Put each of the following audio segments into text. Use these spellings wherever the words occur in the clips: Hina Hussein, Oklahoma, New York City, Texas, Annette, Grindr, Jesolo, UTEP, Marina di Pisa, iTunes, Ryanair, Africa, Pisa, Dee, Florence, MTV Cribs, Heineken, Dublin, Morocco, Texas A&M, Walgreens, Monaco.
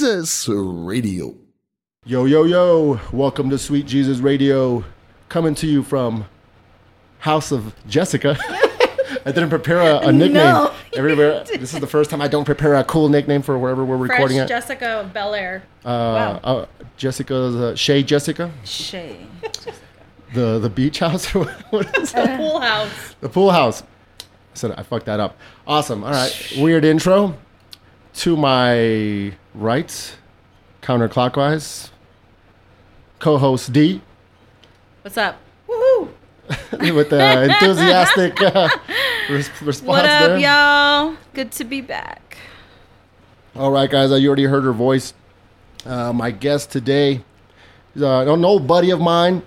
Jesus Radio. Yo, yo, yo. Welcome to Sweet Jesus Radio. Coming to you from House of Jessica. I didn't prepare a nickname. No, everywhere. This is the first time I don't prepare a cool nickname for wherever we're recording it. Fresh Jessica Belair. Wow. Jessica's Shay Jessica. Shay. The beach house or what is that? The pool house. The pool house. I said I fucked that up. Awesome. All right. Weird intro. To my right, counterclockwise, co-host Dee. What's up? Woohoo! With the enthusiastic response. What up, there, y'all? Good to be back. All right, guys. You already heard her voice. My guest today is an old buddy of mine.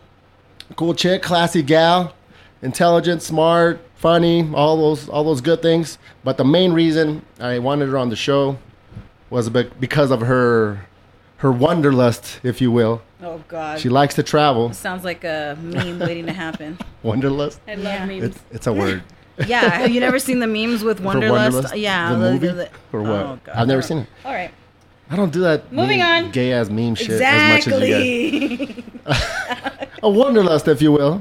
Cool chick, classy gal, intelligent, smart, funny, all those good things. But the main reason I wanted her on the show was because of her wanderlust, if you will. Oh, God. She likes to travel. It sounds like a meme waiting to happen. Wanderlust? I love memes. It's a word. Yeah. Have you never seen the memes with Wanderlust? Yeah. The movie? Or what? Oh, God. I've never seen it. All right. I don't do that gay-ass meme shit as much as you guys. A wanderlust, if you will.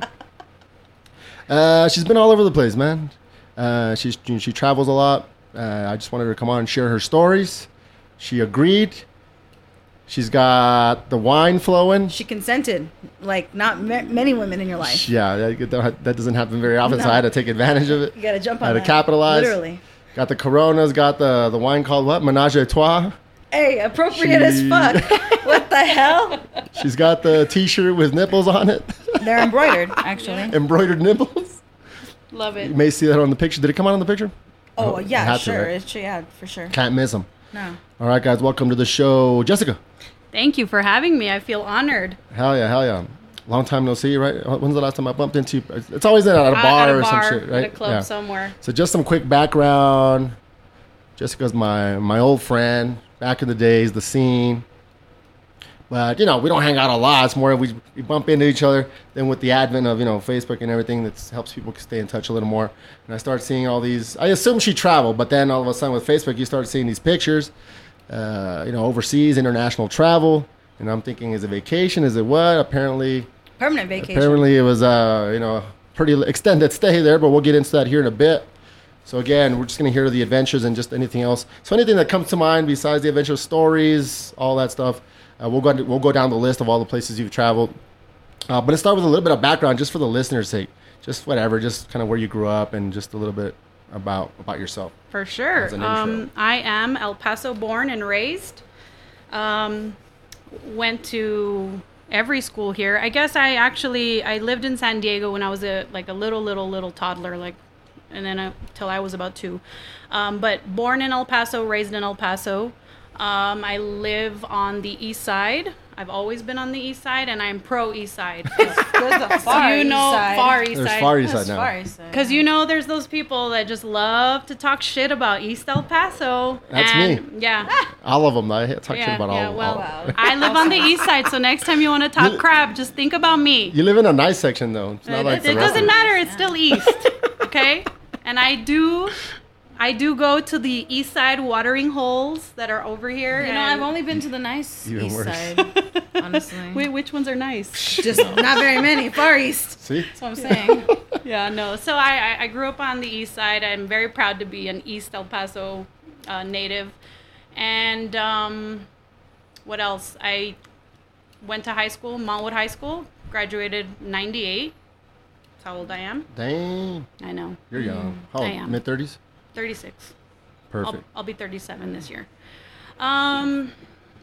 She's been all over the place, man. She travels a lot. I just wanted her to come on and share her stories. She agreed. She's got the wine flowing. She consented, like not many women in your life. Yeah, that doesn't happen very often, no. So I had to take advantage of it. You got to jump on that. I had to capitalize. Literally. Got the Coronas, got the wine called what? Menage a Trois. Hey, appropriate as fuck. What the hell? She's got the t-shirt with nipples on it. They're embroidered, actually. Embroidered nipples. Love it. You may see that on the picture. Did it come out on the picture? Oh yeah, sure. Yeah, for sure. Can't miss them. No. All right, guys. Welcome to the show, Jessica. Thank you for having me. I feel honored. Hell yeah. Long time no see, right? When's the last time I bumped into you? It's always at a bar or some shit, right? At a club somewhere. So just some quick background. Jessica's my old friend. Back in the days, the scene. But, we don't hang out a lot. It's more we bump into each other. Then with the advent of, Facebook and everything, that helps people stay in touch a little more. And I start seeing all these. I assume she traveled, but then all of a sudden with Facebook, you start seeing these pictures, overseas, international travel. And I'm thinking, is it vacation? Is it what? Apparently. Permanent vacation. Apparently it was, a pretty extended stay there, but we'll get into that here in a bit. So again, we're just going to hear the adventures and just anything else. So anything that comes to mind besides the adventure stories, all that stuff, we'll go down the list of all the places you've traveled. But let's start with a little bit of background just for the listener's sake. Just whatever, just kind of where you grew up and just a little bit about yourself. For sure. I am El Paso born and raised. Went to every school here. I guess I lived in San Diego when I was a little toddler, and then until I was about 2. But born in El Paso, raised in El Paso. I live on the east side. I've always been on the east side, and I'm pro east side. There's a far east side. Far east side. There's far east side now. Because there's those people that just love to talk shit about East El Paso. That's me. Yeah. All of them. I talk shit about all of them. Wow. I live on the east side, so next time you want to talk crap, just think about me. You live in a nice section, though. It's not like the rest doesn't matter. It's still east. Okay? And I do go to the east side watering holes that are over here. I've only been to the nice east side, honestly. Wait, which ones are nice? Just not very many. Far east. See? That's what I'm saying. Yeah, no. So I grew up on the east side. I'm very proud to be an East El Paso native. And what else? I went to high school, Montwood High School, graduated in 98. That's how old I am. Dang. I know. You're young. How old? I am. Mid-30s? 36. Perfect. I'll be 37 this year.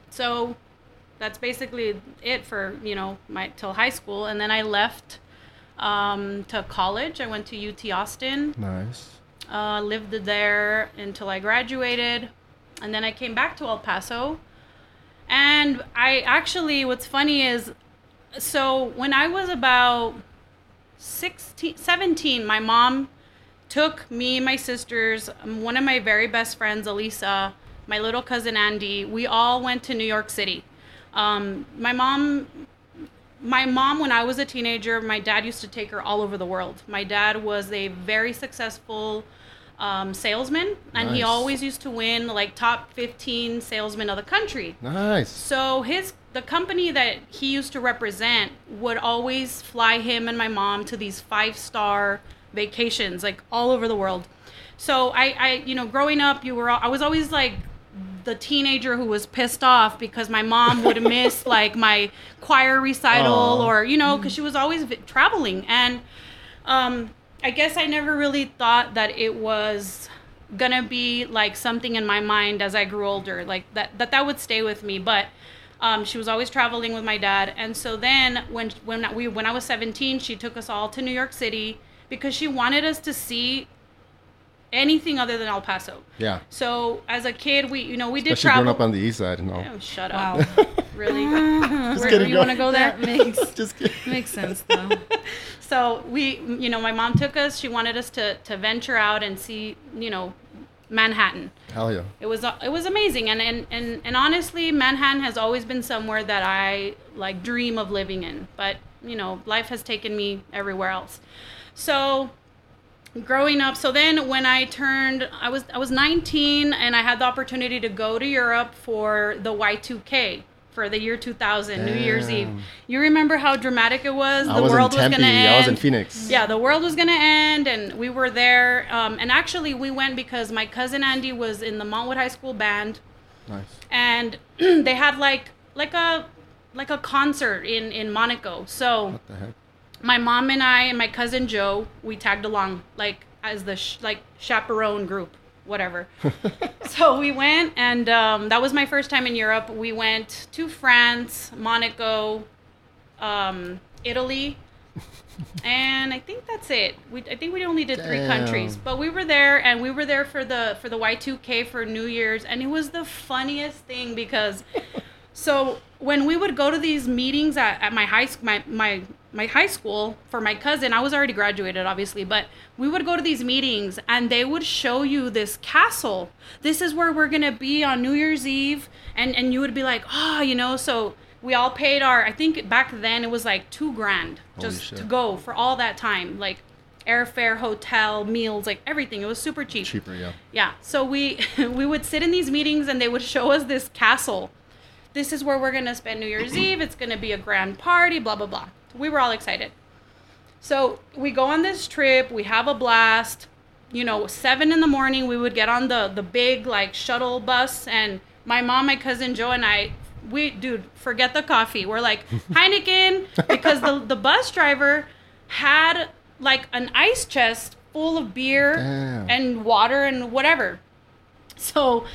So that's basically it for, till high school. And then I left to college. I went to UT Austin. Nice. Lived there until I graduated. And then I came back to El Paso. And I actually, what's funny is, so when I was about 17, my mom took me and my sisters, one of my very best friends, Elisa, my little cousin Andy, we all went to New York City. My mom, when I was a teenager, my dad used to take her all over the world. My dad was a very successful salesman, and nice. He always used to win like top 15 salesmen of the country. Nice. So the company that he used to represent would always fly him and my mom to these 5-star vacations, like all over the world. So I you know, growing up, I was always like the teenager who was pissed off because my mom would miss like my choir recital, or you know, because she was always traveling, and I guess I never really thought that it was gonna be like something in my mind as I grew older, like that would stay with me. But she was always traveling with my dad, and so then when I was 17, she took us all to New York City because she wanted us to see anything other than El Paso. Yeah. So as a kid, we did travel. Growing up on the east side, and all. Oh, shut up! Wow. Really? Where you want to go there? Makes sense though. So my mom took us. She wanted us to venture out and see, Manhattan. Hell yeah! It was amazing, and honestly, Manhattan has always been somewhere that I like dream of living in. But life has taken me everywhere else. So. Growing up, so then when I was 19, and I had the opportunity to go to Europe for the Y2K for the year 2000, New Year's Eve. You remember how dramatic it was? The world was going to end. I was in Phoenix. Yeah, the world was going to end, and we were there. And actually, we went because my cousin Andy was in the Montwood High School band. Nice. And they had like a concert in Monaco. So. What the heck? My mom and I and my cousin Joe, we tagged along like as the chaperone group, whatever. So we went, and that was my first time in Europe. We went to France, Monaco, Italy, and I think that's it. I think we only did 3 countries, but we were there, and we were there for the Y2K for New Year's, and it was the funniest thing because. So when we would go to these meetings at my high school for my cousin, I was already graduated, obviously, but we would go to these meetings, and they would show you this castle. This is where we're going to be on New Year's Eve. And you would be like, so we all paid I think back then it was like $2,000 just to go for all that time, like airfare, hotel, meals, like everything. It was super cheap. Cheaper, yeah. Yeah. So we would sit in these meetings, and they would show us this castle. This is where we're going to spend New Year's Eve. It's going to be a grand party, blah, blah, blah. We were all excited. So we go on this trip. We have a blast. 7 in the morning, we would get on the big, shuttle bus. And my mom, my cousin Joe, and I, forget the coffee. We're like, Heineken, because the bus driver had, an ice chest full of beer and water and whatever. So...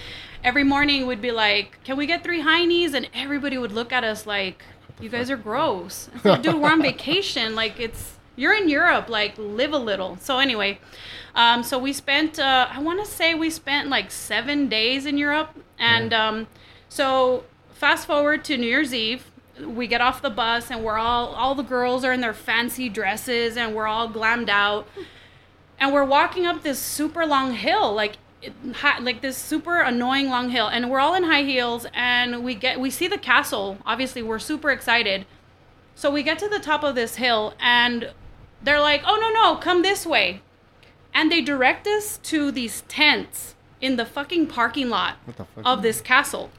Every morning we'd be like, can we get 3 heinies? And everybody would look at us like, you guys are gross. I said, dude, we're on vacation. You're in Europe. Live a little. So anyway, so we spent, we spent 7 days in Europe. And so fast forward to New Year's Eve, we get off the bus, and we're all the girls are in their fancy dresses, and we're all glammed out. And we're walking up this super long hill, this super annoying long hill, and we're all in high heels, and we see the castle. Obviously we're super excited, so we get to the top of this hill, and they're like, oh no, come this way, and they direct us to these tents in the fucking parking lot of this castle.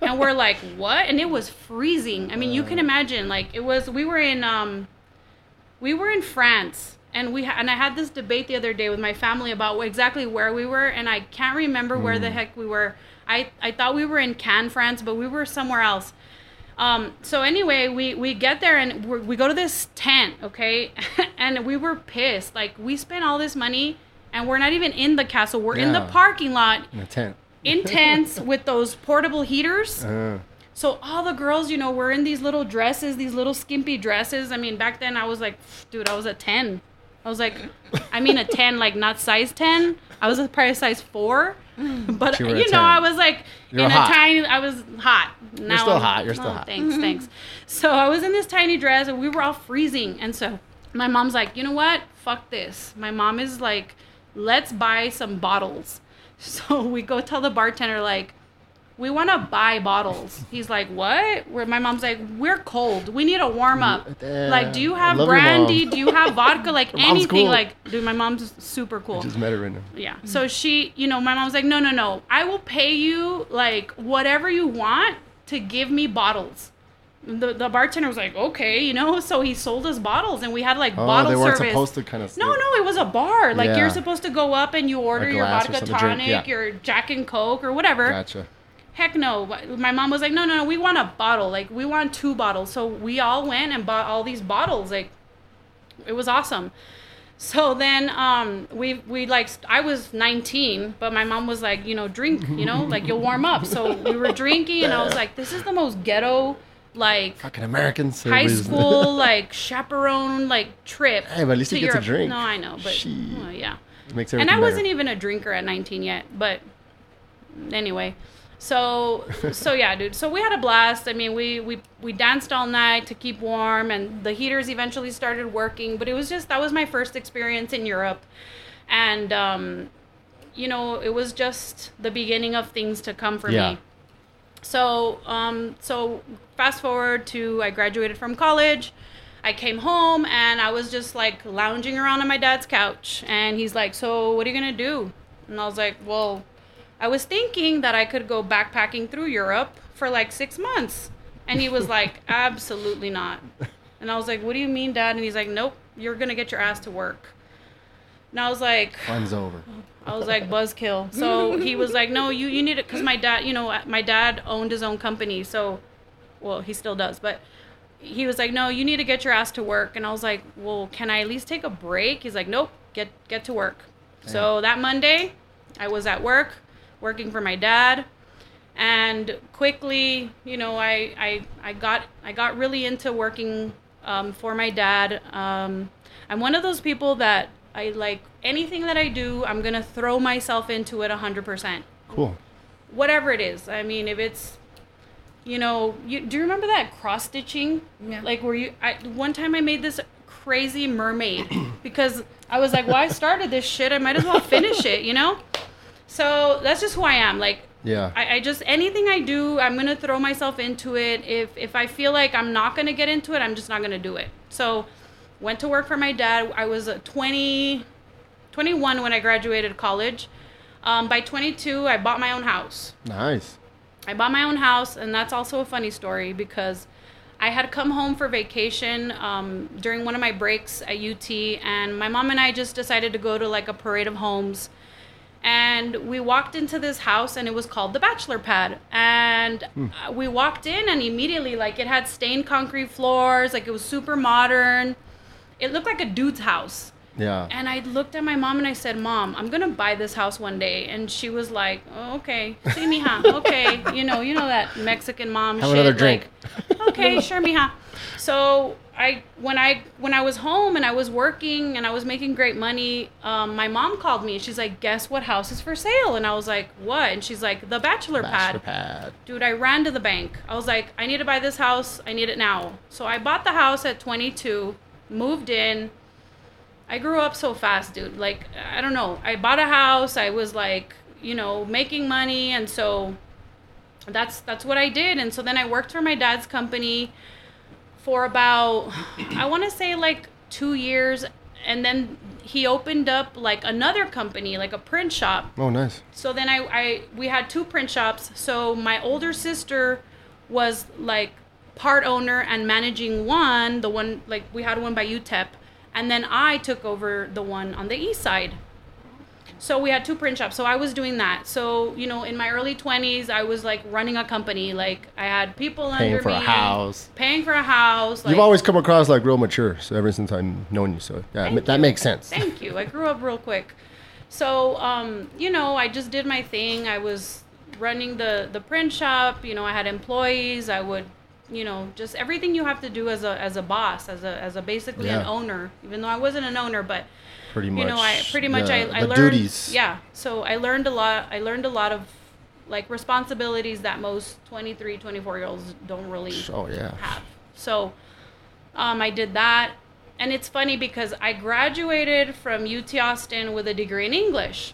And we're like, what? And it was freezing. I mean, you can imagine, we were in France. And I had this debate the other day with my family about exactly where we were, and I can't remember where the heck we were. I thought we were in Cannes, France, but we were somewhere else. So anyway, we get there, and we go to this tent, okay? And we were pissed. We spent all this money, and we're not even in the castle. We're in the parking lot. In a tent. In tents with those portable heaters. So all the girls, were in these little dresses, these little skimpy dresses. I mean, back then I was like, dude, I was a 10. I was like, a 10, not size 10. I was probably size 4. But, I was I was hot. Now you're still hot. You're still hot. Thanks. So I was in this tiny dress, and we were all freezing. And so my mom's like, you know what? Fuck this. My mom is like, let's buy some bottles. So we go tell the bartender, we want to buy bottles. He's like, what? Where my mom's like, we're cold. We need a warm up. Like, do you have brandy? Do you have vodka? Like anything. Cool. Like, dude, my mom's super cool. I just met her right now. Yeah. So she, you know, my mom's like, no. I will pay you like whatever you want to give me bottles. The bartender was like, okay, you know, so he sold us bottles and we had like bottle service. Oh, they weren't supposed to kind of... No, it was a bar. Like you're supposed to go up and you order your vodka tonic, your Jack and Coke or whatever. Gotcha. Heck no. My mom was like, no, we want a bottle. Like we want two bottles. So we all went and bought all these bottles. Like it was awesome. So then we like, I was 19, but my mom was like, you know, drink, you know, like you'll warm up. So we were drinking and I was like, this is the most ghetto... like fucking Americans, high school, like chaperone, like trip. Hey, but at least you get to drink. No, I know, but yeah. Makes everything. And I wasn't even a drinker at 19 yet, but anyway, so yeah, dude. So we had a blast. I mean, we danced all night to keep warm, and the heaters eventually started working. But it was just that was my first experience in Europe, and you know, it was just the beginning of things to come for me. So fast forward to I graduated from college, I came home and I was just like lounging around on my dad's couch and he's like, so what are you going to do? And I was like, well, I was thinking that I could go backpacking through Europe for like 6 months. And he was like, absolutely not. And I was like, what do you mean, Dad? And he's like, nope, you're going to get your ass to work. And I was like, fun's over. I was like, buzzkill. So he was like, no, you need it. Because my dad, you know, my dad owned his own company. So, well, he still does. But he was like, no, you need to get your ass to work. And I was like, well, can I at least take a break? He's like, nope, get to work. Damn. So that Monday, I was at work, working for my dad. And quickly, you know, I got really into working for my dad. I'm one of those people that I like anything that I do, I'm going to throw myself into it 100%. Cool. Whatever it is. I mean, if it's, you know, do you remember that cross stitching? Yeah. Like where one time I made this crazy mermaid because I was like, well, I started this shit. I might as well finish it, you know? So that's just who I am. Like, yeah, I just, anything I do, I'm going to throw myself into it. If I feel like I'm not going to get into it, I'm just not going to do it. So went to work for my dad. I was 21 when I graduated college. By 22, I bought my own house. Nice. I bought my own house, and that's also a funny story because I had come home for vacation during one of my breaks at UT, and my mom and I just decided to go to like a parade of homes. And we walked into this house, and it was called the Bachelor Pad. And we walked in, and immediately, like, it had stained concrete floors. Like, it was super modern. It looked like a dude's house. Yeah. And I looked at my mom and I said, Mom, I'm going to buy this house one day. And she was like, oh, okay. Sí, mija. Okay. You know that Mexican mom shit. Have another drink. Like, okay, sure, mija. So when I was home and I was working and I was making great money, my mom called me. And she's like, guess what house is for sale? And I was like, what? And she's like, the Bachelor Pad. Dude, I ran to the bank. I was like, I need to buy this house. I need it now. So I bought the house at 22. Moved in. I grew up so fast, dude. Like, I don't know. I bought a house. I was like, you know, making money. And so that's what I did. And so then I worked for my dad's company for about, I want to say like 2 years. And then he opened up like another company, like a print shop. Oh, nice. So then we had two print shops. So my older sister was like part owner and managing one, the one, like we had one by UTEP, and then I took over the one on the east side. So we had two print shops. So I was doing that. So, you know, in my early 20s, I was like running a company. Like I had people paying under me. Paying for a house. Like, you've always come across like real mature. So ever since I've known you. So yeah, that makes sense. Thank you. I grew up real quick. So, you know, I just did my thing. I was running the print shop. You know, I had employees. I would, you know, just everything you have to do as a boss, as a basically an owner, even though I wasn't an owner, but pretty much, you know, I learned duties. Yeah. So I learned a lot of like responsibilities that most 23, 24 year olds don't really have. So, I did that. And it's funny because I graduated from UT Austin with a degree in English.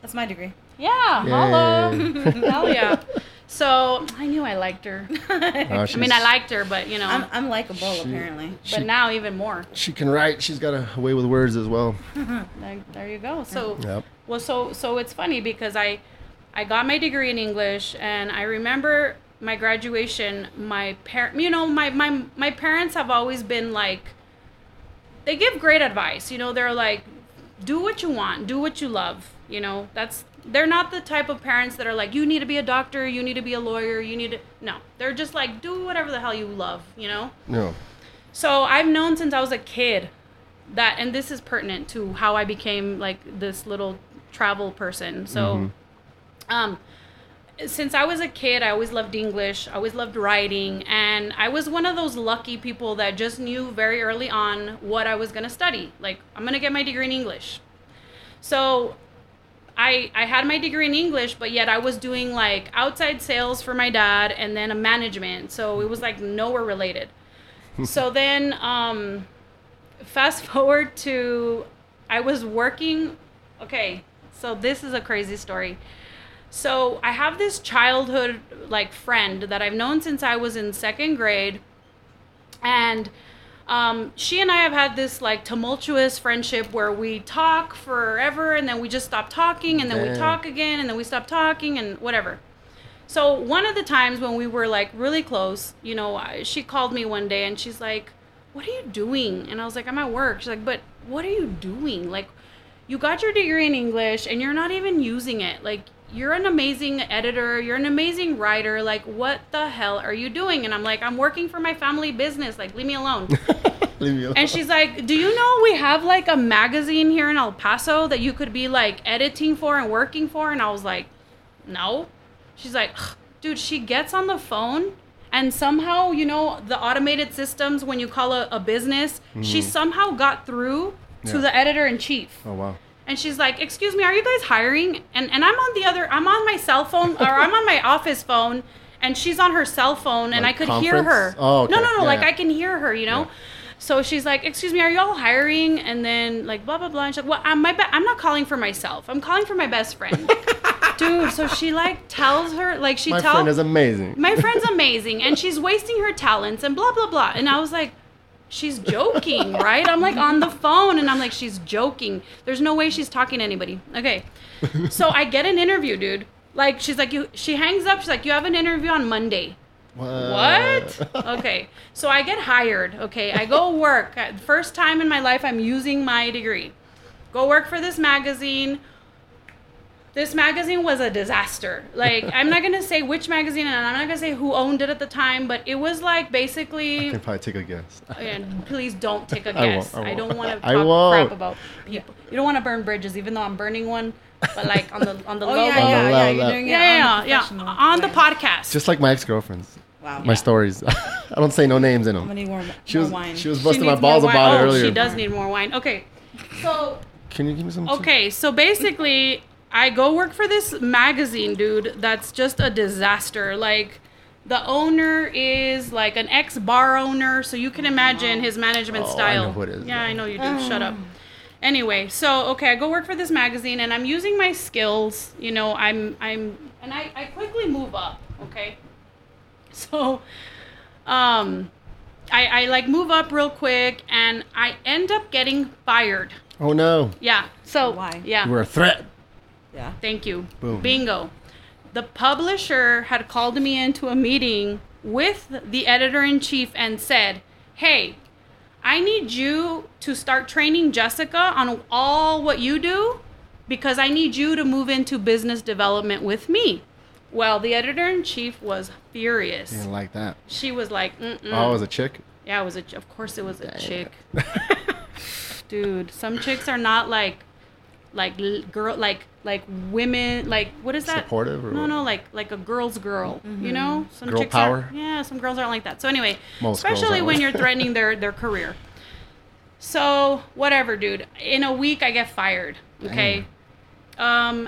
That's my degree. Yeah. Hello. Hell yeah. So I knew I liked her. I mean, I liked her, but you know, I'm likable apparently. But now even more. She can write. She's got a way with words as well. There you go. So well, so it's funny because I got my degree in English, and I remember my graduation. My my parents have always been like, they give great advice. You know, they're like, do what you want, do what you love. You know, they're not the type of parents that are like, you need to be a doctor, you need to be a lawyer, you need to... No, they're just like, do whatever the hell you love, you know? No. So I've known since I was a kid that, and this is pertinent to how I became like this little travel person. So since I was a kid, I always loved English, I always loved writing, and I was one of those lucky people that just knew very early on what I was going to study. Like, I'm going to get my degree in English. So... I had my degree in English, but yet I was doing like outside sales for my dad and then a management. So it was like nowhere related. So then fast forward to I was working. Okay, so this is a crazy story. So I have this childhood like friend that I've known since I was in second grade. And she and I have had this like tumultuous friendship where we talk forever and then we just stop talking and then we talk again and then we stop talking and whatever. So one of the times when we were like really close, you know, she called me one day and she's like, what are you doing? And I was like, I'm at work. She's like, but what are you doing? Like, you got your degree in English and you're not even using it. Like, you're an amazing editor. You're an amazing writer. Like, what the hell are you doing? And I'm like, I'm working for my family business. Like, leave me alone. Leave me alone. And she's like, do you know we have like a magazine here in El Paso that you could be like editing for and working for? And I was like, no. She's like, dude, she gets on the phone and somehow, you know, the automated systems when you call a business, she somehow got through to the editor in chief. Oh, wow. And she's like, excuse me, are you guys hiring? And I'm on the other, I'm on my cell phone, or I'm on my office phone, and she's on her cell phone, and like I could hear her. Oh, okay. No, yeah, like I can hear her, you know? Yeah. So she's like, excuse me, are you all hiring? And then like, blah, blah, blah. And she's like, well, I'm not calling for myself. I'm calling for my best friend. Dude, so she like tells her, like she tells. My friend is amazing. My friend's amazing, and she's wasting her talents, and blah, blah, blah. And I was like, she's joking, right? I'm like on the phone and I'm like, she's joking. There's no way she's talking to anybody. Okay. So I get an interview, dude. Like, she's like, she hangs up. She's like, you have an interview on Monday. What? Okay. So I get hired. Okay. I go work. First time in my life, I'm using my degree. Go work for this magazine. This magazine was a disaster. Like, I'm not going to say which magazine, and I'm not going to say who owned it at the time, but it was like basically... I can probably take a guess. And please don't take a guess. I won't. I don't want to talk crap about people. You don't want to burn bridges, even though I'm burning one, but like on the low. Yeah, you're doing it on the podcast. Just like my ex-girlfriends. Wow. My stories. I don't say no names in them. I'm going to need more wine. She was busting my balls about it earlier. She does need more wine. Okay. So... Can you give me some... Okay, so basically... I go work for this magazine, dude, that's just a disaster. Like, the owner is like an ex-bar owner, so you can imagine his management style. I know who it is. Yeah, I know you do. Shut up. Anyway, so, okay, I go work for this magazine, and I'm using my skills. You know, I quickly move up, okay? So, I like move up real quick, and I end up getting fired. Oh, no. Yeah. So, why? Yeah. You were a threat. Yeah. Thank you. Boom. Bingo. The publisher had called me into a meeting with the editor-in-chief and said, hey, I need you to start training Jessica on all what you do because I need you to move into business development with me. Well, the editor-in-chief was furious. Didn't like that. She was like, mm-mm. Oh, it was a chick? Yeah, it was of course it was a chick. Dude, some chicks are not like women, like, what is that? Supportive? Or no, like a girl's girl, you know? Some girl power? Some girls aren't like that. So anyway, most especially when you're threatening their career. So whatever, dude. In a week, I get fired, okay? And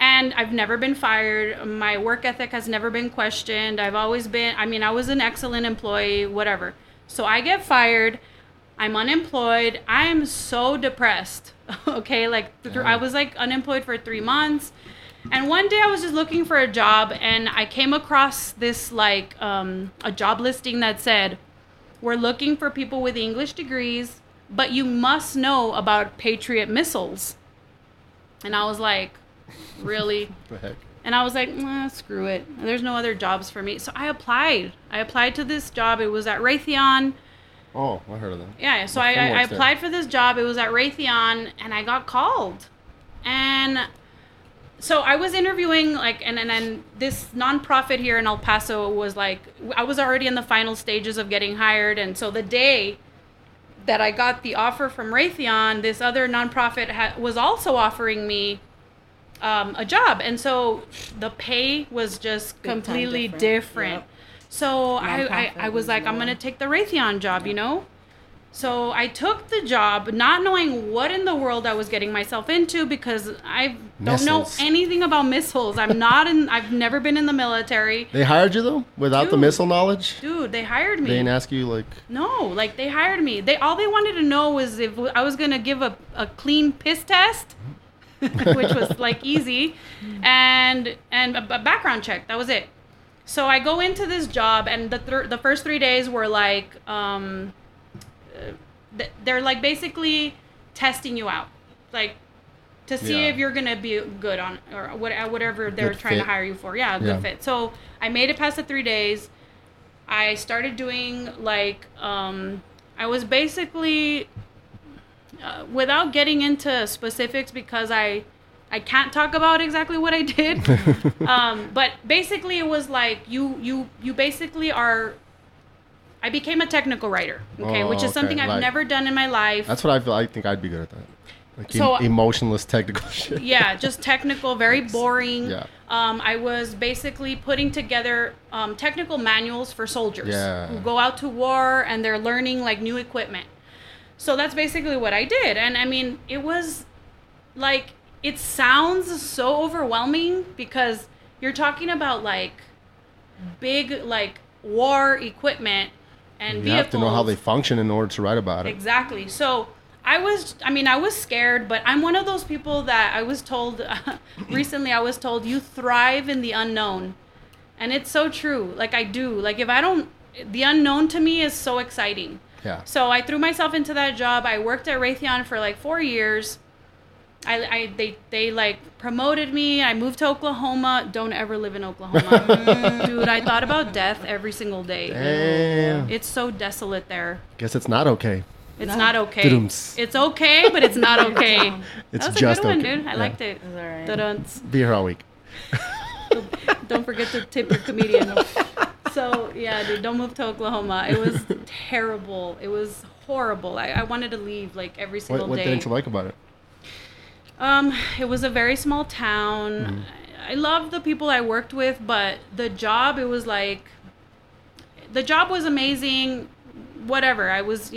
I've never been fired. My work ethic has never been questioned. I've always been, I was an excellent employee, whatever. So I get fired. I'm unemployed. I am so depressed. Okay, I was like unemployed for 3 months, And one day I was just looking for a job, and I came across this, like, a job listing that said, we're looking for people with English degrees, but you must know about Patriot missiles. And I was like, really? What the heck? And I was like, screw it. There's no other jobs for me. So I applied. I applied to this job. It was at Raytheon. Oh, I heard of that. Yeah, so I applied for this job. It was at Raytheon, and I got called. And so I was interviewing, like, and this nonprofit here in El Paso was like, I was already in the final stages of getting hired. And so the day that I got the offer from Raytheon, this other nonprofit was also offering me a job, and so the pay was just completely different. Yep. So I was like, I'm gonna take the Raytheon job, you know. So I took the job, not knowing what in the world I was getting myself into, because I don't know anything about missiles. I've never been in the military. They hired you though, without the missile knowledge? Dude, they hired me. They didn't ask you like. No, like they hired me. All they wanted to know was if I was gonna give a clean piss test. Which was like easy, and a background check. That was it. So I go into this job, and the first 3 days were like they're like basically testing you out, like to see if you're gonna be good on or whatever they're trying to hire you for. Yeah, good fit. So I made it past the 3 days. I started doing like I was basically. Without getting into specifics, because I can't talk about exactly what I did, but basically it was like you basically are. I became a technical writer, which is something I've never done in my life. That's what I feel. I think I'd be good at that. Like so, emotionless technical shit. Yeah, just technical, very boring. Yeah. I was basically putting together technical manuals for soldiers who go out to war and they're learning like new equipment. So that's basically what I did. And I mean, it was like, it sounds so overwhelming because you're talking about like big, like war equipment and vehicles. You have to know how they function in order to write about it. Exactly. So I was scared, but I'm one of those people that I was told recently, you thrive in the unknown. And it's so true. Like I do, like if I don't, the unknown to me is so exciting. Yeah. So I threw myself into that job. I worked at Raytheon for like 4 years. They like promoted me. I moved to Oklahoma. Don't ever live in Oklahoma. Dude, I thought about death every single day. Damn. It's so desolate there. Guess it's not okay. It's not okay. Dudums. It's okay, but it's not okay. It's that was just a good one, dude. I liked it. It was all right. Dudums. Be here all week. Don't forget to tip your comedian. So, yeah, dude, don't move to Oklahoma. It was terrible. It was horrible. I wanted to leave, like, every single day. What didn't you like about it? It was a very small town. Mm-hmm. I loved the people I worked with, but the job was amazing, whatever. I was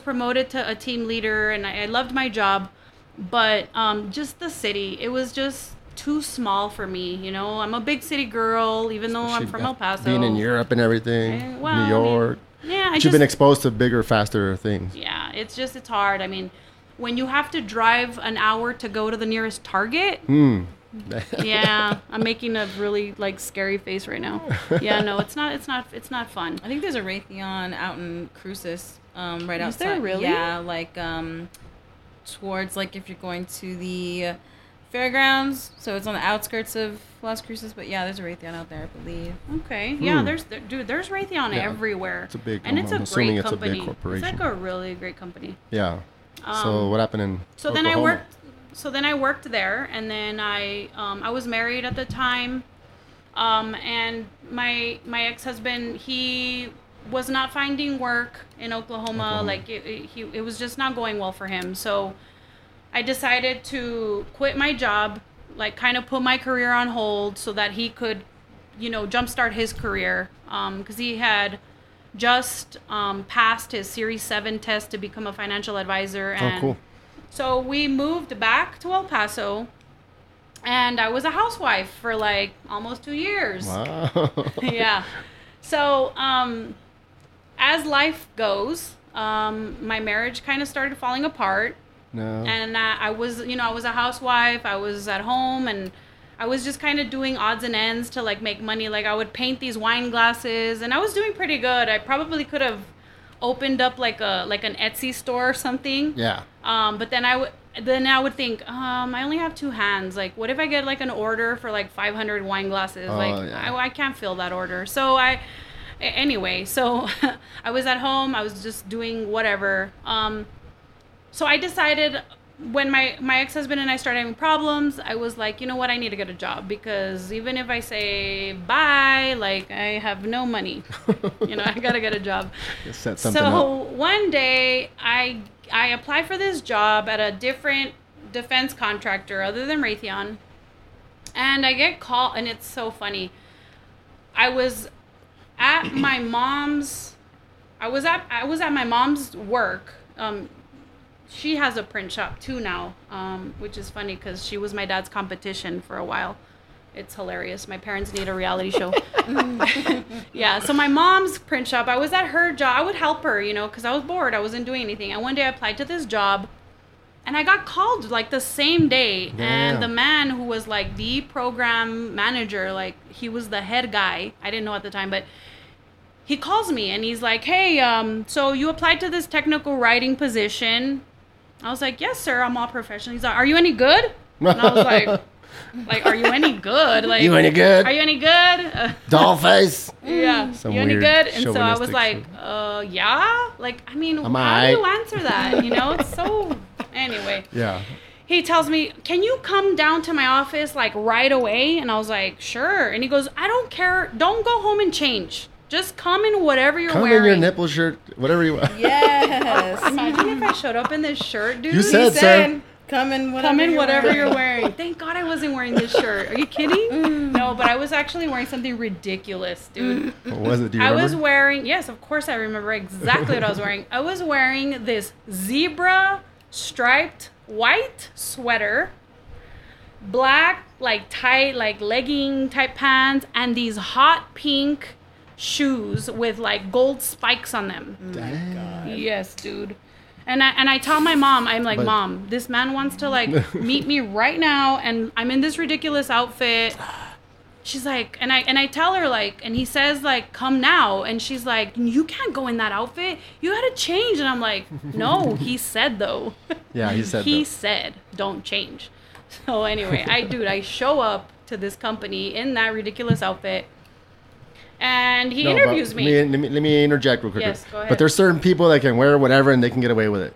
promoted to a team leader, and I loved my job. But just the city, it was just too small for me, you know. I'm a big city girl, even though I'm from El Paso. Being in Europe and everything, New York. You've been exposed to bigger, faster things. Yeah, it's hard. I mean, when you have to drive an hour to go to the nearest Target. Yeah, I'm making a really like scary face right now. Yeah, no, it's not fun. I think there's a Raytheon out in Cruces, right outside. Is there really? Yeah, like towards like if you're going to the fairgrounds, so it's on the outskirts of Las Cruces, but yeah, there's a Raytheon out there, I believe. Okay, yeah, there's Raytheon everywhere. It's a big, and it's a great company. It's a big corporation. It's like a really great company. Yeah. So what happened in? So then I worked there, and then I was married at the time, and my ex-husband, he was not finding work in Oklahoma. Like it was just not going well for him. So I decided to quit my job, like kind of put my career on hold so that he could, you know, jumpstart his career. Because he had just passed his Series 7 test to become a financial advisor. And oh, cool. So we moved back to El Paso, and I was a housewife for like almost 2 years. Wow. Yeah. So as life goes, my marriage kind of started falling apart. No. And I was a housewife. I was at home, and I was just kind of doing odds and ends to, like, make money. Like, I would paint these wine glasses, and I was doing pretty good. I probably could have opened up, like, an Etsy store or something. Yeah. But then I would think, I only have two hands. Like, what if I get, like, an order for, like, 500 wine glasses? I can't fill that order. So I was at home. I was just doing whatever. So I decided... when my ex-husband and I started having problems, I was like, you know what? I need to get a job, because even if I say bye, like, I have no money. I got to get a job. Set something up. One day I applied for this job at a different defense contractor other than Raytheon. And I get called, and it's so funny. I was at my mom's my mom's work. She has a print shop too now, which is funny because she was my dad's competition for a while. It's hilarious. My parents need a reality show. Yeah. So my mom's print shop, I was at her job. I would help her, because I was bored. I wasn't doing anything. And one day I applied to this job, and I got called like the same day. Yeah. And the man who was like the program manager, like he was the head guy. I didn't know at the time, but he calls me and he's like, hey, so you applied to this technical writing position. I was like, yes, sir, I'm all professional. He's like, are you any good? And I was like, are you any good? Like, you any good? Are you any good? Dollface. Yeah. You any good? And so I was like, yeah. Like, I mean, how do you answer that? It's so... Anyway. Yeah. He tells me, can you come down to my office, like, right away? And I was like, sure. And he goes, I don't care. Don't go home and change. Just come in whatever you're wearing. Come in your nipple shirt, whatever you want. Yes. Imagine if I showed up in this shirt, dude. You said sir. Come in whatever you're wearing. Thank God I wasn't wearing this shirt. Are you kidding? No, but I was actually wearing something ridiculous, dude. What was it? Do you remember? I was wearing, yes, of course I remember exactly what I was wearing. I was wearing this zebra striped white sweater, black, like tight, like legging type pants, and these hot pink shoes with like gold spikes on them. Damn. God. Yes, dude. And I tell my mom, I'm like, Mom, this man wants to like meet me right now, and I'm in this ridiculous outfit. She's like, and I tell her like, and he says like, come now, and she's like, you can't go in that outfit. You had to change. And I'm like, no, he said though. Yeah, he said. He said don't change. So anyway, I show up to this company in that ridiculous outfit. And he interviews me. Let me interject real quick. Yes, go ahead. But there's certain people that can wear whatever and they can get away with it.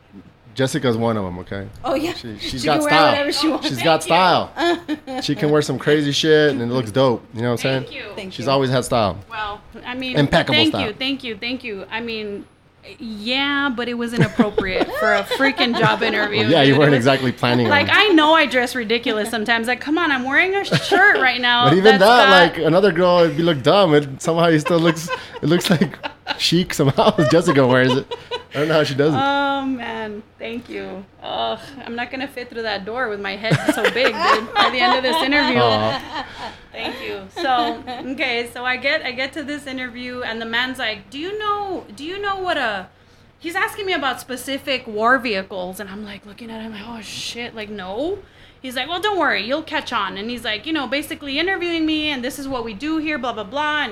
Jessica's one of them, okay? Oh, yeah. She got style. Whatever she wants. She's got style. She can wear some crazy shit and it looks dope. You know what I'm saying? She's always had style. Well, I mean... impeccable style. Thank you. I mean... yeah, but it was inappropriate for a freaking job interview. Well, yeah, you weren't exactly planning on it. Like, I know I dress ridiculous sometimes. Like, come on, I'm wearing a shirt right now. But even that, like, another girl would look dumb. And somehow he still looks, it looks like chic somehow. Jessica wears it. I don't know how she does it. Oh, man. Thank you. Ugh, I'm not going to fit through that door with my head so big, dude, by the end of this interview. Aww. Thank you. So, okay, so I get to this interview, and the man's like, do you know what a... He's asking me about specific war vehicles, and I'm like looking at him, like, oh, shit, like, no. He's like, well, don't worry, you'll catch on. And he's like, basically interviewing me, and this is what we do here, blah, blah, blah,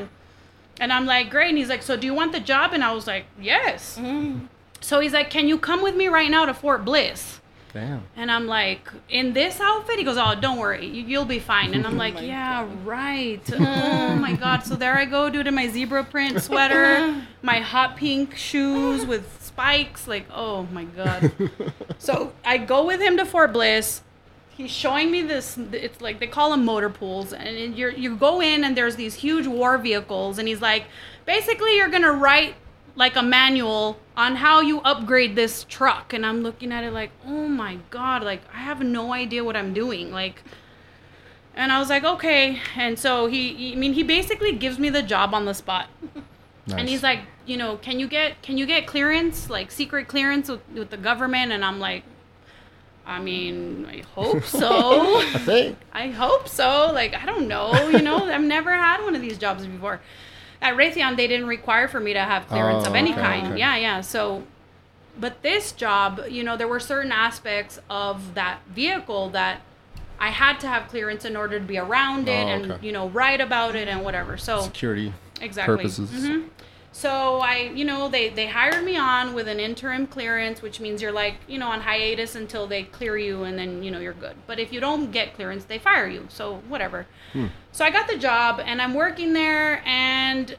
and I'm like, great. And he's like, so do you want the job? And I was like, yes. Mm. So he's like, can you come with me right now to Fort Bliss? Damn. And I'm like, in this outfit? He goes, oh, don't worry. You'll be fine. And I'm like, yeah, right. Oh, my God. So there I go, dude, in my zebra print sweater, my hot pink shoes with spikes. Like, oh, my God. So I go with him to Fort Bliss. He's showing me this, it's like, they call them motor pools, and you go in and there's these huge war vehicles, and he's like, basically you're going to write like a manual on how you upgrade this truck. And I'm looking at it like, oh my God, like I have no idea what I'm doing. Like, and I was like, okay. And so he basically gives me the job on the spot. Nice. And he's like, can you get clearance, like secret clearance with the government? And I'm like, I mean, I hope so. I hope so. Like, I don't know. I've never had one of these jobs before. At Raytheon, they didn't require for me to have clearance of any kind. Okay. Yeah. So But this job, you know, there were certain aspects of that vehicle that I had to have clearance in order to be around it and, you know, write about it and whatever. So security purposes. Mm-hmm. So I, you know, they hired me on with an interim clearance, which means you're like, you know, on hiatus until they clear you and then, you know, you're good. But if you don't get clearance, they fire you. So whatever. So I got the job and I'm working there, and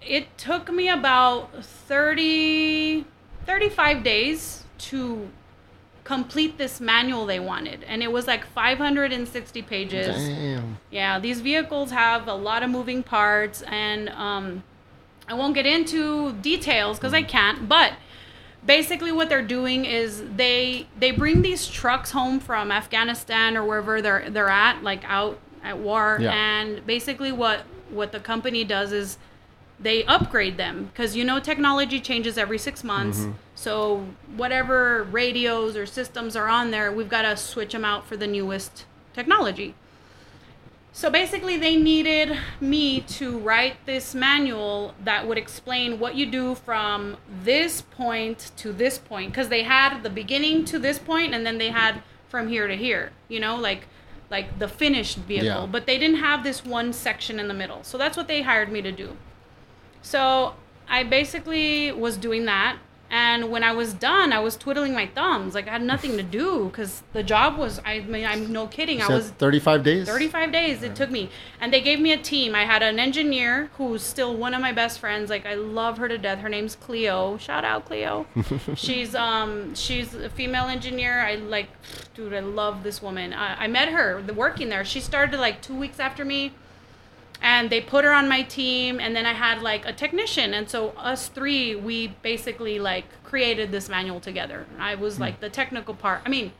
it took me about 35 days to complete this manual they wanted. And it was like 560 pages. Damn. Yeah. These vehicles have a lot of moving parts, and, I won't get into details because I can't, but basically what they're doing is they bring these trucks home from Afghanistan or wherever they're at, like out at war. Yeah. And basically what the company does is they upgrade them because, you know, technology changes every 6 months. Mm-hmm. So whatever radios or systems are on there, we've got to switch them out for the newest technology. So basically, they needed me to write this manual that would explain what you do from this point to this point. Because they had the beginning to this point, and then they had from here to here, you know, like the finished vehicle. Yeah. But they didn't have this one section in the middle. So that's what they hired me to do. So I basically was doing that. And when I was done, I was twiddling my thumbs. Like, I had nothing to do because the job was, I mean, I'm no kidding. You said I was 35 days? 35 days it took me. And they gave me a team. I had an engineer who's still one of my best friends. Like, I love her to death. Her name's Cleo. Shout out, Cleo. She's a female engineer. I love this woman. I met her working there. She started like 2 weeks after me. And they put her on my team, and then I had, like, a technician. And so us three, we basically, like, created this manual together. I was, like, the technical part. I mean,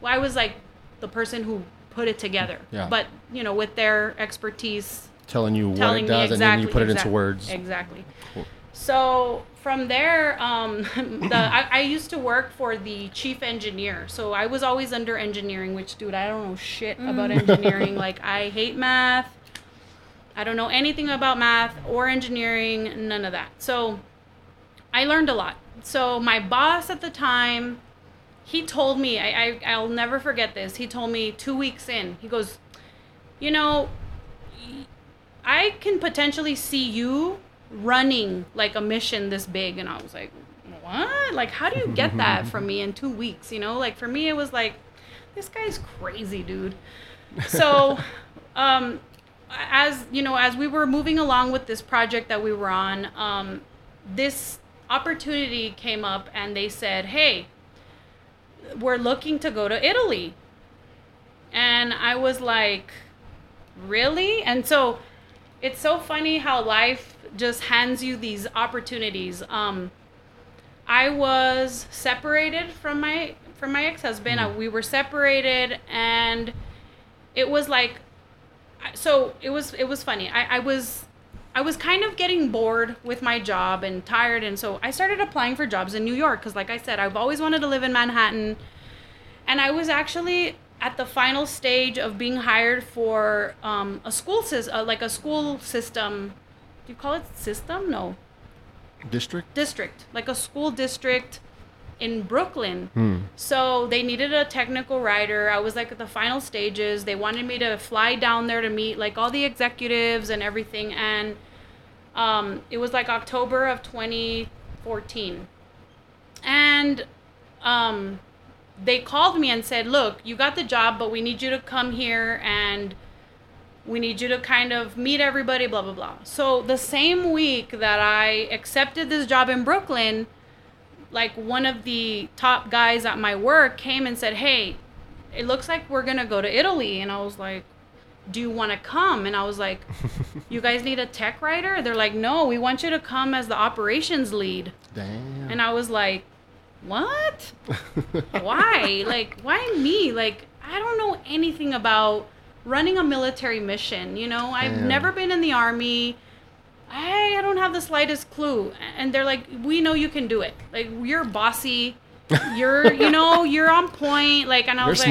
I was, like, the person who put it together. Yeah. But, you know, with their expertise. Telling what it does, exactly, and then you put it into words. Exactly. Cool. So from there, I used to work for the chief engineer. So I was always under engineering, which, dude, I don't know shit about engineering. Like, I hate math. I don't know anything about math or engineering, none of that. So I learned a lot. So my boss at the time, he told me, I'll never forget this. He told me 2 weeks in, he goes, you know, I can potentially see you running like a mission this big. And I was like, what? Like, how do you get that from me in 2 weeks? You know, like for me, it was like, this guy's crazy, dude. So, as you know, as we were moving along with this project that we were on, this opportunity came up and they said, hey, we're looking to go to Italy. And I was like, really? And so it's so funny how life just hands you these opportunities. I was separated from my ex-husband. We were separated, and it was like, so it was funny. I was kind of getting bored with my job and tired, and so I started applying for jobs in New York because, like I said, I've always wanted to live in Manhattan. And I was actually at the final stage of being hired for a school system. Do you call it system? No. District, like a school district in Brooklyn. So they needed a technical writer. I was like at the final stages. They wanted me to fly down there to meet like all the executives and everything. And it was like October of 2014. And they called me and said, look, you got the job, but we need you to come here and we need you to kind of meet everybody, blah, blah, blah. So the same week that I accepted this job in Brooklyn, like one of the top guys at my work came and said, hey, it looks like we're going to go to Italy. And I was like, do you want to come? And I was like, you guys need a tech writer? They're like, no, we want you to come as the operations lead. Damn. And I was like, what? Why? Like, why me? Like, I don't know anything about running a military mission. You know, I've never been in the army. I don't have the slightest clue. And they're like, we know you can do it. Like, you're bossy. You're, you know, you're on point. Like, and I was like,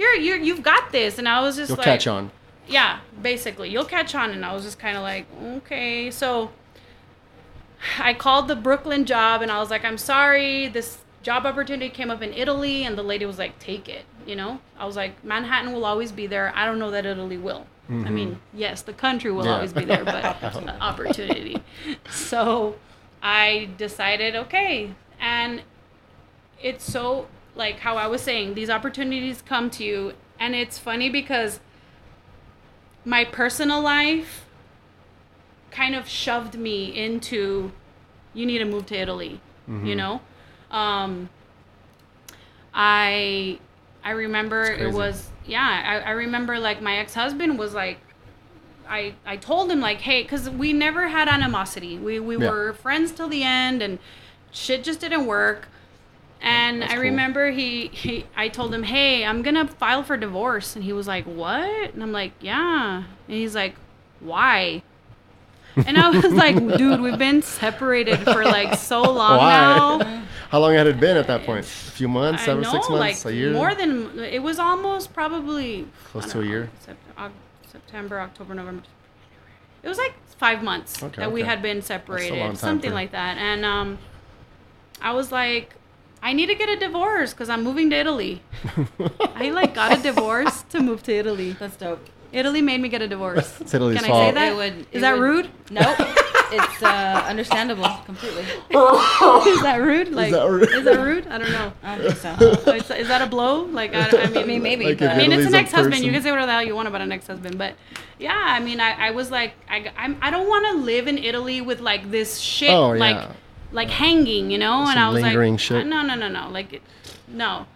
you're smart. You've got this. And I was just you'll catch on. Yeah, basically. You'll catch on. And I was just kind of like, okay. So I called the Brooklyn job and I was like, I'm sorry. This job opportunity came up in Italy, and the lady was like, take it, you know? I was like, Manhattan will always be there. I don't know that Italy will. Mm-hmm. I mean, yes, the country will always be there, but opportunity. So I decided, okay. And it's so, like how I was saying, these opportunities come to you. And it's funny because my personal life kind of shoved me into, you need to move to Italy, mm-hmm. you know? I remember it was, I remember like my ex-husband was like, I told him like, hey, cause we never had animosity. We were friends till the end and shit just didn't work. And I remember I told him, hey, I'm going to file for divorce. And he was like, what? And I'm like, yeah. And he's like, why? And I was like, dude, we've been separated for like so long now. How long had it been at that point? A few months, 6 months, a year? More than, it was almost probably. Close to a year? September, October, November. It was like 5 months we had been separated, something like that. And I was like, I need to get a divorce because I'm moving to Italy. I like got a divorce to move to Italy. That's dope. Italy made me get a divorce. It's Italy's fault. Can I say that? Is that rude? Nope. It's understandable completely. Is that rude? Is that rude? I don't know. I don't think so. Is that a blow? Like, I mean, maybe. Like it's an ex-husband. You can say whatever the hell you want about an ex-husband. But yeah, I mean, I was like, I don't want to live in Italy with like this shit, like hanging, you know? And I was like, shit. No. Like, no.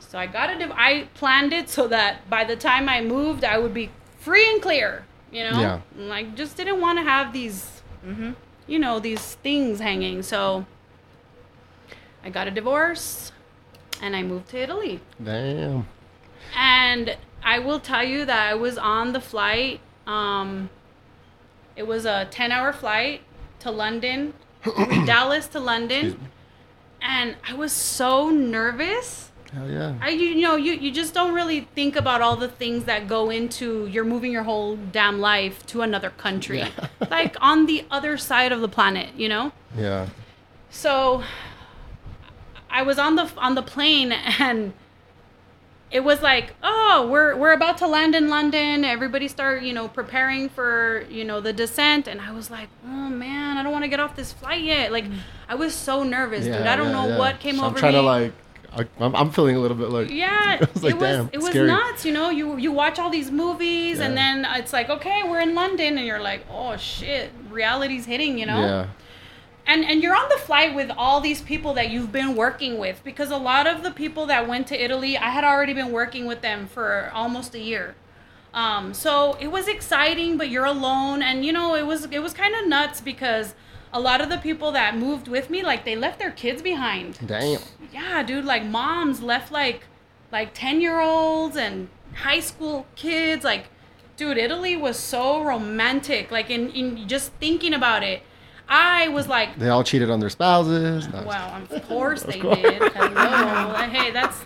So I planned it so that by the time I moved, I would be free and clear, you know? Yeah. Like, just didn't want to have these, mm-hmm. you know, these things hanging. So I got a divorce, and I moved to Italy. Damn. And I will tell you that I was on the flight. It was a 10-hour flight to London, Dallas to London. And I was so nervous. Hell yeah. You just don't really think about all the things that go into you're moving your whole damn life to another country. Yeah. Like on the other side of the planet, you know? Yeah. So I was on the plane and it was like, oh, we're about to land in London. Everybody start, you know, preparing for, you know, the descent. And I was like, oh man, I don't want to get off this flight yet. Like I was so nervous, dude. I don't know what came over me. I'm trying to like, I'm feeling a little bit like, yeah, it was scary. Nuts, you know, you watch all these movies and then it's like, okay, we're in London and you're like, oh shit, reality's hitting, you know? Yeah. And you're on the flight with all these people that you've been working with because a lot of the people that went to Italy, I had already been working with them for almost a year. So it was exciting, but you're alone and you know, it was kind of nuts because a lot of the people that moved with me, like, they left their kids behind. Damn. Yeah, dude, like, moms left, like 10-year-olds and high school kids. Like, dude, Italy was so romantic. Like, in just thinking about it, I was like... They all cheated on their spouses. No. Wow, of course they did. Hello. Hey, that's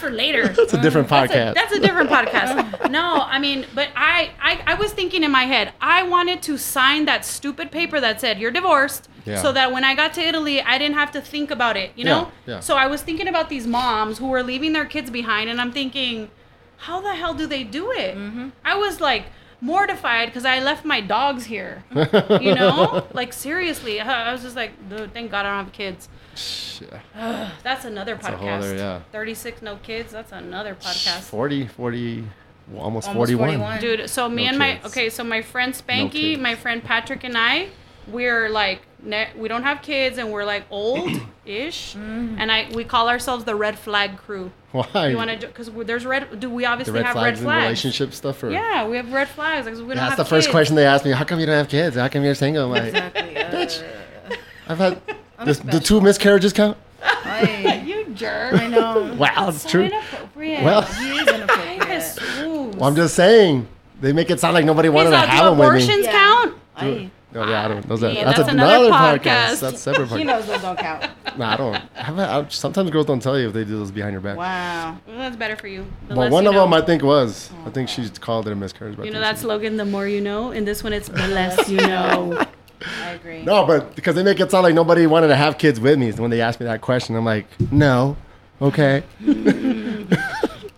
for later. That's a different podcast. That's a different podcast. No, I mean, but I was thinking in my head, I wanted to sign that stupid paper that said, you're divorced, so that when I got to Italy, I didn't have to think about it, you know? Yeah. So I was thinking about these moms who were leaving their kids behind, and I'm thinking, how the hell do they do it? Mm-hmm. I was like... mortified because I left my dogs here, you know? Like, seriously, I was just like, dude, thank God I don't have kids. Ugh, that's another podcast. 36 no kids, that's another podcast. 40 almost 41, dude. So me and kids. My friend Spanky, my friend Patrick, and I, we're like, we don't have kids and we're like old-ish, and we call ourselves the red flag crew. Why? You want to? Because there's red. Do we obviously have red flags? In relationship stuff, or? Yeah, we have red flags. Like, we don't have kids. That's the first question they asked me. How come you don't have kids? How come you're single? I'm like, exactly, bitch. I've had the 2 miscarriages count. You jerk! I know. Wow, that's so true. Inappropriate. Well, he is inappropriate. Well, I'm just saying. They make it sound like nobody wanted to have them with me. Abortions count? Oh, yeah, I don't. That's another podcast. That's separate podcast. He knows those don't count. No, I don't. Sometimes girls don't tell you if they do those behind your back. Wow. Well, that's better for you. Well, one of them I think was. I think she called it a miscarriage. You know that slogan, the more you know? In this one, it's the less you know. I agree. No, but because they make it sound like nobody wanted to have kids with me. So when they asked me that question, I'm like, no, okay. It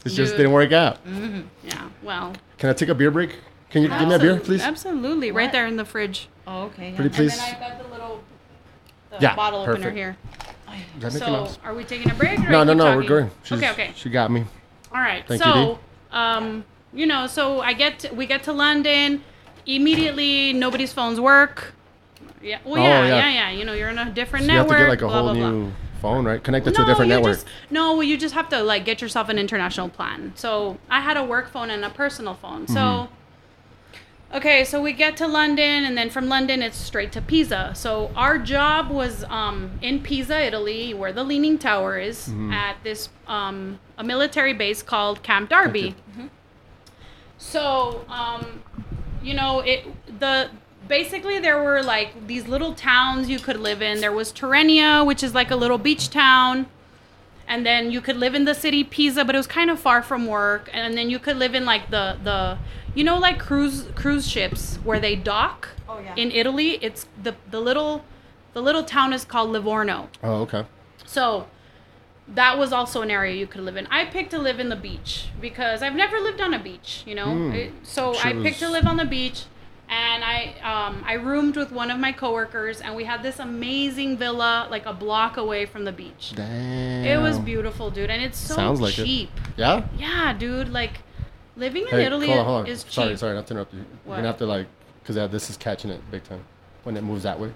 just didn't work out. Mm-hmm. Yeah, well. Can I take a beer break? Can you give me a beer, please? Absolutely. What? Right there in the fridge. Oh, okay. Yeah. Pretty please. And then I've got the little bottle perfect. Opener here. So are we taking a break? Or no, we're going. Okay. She got me. All right. So we get to London. Immediately, nobody's phones work. Yeah. You know, you're in a different network. You have to get like a whole new phone, right? Connected to a different network. You just have to like get yourself an international plan. So I had a work phone and a personal phone. Mm-hmm. So, okay, so we get to London, and then from London, it's straight to Pisa. So our job was in Pisa, Italy, where the Leaning Tower is, at this a military base called Camp Darby. Mm-hmm. So, basically there were like these little towns you could live in. There was Tirrenia, which is like a little beach town. And then you could live in the city Pisa, but it was kind of far from work. And then you could live in like the you know, like cruise ships where they dock in Italy. It's the little town is called Livorno. Oh, okay. So that was also an area you could live in. I picked to live in the beach because I've never lived on a beach, you know. I picked to live on the beach, and I roomed with one of my coworkers, and we had this amazing villa like a block away from the beach. Damn. It was beautiful, dude, and it's so sounds cheap. Like it. Yeah? Yeah, dude, like living in Italy hold on. Is cheap. Sorry, not to interrupt you. What? You're going to have to like, because this is catching it big time when it moves that way.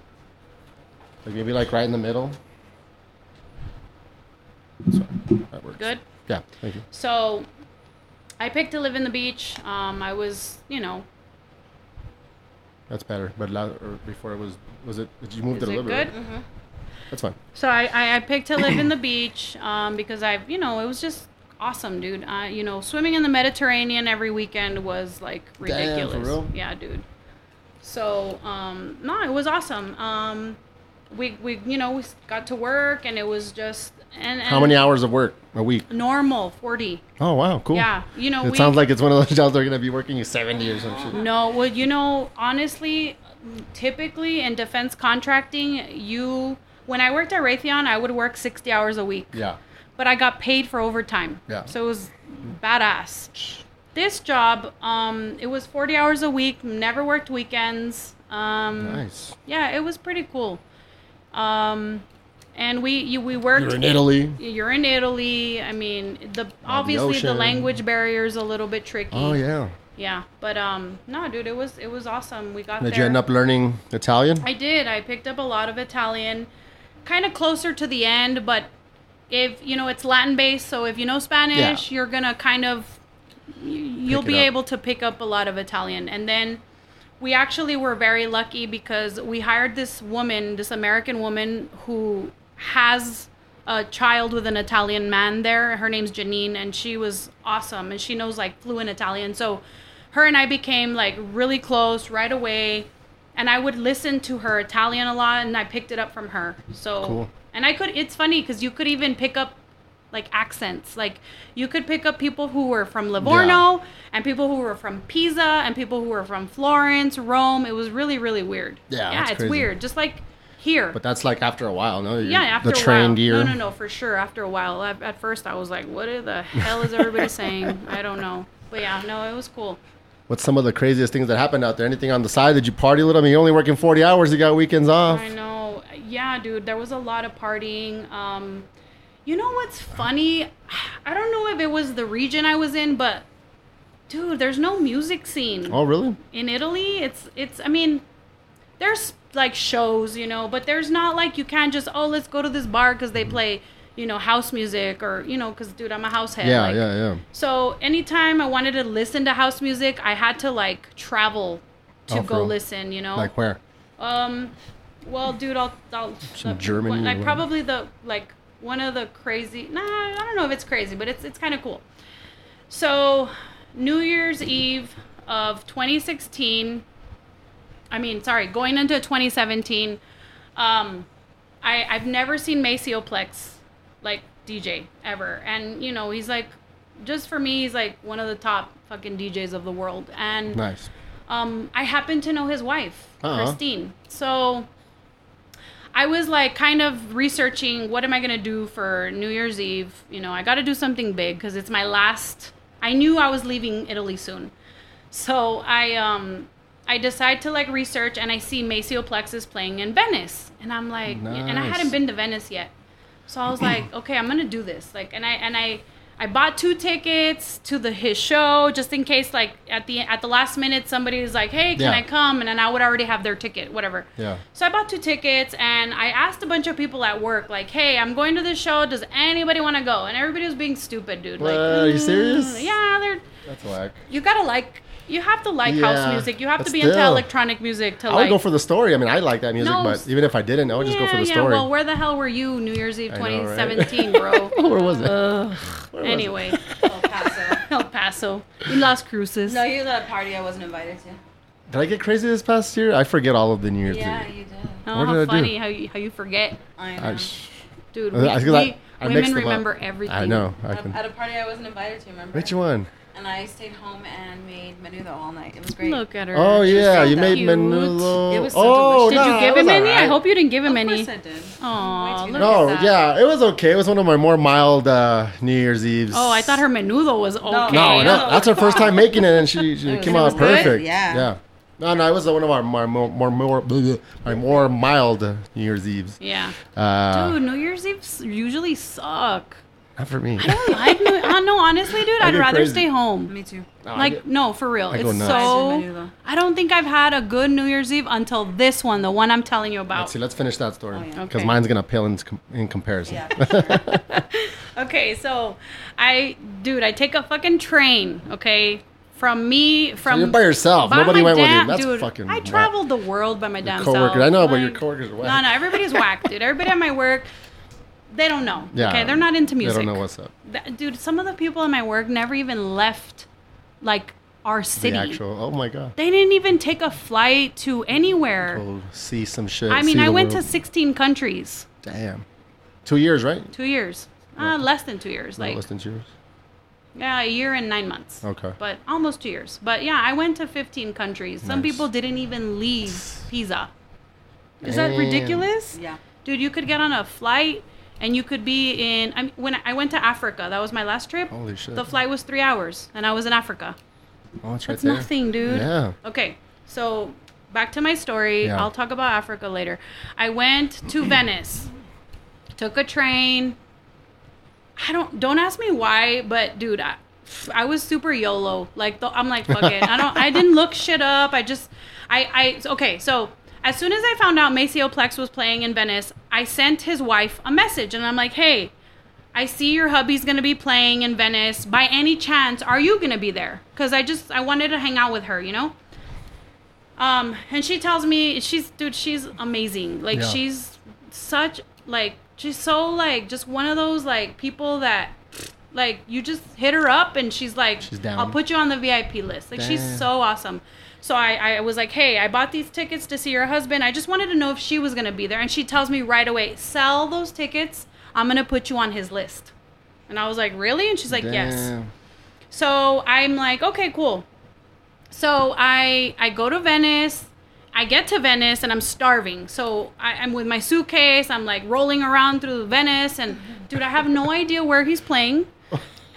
Like maybe like right in the middle. So that works. Good? Yeah, thank you. So I picked to live in the beach. I was, you know. That's better. But before it was it, you moved it a little bit. Is it good? Right? Mm-hmm. That's fine. So I picked to live in the beach because I've, you know, it was just awesome, dude. You know, swimming in the Mediterranean every weekend was like ridiculous. Damn, for real? Yeah, dude. So, it was awesome. We got to work, and it was just and how many hours of work a week? Normal 40. Oh wow, cool. Yeah, you know, it sounds like it's one of those jobs they're gonna be working you 70 or some shit. No, well, you know, honestly, typically in defense contracting, when I worked at Raytheon, I would work 60 hours a week. Yeah. But I got paid for overtime. Yeah. So it was badass. This job, it was 40 hours a week. Never worked weekends. Nice. Yeah, it was pretty cool. And we worked. You're in Italy. You're in Italy. I mean, obviously the language barrier is a little bit tricky. Oh yeah. Yeah, but no, dude, it was awesome. We got there. Did you end up learning Italian? I did. I picked up a lot of Italian, kind of closer to the end, but. If you know, it's Latin based, so if you know Spanish, you're gonna kind of you'll be able to pick up a lot of Italian. And then we actually were very lucky because we hired this woman, this American woman who has a child with an Italian man there. Her name's Janine, and she was awesome, and she knows like fluent Italian. So her and I became like really close right away, and I would listen to her Italian a lot, and I picked it up from her. So cool. And it's funny because you could even pick up like accents. Like you could pick up people who were from Livorno and people who were from Pisa and people who were from Florence, Rome. It was really, really weird. Yeah. Yeah, it's weird. Just like here. But that's like after a while, no? Yeah, after a while. The trained ear. No, for sure. After a while. At first I was like, what the hell is everybody saying? I don't know. But yeah, no, it was cool. What's some of the craziest things that happened out there? Anything on the side? Did you party a little? I mean, you're only working 40 hours. You got weekends off. I know. Yeah, dude, there was a lot of partying. You know what's funny? I don't know if it was the region I was in, but dude, there's no music scene. Oh, really? In Italy, it's. I mean, there's like shows, you know, but there's not like you can't just let's go to this bar because they play, you know, house music or you know, because dude, I'm a house head. Yeah, like, yeah. So anytime I wanted to listen to house music, I had to like travel to go listen. You know, like where? Well, dude, I'll Germany. Like probably one of the crazy. Nah, I don't know if it's crazy, but it's kind of cool. So, New Year's Eve of 2016. Going into 2017. I've never seen Maceo Plex like DJ ever, and you know he's like, just for me, he's like one of the top fucking DJs of the world, and nice. I happen to know his wife, Christine. So I was like kind of researching, what am I going to do for New Year's Eve? You know, I got to do something big because it's my last. I knew I was leaving Italy soon. So I decide to like research, and I see Maceo Plex is playing in Venice. And I'm like, nice. And I hadn't been to Venice yet. So I was like, okay, I'm going to do this. Like, and I bought 2 tickets to his show just in case, like at the last minute, somebody's like, hey, can I come? And then I would already have their ticket, whatever. Yeah. So I bought 2 tickets, and I asked a bunch of people at work, like, hey, I'm going to this show. Does anybody want to go? And everybody was being stupid, dude. Like, are you serious? Yeah. That's whack. You have to like house music. You have to be into electronic music to like. I would go for the story. I mean, I like that music, but even if I didn't, I would just go for the story. Well, where the hell were you New Year's Eve 2017, right? Bro? Where was it? Anyway, El Paso. In Las Cruces. No, you were at a party I wasn't invited to. Did I get crazy this past year? I forget all of the New Year's Eve. Yeah, you did. Oh, how funny how you forget. I know. Dude, women remember everything. I know. At a party I wasn't invited to, remember? Which one? And I stayed home and made menudo all night. It was great. Look at her. Oh, yeah. You made menudo. It was so delicious. Did you give him any? Right. I hope you didn't give him any. Of course I did. Oh, look at that. Yeah. It was okay. It was one of my more mild New Year's Eves. Oh, I thought her menudo was okay. No. That's her first time making it, and she came out perfect. Good? Yeah. No, it was one of our more mild New Year's Eves. Yeah. Dude, New Year's Eves usually suck. Not for me. I don't like New Year's. No, honestly, dude, I'd rather stay home. Me too. No, for real. It's so... I don't think I've had a good New Year's Eve until this one, the one I'm telling you about. Let's finish that story. Because mine's going to pale in comparison. Yeah, sure. Okay, so I take a fucking train, okay? So you're by yourself. Nobody went with you. That's fucking I traveled whack. The world by my damn self. I know, but your coworkers are whack. No, everybody's whack, dude. Everybody at my work... They don't know. Yeah, okay, they're not into music. They don't know what's up. Dude, some of the people in my work never even left, like, our city. Oh, my God. They didn't even take a flight to anywhere. Go see some shit. I mean, I went to 16 countries. Damn. 2 years, right? 2 years. Less than 2 years. Less than 2 years? Yeah, 1 year and 9 months. Okay. But almost 2 years. But, yeah, I went to 15 countries. Some people didn't even leave Pisa. Is that ridiculous? Yeah. Dude, you could get on a flight... And you could be in... when I went to Africa, that was my last trip. Holy shit. The flight was 3 hours, and I was in Africa. Oh, it's right there. That's nothing, dude. Yeah. Okay, so back to my story. Yeah. I'll talk about Africa later. I went to Venice. Took a train. Don't ask me why, but, dude, I was super YOLO. Like, I'm like, fuck it. I didn't look shit up. Okay, so... As soon as I found out Maceo Plex was playing in Venice, I sent his wife a message. And I'm like, hey, I see your hubby's going to be playing in Venice. By any chance, are you going to be there? Because I wanted to hang out with her, you know? And she tells me, she's amazing. Like, she's such, like, she's so, like, just one of those, like, people that, like, you just hit her up and she's like, she's down. I'll put you on the VIP list. Like, she's so awesome. So I was like, hey, I bought these tickets to see your husband. I just wanted to know if she was going to be there. And she tells me right away, sell those tickets. I'm going to put you on his list. And I was like, really? And she's like, yes. So I'm like, okay, cool. So I go to Venice. I get to Venice and I'm starving. So I'm with my suitcase. I'm like rolling around through Venice. And dude, I have no idea where he's playing.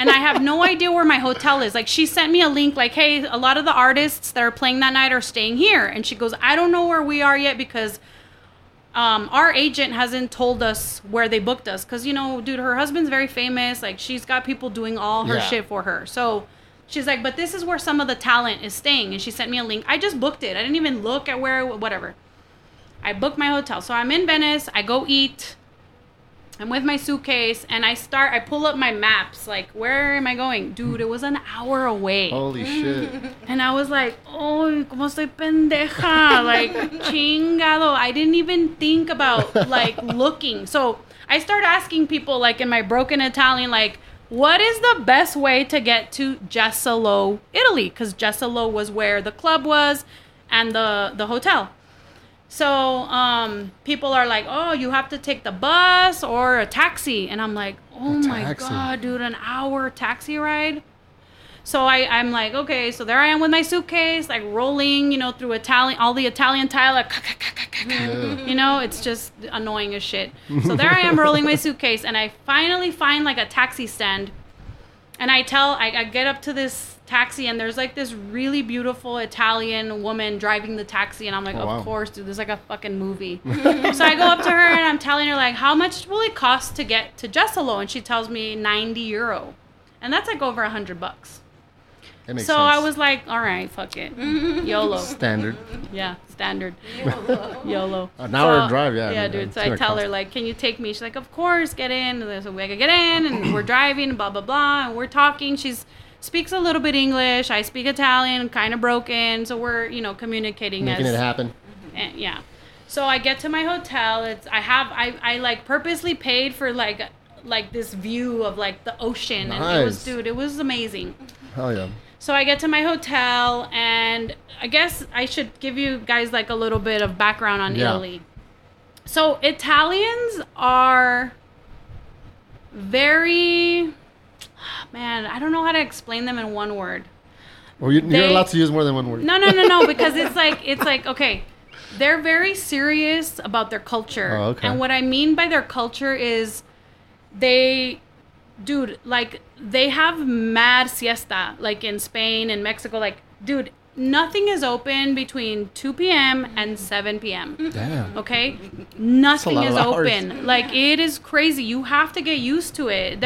And I have no idea where my hotel is. Like, she sent me a link like, hey, a lot of the artists that are playing that night are staying here. And she goes, I don't know where we are yet because our agent hasn't told us where they booked us. Because, you know, dude, her husband's very famous. Like, she's got people doing all her shit for her. So she's like, but this is where some of the talent is staying. And she sent me a link. I just booked it. I didn't even look at where, whatever. I booked my hotel. So I'm in Venice. I go eat. I'm with my suitcase, and I pull up my maps, like, where am I going? Dude, it was an hour away. Holy shit. And I was like, oh, como estoy pendeja. Like, chingado. I didn't even think about, like, looking. So I start asking people, like, in my broken Italian, like, what is the best way to get to Jesolo, Italy? Because Jesolo was where the club was and the hotel. So people are like, oh, you have to take the bus or a taxi. And I'm like, oh my God, dude, an hour taxi ride. So I'm like, okay, so there I am with my suitcase, like rolling, you know, through all the Italian tile, like, yeah. You know, it's just annoying as shit. So there I am rolling my suitcase, and I finally find like a taxi stand, and I get up to this taxi, and there's like this really beautiful Italian woman driving the taxi, and I'm like, of course, dude, this is like a fucking movie. So I go up to her and I'm telling her like, how much will it cost to get to Jesolo? And she tells me €90, and that's like over $100. So sense. I was like, all right, fuck it, YOLO. Standard. Yeah, standard. YOLO. An hour drive, yeah. Yeah, dude. So I tell her like, can you take me? She's like, of course, get in. And so we get in, and we're driving, blah blah blah, and we're talking. She's speaks a little bit English. I speak Italian, kind of broken. So we're, you know, communicating. Making it happen. And, yeah. So I get to my hotel. I like purposely paid for like this view of like the ocean. Nice. And it was amazing. Hell yeah. So I get to my hotel, and I guess I should give you guys like a little bit of background on Italy. So Italians are very... Man, I don't know how to explain them in one word. Well, you're allowed to use more than one word. No, because it's like okay, they're very serious about their culture. Oh, okay. And what I mean by their culture is they have mad siesta, like in Spain and Mexico. Like, dude, nothing is open between 2 p.m. and 7 p.m. Damn. Okay? Nothing is open. Hours. Like, it is crazy. You have to get used to it.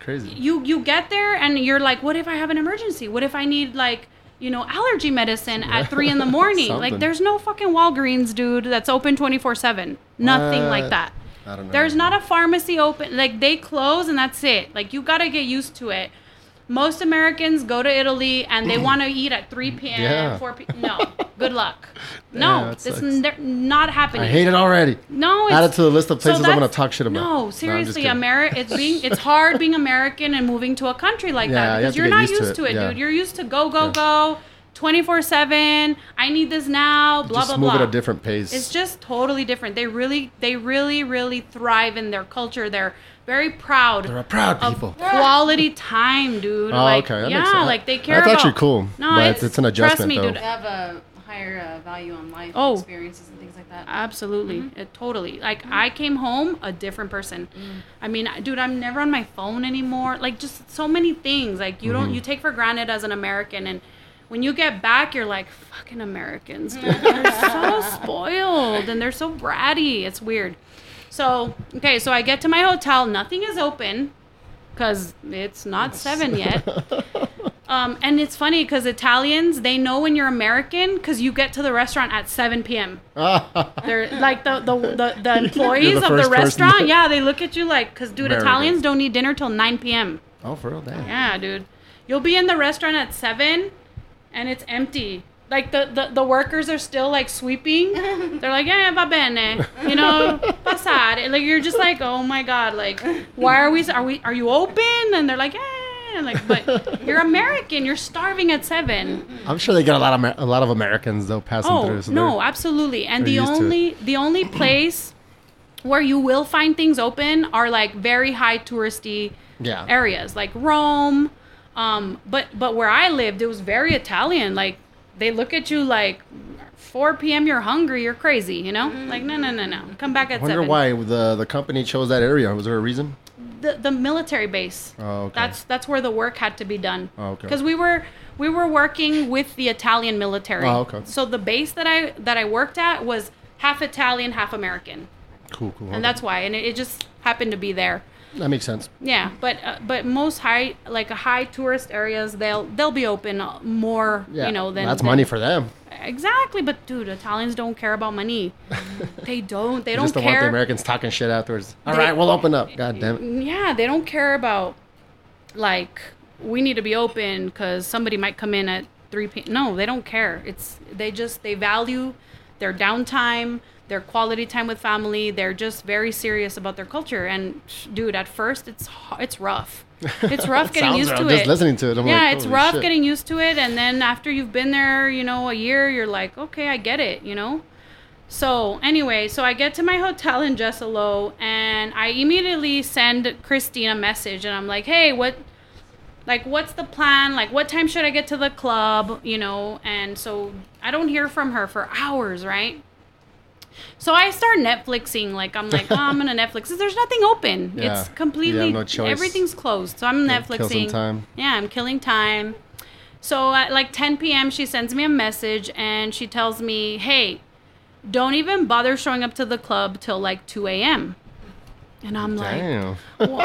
Crazy. You get there and you're like, what if I have an emergency? What if I need like, you know, allergy medicine at 3 a.m? Like, there's no fucking Walgreens, dude, that's open 24/7. Nothing like that. I don't know. There's not a pharmacy open. Like, they close and that's it. Like, you gotta get used to it. Most Americans go to Italy and they want to eat at 3 p.m. Yeah. 4 p.m. No, good luck. No, yeah, it's not happening. I hate it already. No, add it to the list of places I'm going to talk shit about. No, seriously, it's hard being American and moving to a country like that, because you're not used to it, dude. You're used to go, 24/7. I need this now. Blah blah blah. Just move at a different pace. It's just totally different. They really thrive in their culture. They're very proud. They're a proud people. Quality time, dude. Oh, like, okay. That makes sense. Like, they care. That's actually cool. No, but it's an adjustment. Trust me, dude. They have a higher value on life experiences and things like that. Absolutely, totally. Like, I came home a different person. I mean, dude, I'm never on my phone anymore. Like, just so many things. Like, you don't take for granted as an American. And when you get back, you're like, fucking Americans, dude. They're so spoiled and they're so bratty. It's weird. So, okay, so I get to my hotel. Nothing is open because it's not 7 yet. And it's funny because Italians, they know when you're American because you get to the restaurant at 7 p.m. They're like the employees of the restaurant. Yeah, they look at you like, because, dude, American. Italians don't eat dinner till 9 p.m. Oh, for real? Damn. Yeah, dude. You'll be in the restaurant at 7 and it's empty. Like, the workers are still, like, sweeping. They're like, yeah, va bene, you know, passare. Like, you're just like, oh, my God, like, why are you open? And they're like, yeah. Like, but you're American. You're starving at 7. I'm sure they got a lot of Americans, though, passing through. So no, absolutely. And the only place where you will find things open are, like, very high touristy areas. Like, Rome. But where I lived, it was very Italian, like. They look at you like, 4 p.m., you're hungry, you're crazy, you know? Like, no. Come back at 7. I wonder why the company chose that area. Was there a reason? The military base. Oh, okay. That's where the work had to be done. Oh, okay. Because we were working with the Italian military. Oh, okay. So the base that I worked at was half Italian, half American. Cool. And that's why. And it just happened to be there. That makes sense. Yeah, but most high tourist areas, they'll be open more, you know, than that's money for them. Exactly, but dude, Italians don't care about money. They don't just don't care. Want the Americans talking shit afterwards. All right, we'll open up. God damn it. Yeah, they don't care about like, we need to be open cuz somebody might come in at 3 p.m. No, they don't care. They value their downtime, their quality time with family. They're just very serious about their culture. And dude, at first it's rough. It's rough getting used to it. Just listening to it, I'm like, it's rough getting used to it. And then after you've been there, you know, a year, you're like, okay, I get it, you know? So anyway, I get to my hotel in Jesolo and I immediately send Christine a message and I'm like, hey, what, like, what's the plan? Like, what time should I get to the club? You know, and so I don't hear from her for hours, right? So I start Netflixing. Like, I'm like, oh, I'm going to Netflix. There's nothing open. Yeah. It's completely, no choice. Everything's closed. So I'm Netflixing. Kill some time. Yeah, I'm killing time. So at like 10 p.m., she sends me a message and she tells me, hey, don't even bother showing up to the club till like 2 a.m. And I'm Damn. Like, what?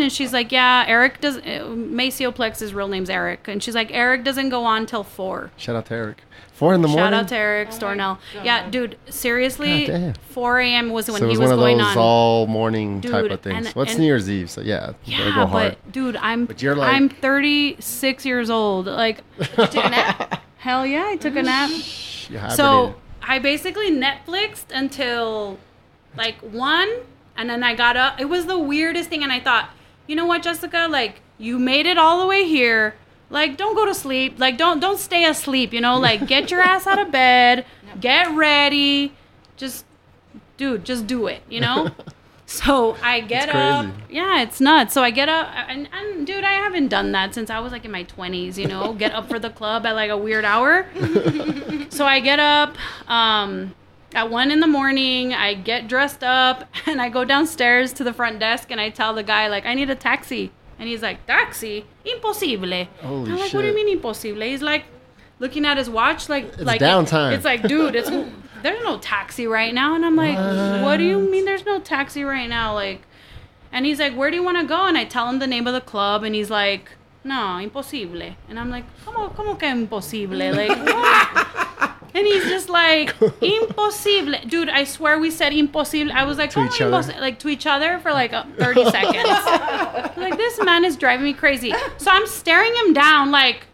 And she's like, yeah, Eric does. Maceo Plex, his real name's Eric. And she's like, Eric doesn't go on till 4. Shout out to Eric. 4 in the morning? Shout out to Eric Stornell. Yeah, dude, seriously, 4 a.m. was when he was going on. So it was one of those all morning type of things. What's New Year's Eve? So yeah, go hard. But dude, I'm 36 years old. Like, you took a nap? Hell yeah, I took a nap. So I basically Netflixed until like 1. And then I got up. It was the weirdest thing. And I thought, you know what, Jessica? Like, you made it all the way here. Like, don't go to sleep. Like, don't stay asleep, you know? Like, get your ass out of bed. Get ready. Just do it, you know? So I get up. Yeah, it's nuts. So I get up. And, dude, I haven't done that since I was, like, in my 20s, you know? Get up for the club at, like, a weird hour. So I get up. At 1 in the morning, I get dressed up, and I go downstairs to the front desk, and I tell the guy, like, I need a taxi. And he's like, taxi? Imposible. Holy I'm like, shit. What do you mean imposible? He's like, looking at his watch, like, it's like downtime. It's like, dude, there's no taxi right now. And I'm like, what do you mean there's no taxi right now? Like, and he's like, where do you want to go? And I tell him the name of the club, and he's like, no, imposible. And I'm like, como que imposible? Like, what? And he's just like, impossible. Dude, I swear we said impossible. I was like, to each other. Like, to each other for like 30 seconds. Like, this man is driving me crazy. So I'm staring him down like,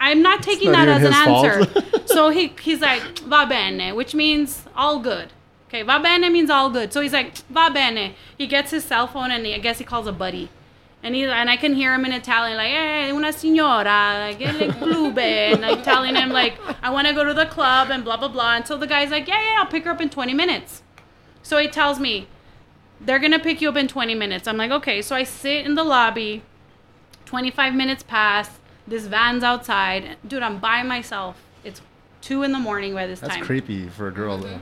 I'm not taking that as an answer. So he's like, va bene, which means all good. Okay, va bene means all good. So he's like, va bene. He gets his cell phone and I guess he calls a buddy. And I can hear him in Italian, like, hey, una signora, like, el clube. And I'm telling him, like, I want to go to the club and blah, blah, blah. Until the guy's like, yeah, I'll pick her up in 20 minutes. So he tells me, they're going to pick you up in 20 minutes. I'm like, okay. So I sit in the lobby. 25 minutes pass. This van's outside. Dude, I'm by myself. It's 2 in the morning by this time. That's creepy for a girl, though.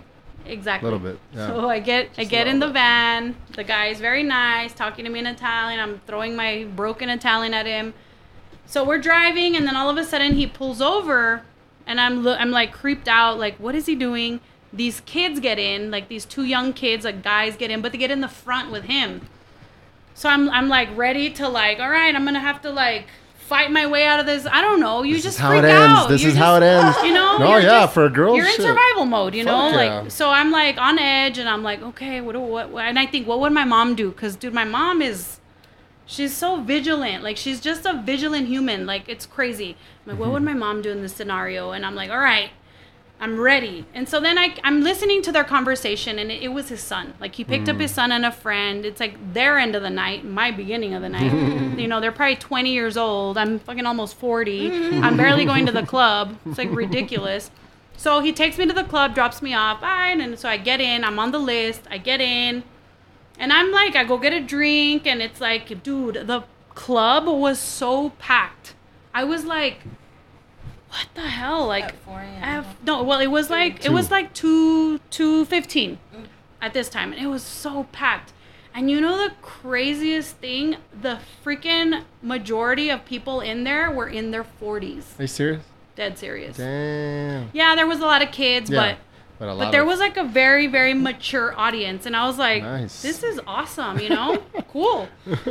Exactly. A little bit. Yeah. So I get in the van. The guy is very nice, talking to me in Italian. I'm throwing my broken Italian at him. So we're driving, and then all of a sudden he pulls over, and I'm like creeped out. Like, what is he doing? These kids get in, like these 2 young kids, like guys get in, but they get in the front with him. So I'm like ready to like, all right, I'm gonna have to like fight my way out of this. I don't know. You just freak out. This is how it ends. You know? No, yeah, for a girl, you're in survival mode, you know? Like, so I'm like on edge, and I'm like, okay, what? And I think, what would my mom do? Because, dude, my mom she's so vigilant. Like, she's just a vigilant human. Like, it's crazy. I'm like, what would my mom do in this scenario? And I'm like, all right, I'm ready. And so then I'm listening to their conversation, and it was his son. Like, he picked up his son and a friend. It's like their end of the night, my beginning of the night. You know, they're probably 20 years old. I'm fucking almost 40. I'm barely going to the club. It's like ridiculous. So he takes me to the club, drops me off. Right, and so I get in. I'm on the list. I get in. And I'm like, I go get a drink. And it's like, dude, the club was so packed. I was like, what the hell? Like, at 4 a.m. It was like 2:15 at this time, and it was so packed. And you know the craziest thing? The freaking majority of people in there were in their 40s. Are you serious? Dead serious. Damn. Yeah, there was a lot of kids, yeah, but there was like a very, very mature audience, and I was like, nice. This is awesome, you know? Cool.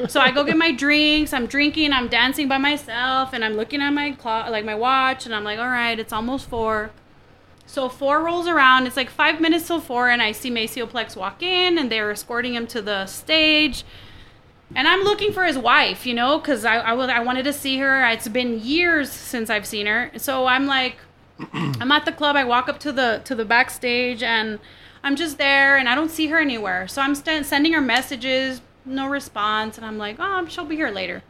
So I go get my drinks. I'm drinking. I'm dancing by myself, and I'm looking at my clock, like my watch, and I'm like, all right, it's almost 4. So 4 rolls around. It's like 5 minutes till 4, and I see Maceo Plex walk in, and they're escorting him to the stage. And I'm looking for his wife, you know, because I wanted to see her. It's been years since I've seen her. So I'm like, I'm at the club. I walk up to the backstage, and I'm just there, and I don't see her anywhere. So I'm sending her messages, no response, and I'm like, oh, she'll be here later.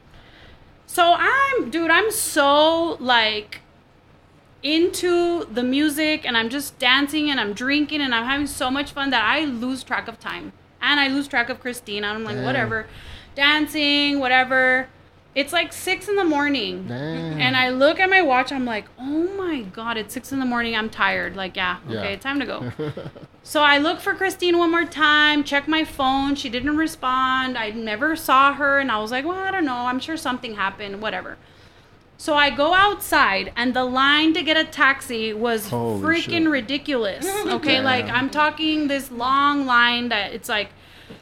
So I'm so like into the music, and I'm just dancing, and I'm drinking, and I'm having so much fun that I lose track of time, and I lose track of Christine. And I'm like, whatever, dancing, whatever. It's like 6 in the morning. Damn. And I look at my watch. I'm like, oh my God, it's 6 in the morning. I'm tired. Like, yeah. Okay, time to go. So I look for Christine one more time, check my phone. She didn't respond. I never saw her. And I was like, well, I don't know. I'm sure something happened, whatever. So I go outside, and the line to get a taxi was ridiculous. Okay, damn. Like I'm talking this long line that it's like,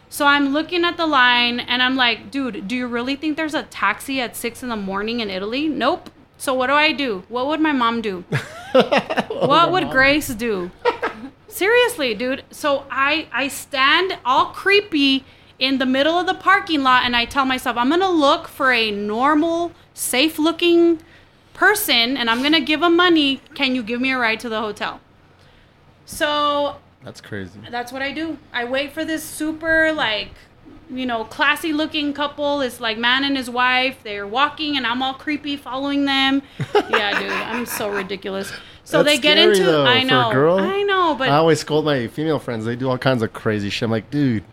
so I'm looking at the line and I'm like, dude, do you really think there's a taxi at 6 in the morning in Italy? Nope. So what do I do? What would my mom do? What would Grace do? Seriously, dude. So I stand all creepy in the middle of the parking lot and I tell myself, I'm going to look for a normal, safe looking person and I'm going to give them money. Can you give me a ride to the hotel? So... That's crazy. That's what I do. I wait for this super, like, you know, classy looking couple. It's like man and his wife. They're walking and I'm all creepy following them. Yeah, dude, I'm so ridiculous. So that's they get scary, into though, I know. For a girl. I know, but I always scold my female friends. They do all kinds of crazy shit. I'm like, dude,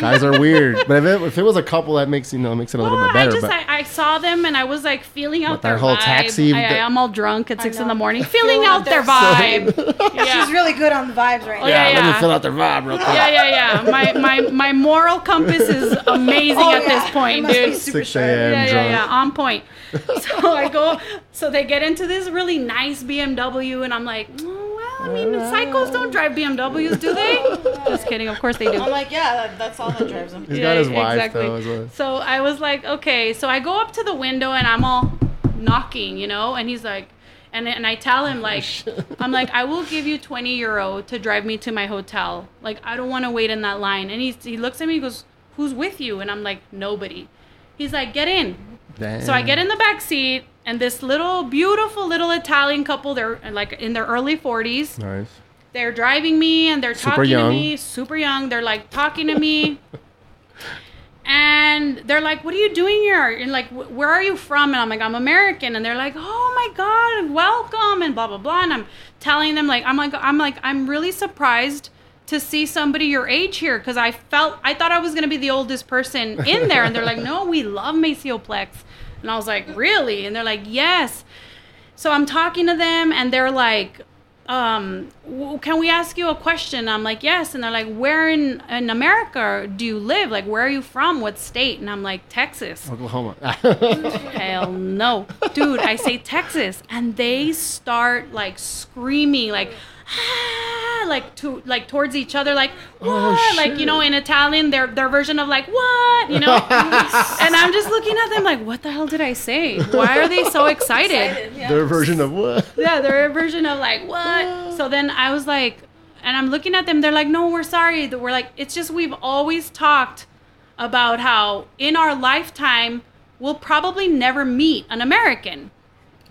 guys are weird. But if it was a couple, that makes, you know, makes it a little bit better. I saw them and I was like feeling out their whole vibe. Taxi. I'm all drunk at 6 in the morning, feeling out their vibe. Yeah. She's really good on the vibes right now. Yeah. Let me fill out their vibe real quick. Yeah. My moral compass is amazing at this point, dude. 6 a.m. Yeah, on point. So I go. So they get into this really nice BMW, and I'm like. I mean, psychos don't drive BMWs, do they? Just kidding. Of course they do. I'm like, yeah, that's all that drives them. He's got his wife, exactly. Though. As well. So I was like, okay. So I go up to the window and I'm all knocking, you know? And he's like, and I tell him, like, I'm like, I will give you 20 euro to drive me to my hotel. Like, I don't want to wait in that line. And he looks at me and goes, who's with you? And I'm like, nobody. He's like, get in. Damn. So I get in the back seat. And this little, beautiful little Italian couple, they're like in their early 40s. Nice. They're driving me and they're talking to me. Super young. They're like talking to me. And they're like, what are you doing here? And like, where are you from? And I'm like, I'm American. And they're like, oh my God, welcome. And blah, blah, blah. And I'm telling them like, I'm really surprised to see somebody your age here. Because I thought I was going to be the oldest person in there. And they're like, no, we love Maceo Plex. And I was like, really? And they're like, yes. So I'm talking to them and they're like, can we ask you a question? And I'm like, yes. And they're like, where in America do you live? Like, where are you from? What state? And I'm like, Texas. Oklahoma. Hell no. Dude, I say Texas. And they start like screaming, like, ah, like towards each other, like what? Oh, like, you know, in Italian, their version of like what, you know. And I'm just looking at them like, what the hell did I say? Why are they so excited? Yeah. Their version of what? Yeah, their version of like what. So then I was like, and I'm looking at them. They're like, no, we're sorry. We're like, it's just we've always talked about how in our lifetime we'll probably never meet an American.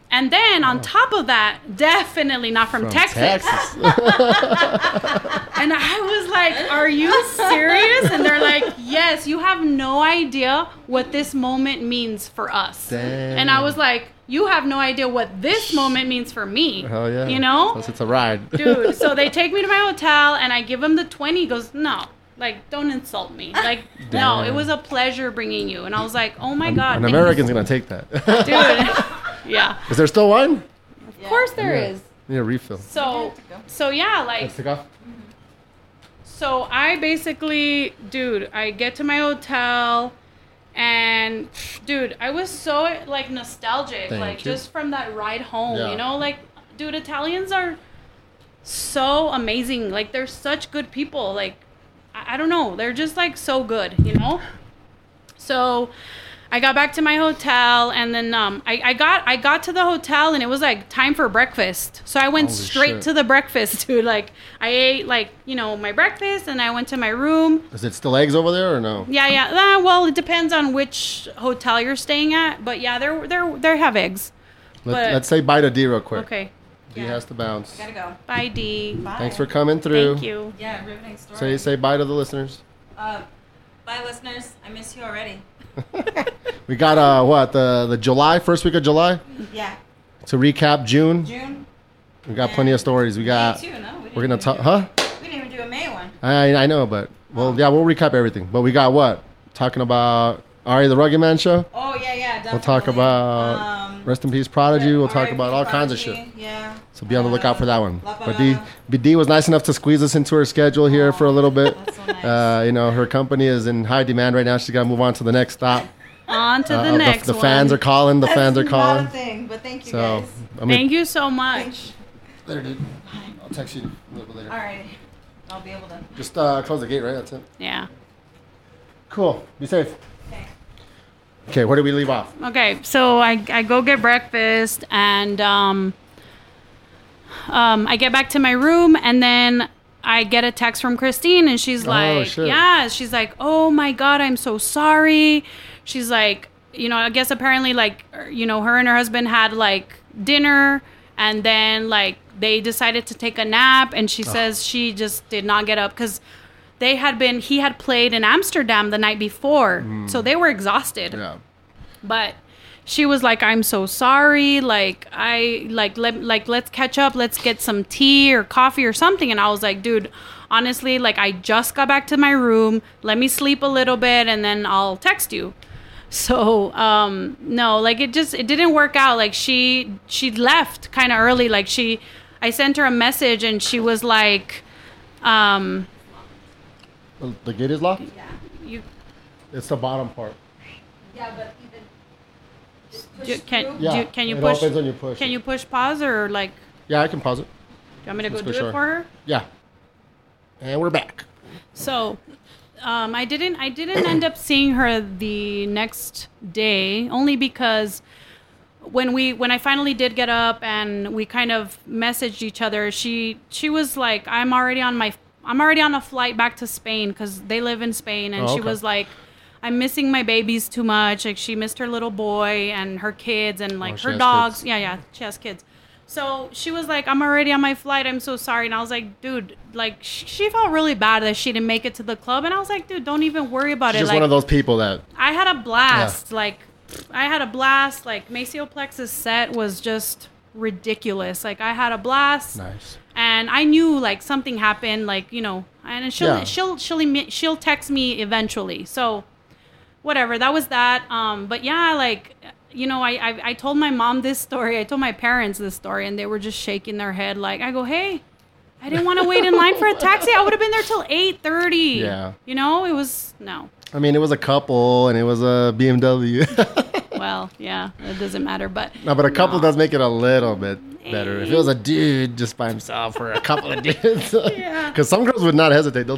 And then on top of that, definitely not from Texas. And I was like, are you serious? And they're like, yes, you have no idea what this moment means for us. Damn. And I was like, you have no idea what this moment means for me. Hell yeah. You know? Plus it's a ride. Dude, so they take me to my hotel and I give them the 20. He goes, no. Like, don't insult me. Like, damn. No, it was a pleasure bringing you. And I was like, oh, my God. An American's going to take that. Dude, yeah. Is there still wine? Of course there is. Need a refill. So yeah, like. So I basically, dude, I get to my hotel. And, dude, I was so, like, nostalgic. Thank like, you. Just from that ride home, yeah. You know? Like, dude, Italians are so amazing. Like, they're such good people. Like. I don't know. They're just like so good, you know? So I got back to my hotel and then I got to the hotel and it was like time for breakfast. So I went to the breakfast, dude. Like I ate like, you know, my breakfast and I went to my room. Is it still eggs over there or no? Yeah. Well, it depends on which hotel you're staying at. But yeah, they have eggs. Let's say bye to Dee real quick. Okay. Dee has to bounce. Gotta go. Bye, Dee. Bye. Thanks for coming through. Thank you. Yeah, riveting story. So you say bye to the listeners. Bye, listeners. I miss you already. We got the July first week of July. Yeah. To recap, June. We got plenty of stories. We got. May too, no? We're gonna talk. Huh? We didn't even do a May one. I know, but we'll recap everything. But we got what? Talking about Ari, the Rugged Man Show. Oh, yeah, yeah, definitely. We'll talk about Rest in Peace Prodigy. We'll talk about all kinds of shit. Yeah. So be on the lookout for that one. But Dee was nice enough to squeeze us into her schedule here for a little bit. That's so nice. You know, her company is in high demand right now. She's got to move on to the next stop. On to the next one. The fans are calling. The fans are calling. That's not a thing, but thank you, guys. Thank you so much. Later, dude. I'll text you a little bit later. All right. I'll be able to. Just close the gate, right? That's it. Yeah. Cool. Be safe. Okay, where did we leave off? Okay, so I go get breakfast and I get back to my room and then I get a text from Christine and she's like, yeah, she's like, oh my God, I'm so sorry. She's like, you know, I guess apparently like, you know, her and her husband had like dinner and then like they decided to take a nap and she says she just did not get up because he had played in Amsterdam the night before. So they were exhausted. Yeah. But she was like, I'm so sorry. Like, let's catch up. Let's get some tea or coffee or something. And I was like, dude, honestly, like I just got back to my room. Let me sleep a little bit and then I'll text you. So, no, like it didn't work out. Like she left kind of early. Like I sent her a message and she was like, the gate is locked? Yeah. It's the bottom part. Yeah, but can you push pause or like? Yeah, I can pause it. Do you want me to go do it for her? Yeah. And we're back. So, I didn't end up seeing her the next day only because when I finally did get up and we kind of messaged each other, she was like, I'm already on a flight back to Spain because they live in Spain. And she was like, I'm missing my babies too much. Like she missed her little boy and her kids and like her dogs. Kids. Yeah. She has kids. So she was like, I'm already on my flight. I'm so sorry. And I was like, dude, like she felt really bad that she didn't make it to the club. And I was like, dude, don't even worry about it. She's just like, one of those people that. I had a blast. Yeah. Like I had a blast. Like Maceo Plex's set was just ridiculous. Like I had a blast. Nice. And I knew like something happened, like, you know, and she'll text me eventually. So whatever, that was that. But yeah, like, you know, I told my mom this story. I told my parents this story and they were just shaking their head. Like I go, hey, I didn't want to wait in line for a taxi. I would have been there till 8:30. Yeah. You know, I mean, it was a couple and it was a BMW. Well, yeah, it doesn't matter, but a couple does make it a little bit better. If it was a dude just by himself or a couple of dudes, yeah, because some girls would not hesitate. They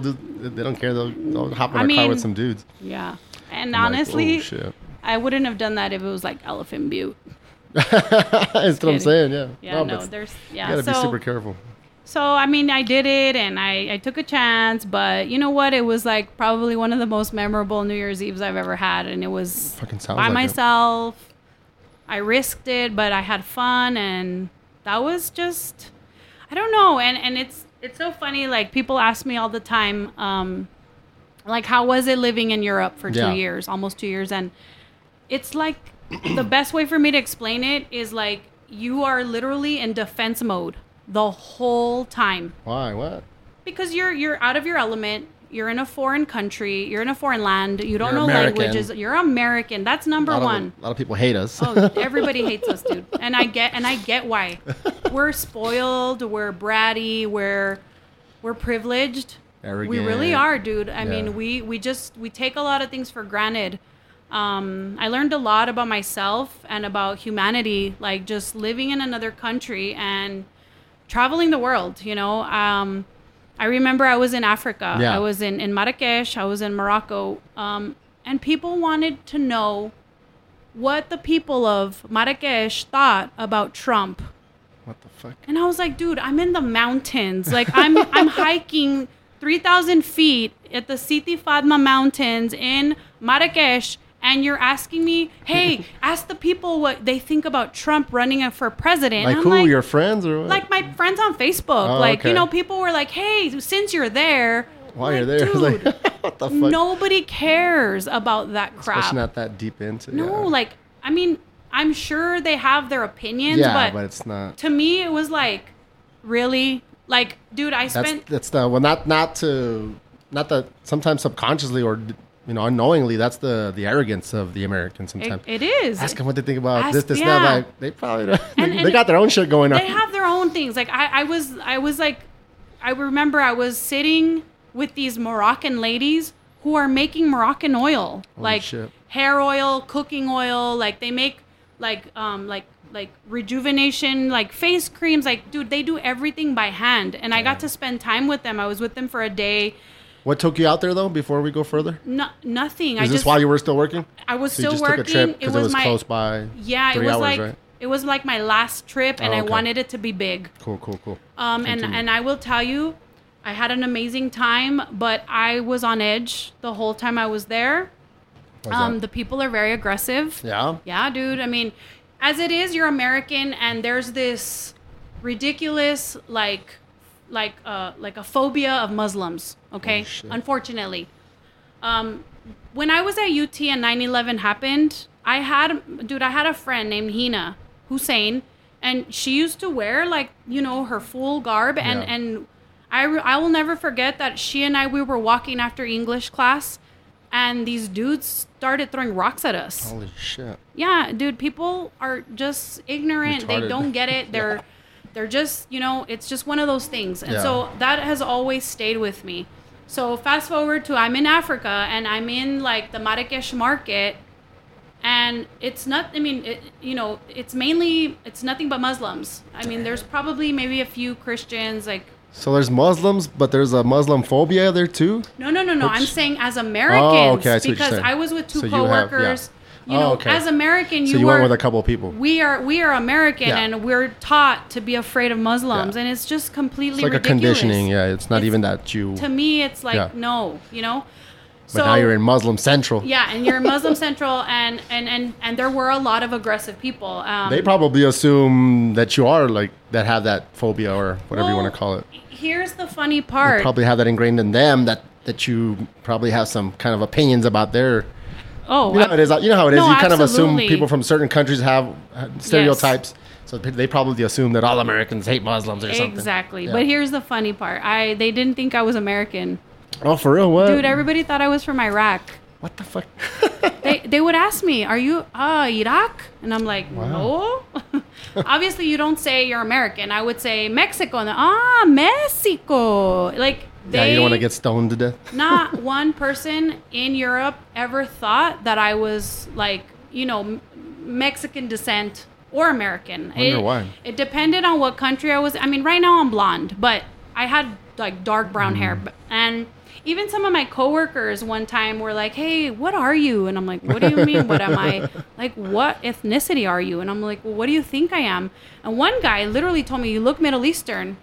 don't care. They'll hop in a car with some dudes. Yeah, and I'm honestly, like, oh, I wouldn't have done that if it was like Elephant Butte. That's what I'm saying. Yeah. Yeah. No, there's. Yeah. You gotta be super careful. So, I mean, I did it and I took a chance, but you know what? It was like probably one of the most memorable New Year's Eves I've ever had. And it was by myself. I risked it, but I had fun. And that was just, I don't know. And it's so funny. Like people ask me all the time, like, how was it living in Europe for 2 years, almost 2 years? And it's like the best way for me to explain it is like you are literally in defense mode. The whole time. Why? What? Because you're out of your element. You're in a foreign country. You're in a foreign land. You don't know American languages. You're American. That's number one. A lot of people hate us. Oh, everybody hates us, dude. And I get why. We're spoiled. We're bratty. We're privileged. Arrogant. We really are, dude. I mean, we take a lot of things for granted. I learned a lot about myself and about humanity, like just living in another country and traveling the world, you know. I remember I was in Africa. Yeah. I was in Marrakech. I was in Morocco. And people wanted to know what the people of Marrakech thought about Trump. What the fuck? And I was like, dude, I'm in the mountains. Like, I'm hiking 3,000 feet at the Siti Fatma Mountains in Marrakech. And you're asking me, hey, ask the people what they think about Trump running for president. Like who, like, your friends or what? Like my friends on Facebook. Oh, like, okay. You know, people were like, hey, since you're there. While you're there. Dude, like, what the fuck? Nobody cares about that crap. Especially not that deep into it. No, like, I mean, I'm sure they have their opinions. Yeah, but it's not. To me, it was like, really? Like, dude, I spent. That's the, well, not to, not that sometimes subconsciously or you know, unknowingly, that's the arrogance of the Americans sometimes. It is. Ask them what they think about this, that. Like, they probably don't. And they got their own shit going on. They have their own things. Like, I remember I was sitting with these Moroccan ladies who are making Moroccan oil. Holy like shit. Hair oil, cooking oil. Like, they make, like rejuvenation, like face creams. Like, dude, they do everything by hand. And I got to spend time with them. I was with them for a day. What took you out there, though, before we go further? No, nothing. Is this while you were still working? I was still working. So you just took a trip because it was close by 3 hours, right? It was like my last trip, and I wanted it to be big. Cool. And I will tell you, I had an amazing time, but I was on edge the whole time I was there. The people are very aggressive. Yeah? Yeah, dude. I mean, as it is, you're American, and there's this ridiculous, like a phobia of Muslims, okay? Oh, unfortunately. When I was at UT and 9/11 happened, I had a friend named Hina Hussein, and she used to wear, like, you know, her full garb, and I will never forget that she and I, we were walking after English class, and these dudes started throwing rocks at us. Holy shit. Yeah, dude, people are just ignorant. Retarded. They don't get it. They're just, you know, it's just one of those things. And so that has always stayed with me. So fast forward to I'm in Africa, and I'm in, like, the Marrakech market, and it's not, I mean, it, you know, it's mainly, it's nothing but Muslims. I mean, there's probably maybe a few Christians, like. So there's Muslims, but there's a Muslim phobia there too? No. Which? I'm saying as Americans, because I was with two coworkers. As American, you went with a couple of people. We are American, and we're taught to be afraid of Muslims, and it's just completely ridiculous. It's like ridiculous. A conditioning, It's not even that you... To me, it's like, no, you know? But so, now you're in Muslim Central. Yeah, and you're in Muslim Central, and there were a lot of aggressive people. They probably assume that you are, like, that have that phobia or whatever you want to call it. Here's the funny part. They probably have that ingrained in them, that you probably have some kind of opinions about their... Oh, you know how it is. You kind of assume people from certain countries have stereotypes. Yes. So they probably assume that all Americans hate Muslims or something. Exactly. Yeah. But here's the funny part. They didn't think I was American. Oh, for real? What? Dude, everybody thought I was from Iraq. What the fuck? They would ask me, are you Iraq? And I'm like, no. Obviously, you don't say you're American. I would say Mexico. And Mexico. Like... you don't want to get stoned to death. Not one person in Europe ever thought that I was, like, you know, Mexican descent or American. I wonder why. It depended on what country I was. I mean, right now I'm blonde, but I had, like, dark brown hair. And even some of my coworkers one time were like, hey, what are you? And I'm like, what do you mean, what am I? Like, what ethnicity are you? And I'm like, well, what do you think I am? And one guy literally told me, you look Middle Eastern.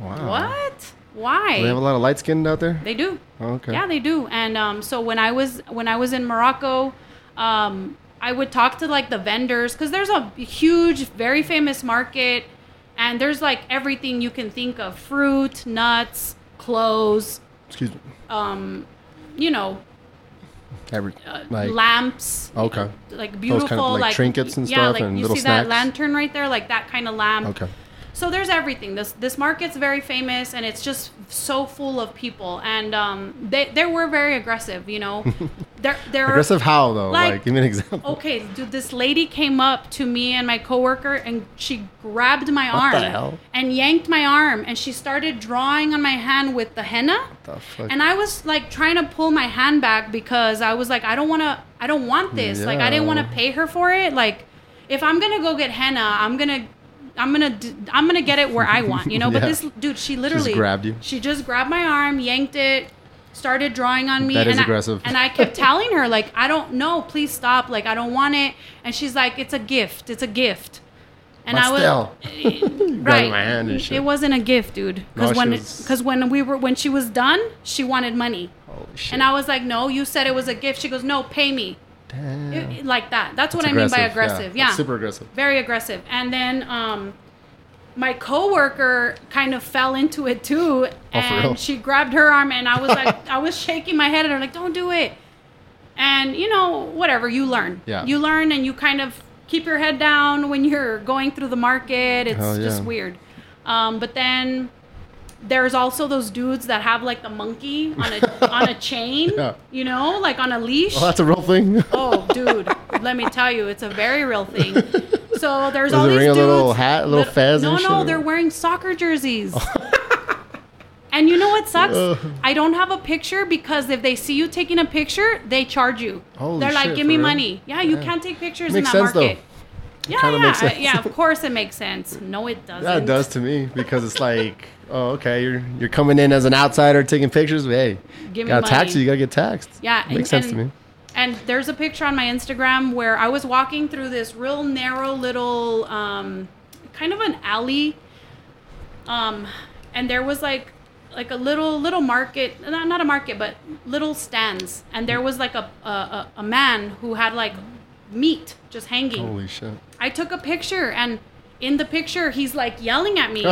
Wow. What? Why? Do they have a lot of light skinned out there? They do. Oh, okay. Yeah, they do. And so when I was in Morocco, I would talk to, like, the vendors, because there's a huge, very famous market, and there's, like, everything you can think of: fruit, nuts, clothes. Excuse me. You know. Like, lamps. Okay. Like beautiful, kind of, like trinkets and stuff, and little snacks. Yeah, like you see that lantern right there, like that kind of lamp. Okay. So there's everything. This market's very famous, and it's just so full of people. And they were very aggressive, you know. They're aggressive how, though? Like, give me an example. Okay, dude, this lady came up to me and my coworker, and she grabbed my arm. What the hell? And yanked my arm, and she started drawing on my hand with the henna. What the fuck? And I was, like, trying to pull my hand back because I was like, I don't want this. Yeah. Like, I didn't want to pay her for it. Like, if I'm going to go get henna, I'm gonna get it where I want, you know. But this dude, she literally grabbed you. She just grabbed my arm, yanked it, started drawing on me. That is aggressive. I kept telling her, like, I don't know, please stop. Like, I don't want it. And she's like, it's a gift. And but I was still. Right. My hand and shit. It wasn't a gift, dude. Because when she was done, she wanted money. Oh shit. And I was like, no, you said it was a gift. She goes, no, pay me. Damn. Like that. That's what I mean by aggressive. Yeah. Super aggressive. Very aggressive. And then my coworker kind of fell into it too, and she grabbed her arm, and I was like, I was shaking my head at her like, don't do it. And, you know, whatever, you learn. Yeah. You learn, and you kind of keep your head down when you're going through the market. It's just weird. But then There's also those dudes that have like the monkey on a chain, yeah. You know, like on a leash. Oh, that's a real thing. Oh, dude, let me tell you, it's a very real thing. So there's all these dudes. A little hat, a little fez. No, they're wearing soccer jerseys. And you know what sucks? I don't have a picture because if they see you taking a picture, they charge you. Holy they're like, shit, give me real? Money. Yeah, you can't take pictures in that sense, market. Though. Yeah, of course it makes sense. No, it doesn't. Yeah, it does to me because it's like, oh, okay, you're coming in as an outsider taking pictures. But hey, give me money. Tax you. You gotta get taxed. Yeah, it makes sense to me. And there's a picture on my Instagram where I was walking through this real narrow little kind of an alley, and there was like a little market, not a market, but little stands. And there was like a man who had like meat just hanging. Holy shit. I took a picture, and in the picture, he's like yelling at me.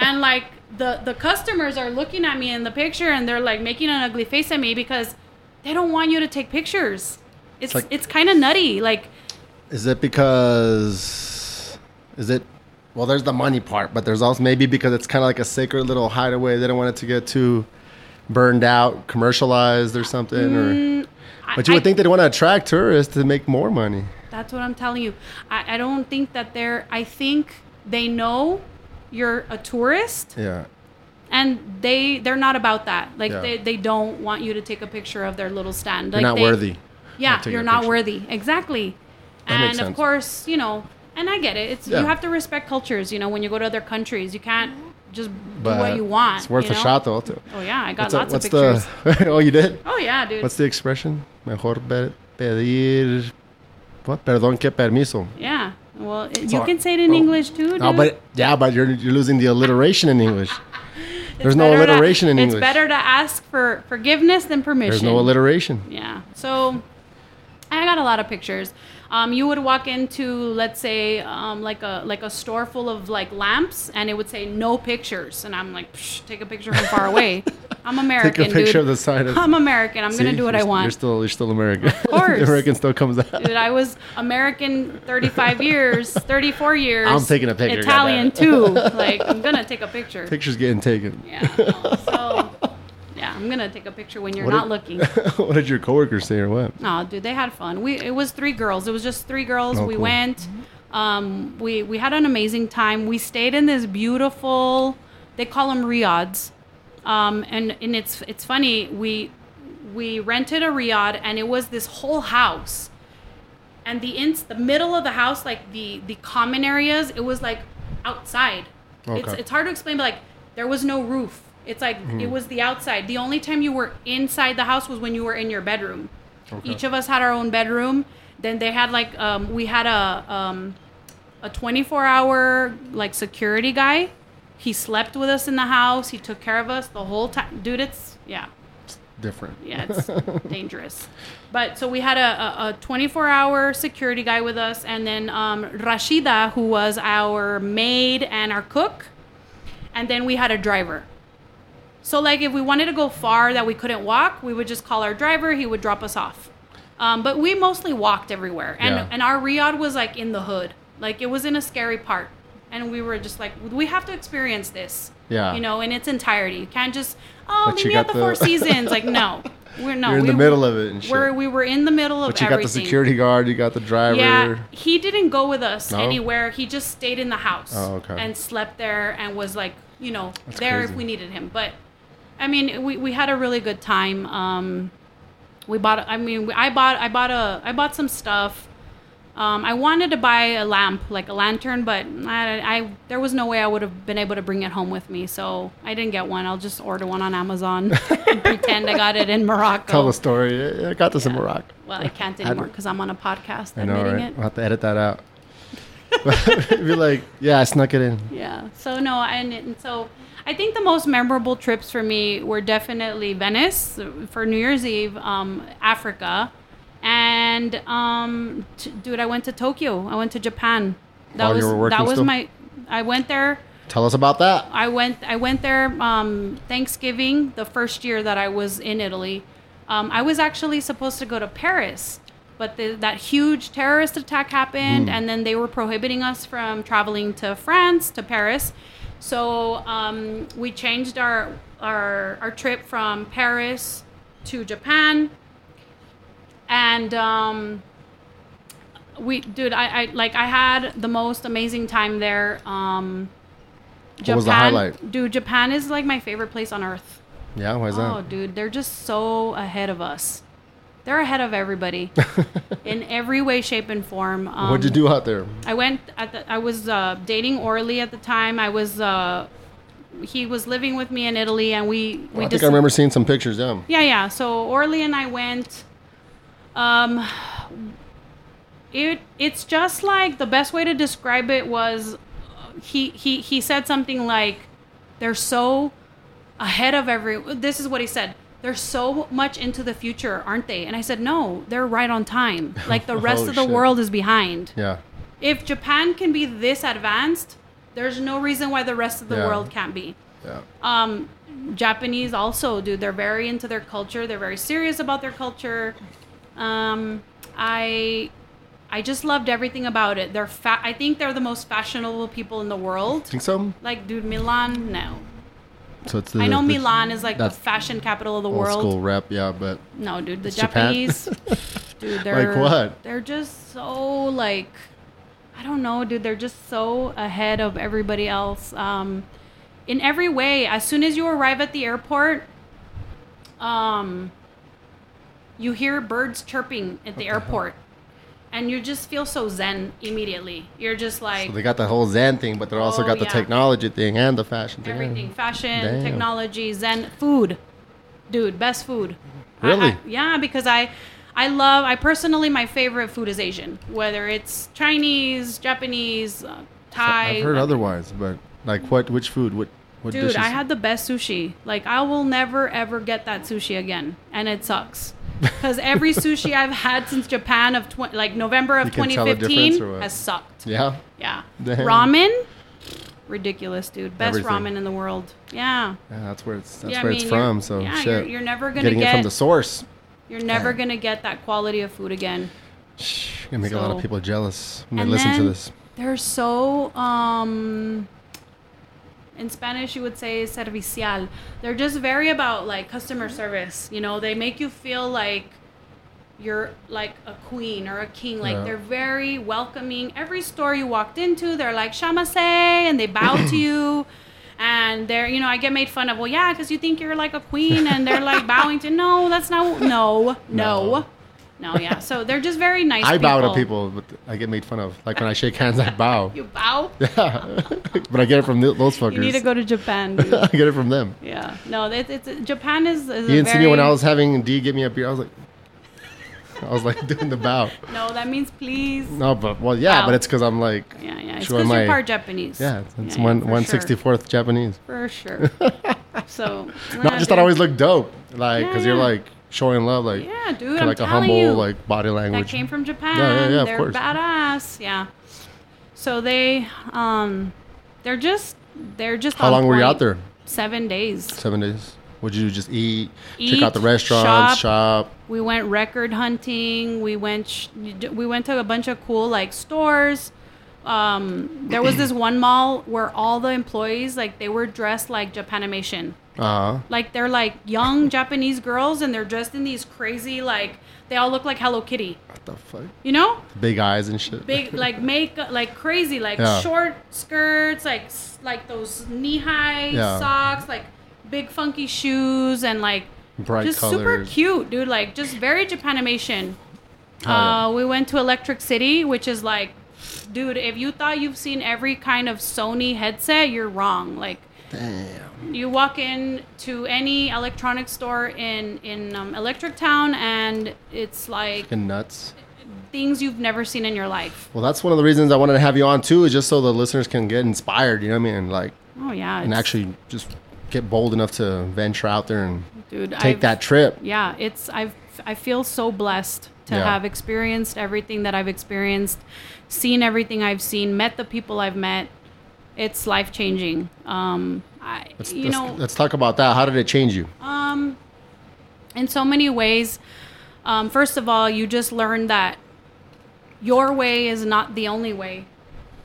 And like the customers are looking at me in the picture, and they're like making an ugly face at me because they don't want you to take pictures. It's kind of nutty. Like, is it well, there's the money part, but there's also maybe because it's kind of like a sacred little hideaway. They don't want it to get too burned out, commercialized or something. But you would think they'd want to attract tourists to make more money. That's what I'm telling you. I don't think that I think they know you're a tourist. Yeah. And they're not about that. Like, yeah. They don't want you to take a picture of their little stand. Like, you're not worthy. Yeah, you're not worthy. Exactly. And of course, you know... And I get it. You have to respect cultures, you know, when you go to other countries. You can't just do what you want. It's worth a shot, though. Oh, yeah. I got lots of pictures. Oh, you did? Oh, yeah, dude. What's the expression? Mejor pedir... What? Perdón que permiso. Yeah. Well, you can say it in English, too, dude. No, but you're losing the alliteration in English. There's no alliteration in English. It's better to ask for forgiveness than permission. There's no alliteration. Yeah. So... I got a lot of pictures. You would walk into, let's say, like a store full of like lamps, and it would say no pictures, and I'm like, take a picture from far away. I'm American. Take a picture of the side. I'm American. I'm gonna do what I want. You're still American. Of course, the American still comes out. Dude, I was American 35 years, 34 years. I'm taking a picture. Italian too. Like, I'm gonna take a picture. Pictures getting taken. Yeah. Yeah, I'm going to take a picture when you're not looking. What did your coworkers say or what? Oh, dude, they had fun. It was three girls. It was just three girls. Oh, we cool. went. We had an amazing time. We stayed in this beautiful, they call them riads. And it's funny. We rented a riad, and it was this whole house. And the middle of the house, like the common areas, it was like outside. Okay. It's hard to explain, but like there was no roof. It's like it was the outside. The only time you were inside the house was when you were in your bedroom. Okay. Each of us had our own bedroom. Then they had like we had a 24-hour like security guy. He slept with us in the house. He took care of us the whole time. Dude, it's different. Yeah, it's dangerous. But so we had a 24-hour security guy with us, and then Rashida, who was our maid and our cook, and then we had a driver. So, like, if we wanted to go far that we couldn't walk, we would just call our driver. He would drop us off. But we mostly walked everywhere. And our riad was, like, in the hood. Like, it was in a scary part. And we were just like, we have to experience this. Yeah. You know, in its entirety. You can't just, leave me at the Four Seasons. Like, no. You're in the middle of it and shit. We were in the middle of everything. But you got the security guard. You got the driver. Yeah. He didn't go with us anywhere. He just stayed in the house. Oh, okay. And slept there and was, like, you know, that's there crazy. If we needed him. But... I mean, we had a really good time. I bought some stuff. I wanted to buy a lamp, like a lantern, but there was no way I would have been able to bring it home with me, so I didn't get one. I'll just order one on Amazon and pretend I got it in Morocco. Tell the story. I got this in Morocco. Well, I can't anymore because I'm on a podcast admitting it. I'll have to edit that out. Be like, yeah, I snuck it in. Yeah. So no, and so I think the most memorable trips for me were definitely Venice for New Year's Eve, Africa, and dude, I went to Tokyo. I went to Japan. I went there. Tell us about that. I went there Thanksgiving, the first year that I was in Italy. I was actually supposed to go to Paris, but that huge terrorist attack happened, and then they were prohibiting us from traveling to France, to Paris. So we changed our trip from Paris to Japan, and I had the most amazing time there. Japan, what was the highlight? Dude, Japan is like my favorite place on earth. Yeah, why is that? Oh, dude, they're just so ahead of us. They're ahead of everybody in every way, shape, and form. What'd you do out there? I was dating Orly at the time. He was living with me in Italy, and I think I remember seeing some pictures. Yeah. Yeah. So Orly and I went. It's just like the best way to describe it was, he said something like, they're so ahead of this is what he said. They're so much into the future, aren't they? And I said, no, they're right on time. Like the rest of the world is behind. Yeah. If Japan can be this advanced, there's no reason why the rest of the world can't be. Yeah. Japanese also, dude, they're very into their culture. They're very serious about their culture. I just loved everything about it. I think they're the most fashionable people in the world. Think so? Like, dude, Milan, no. So it's I know Milan is like the fashion capital of the world. Old school rep, yeah, but no, dude, the Japanese, dude, they're like what? They're just so like, I don't know, dude, they're just so ahead of everybody else. In every way, as soon as you arrive at the airport, you hear birds chirping at the airport. Hell? And you just feel so zen immediately. You're just like... So they got the whole zen thing, but they also got the technology thing and the fashion thing. Everything. Fashion, technology, zen, food. Dude, best food. Really? Because I love... I personally, my favorite food is Asian. Whether it's Chinese, Japanese, Thai... I've heard otherwise, but like which food? What dishes? Dude, I had the best sushi. Like, I will never, ever get that sushi again. And it sucks. Because every sushi I've had since Japan of November of 2015 has sucked. Yeah? Yeah. Damn. Ramen? Ridiculous, dude. Best ramen in the world. Yeah. Yeah, that's where it's from, so shit. You're never going to get it from the source. You're never going to get that quality of food again. You're going to make a lot of people jealous when they listen to this. They're so... in Spanish, you would say servicial. They're just very about like customer service. You know, they make you feel like you're like a queen or a king. Like they're very welcoming. Every store you walked into, they're like "Shamase," and they bow to you. And they're, I get made fun of. Well, yeah, because you think you're like a queen, and they're like bowing to. No, that's not. No, yeah. So they're just very nice people. I bow to people, but I get made fun of. Like when I shake hands, I bow. You bow? Yeah. But I get it from those fuckers. You need to go to Japan, dude. I get it from them. Yeah. No, Japan is you didn't see me when I was having Dee give me a beer. I was like doing the bow. No, that means please. No, but, well, yeah, bow. But it's because I'm like. Yeah. It's because you're part Japanese. Yeah. It's 1/64th Japanese. For sure. So. I just thought I always looked dope. Like, because you're like. Showing love, like yeah, dude, I'm like a humble, you, like body language. That came from Japan. Yeah, they're of course. Badass. Yeah. So they, they're just. How long were you out there? 7 days. 7 days. Would you just eat, check out the restaurants, shop? We went record hunting. We went to a bunch of cool like stores. There was this one mall where all the employees they were dressed like Japanimation. Uh-huh. Like they're like young Japanese girls and they're dressed in these crazy they all look like Hello Kitty. What the fuck? You know? Big eyes and shit. Big makeup, crazy short skirts, like those knee-high socks, big funky shoes and bright just colors. Super cute, dude. Just very Japanimation. Oh, yeah. We went to Electric City, which is dude, if you thought you've seen every kind of Sony headset, you're wrong. Damn. You walk in to any electronic store in Electric Town, and it's fucking nuts. Things you've never seen in your life. Well, that's one of the reasons I wanted to have you on too, is just so the listeners can get inspired. You know what I mean? Oh yeah. And actually just get bold enough to venture out there and take that trip. Yeah, I feel so blessed to have experienced everything that I've experienced, seen everything I've seen, met the people I've met. It's life changing. Let's talk about that. How did it change you? In so many ways. First of all, you just learn that your way is not the only way.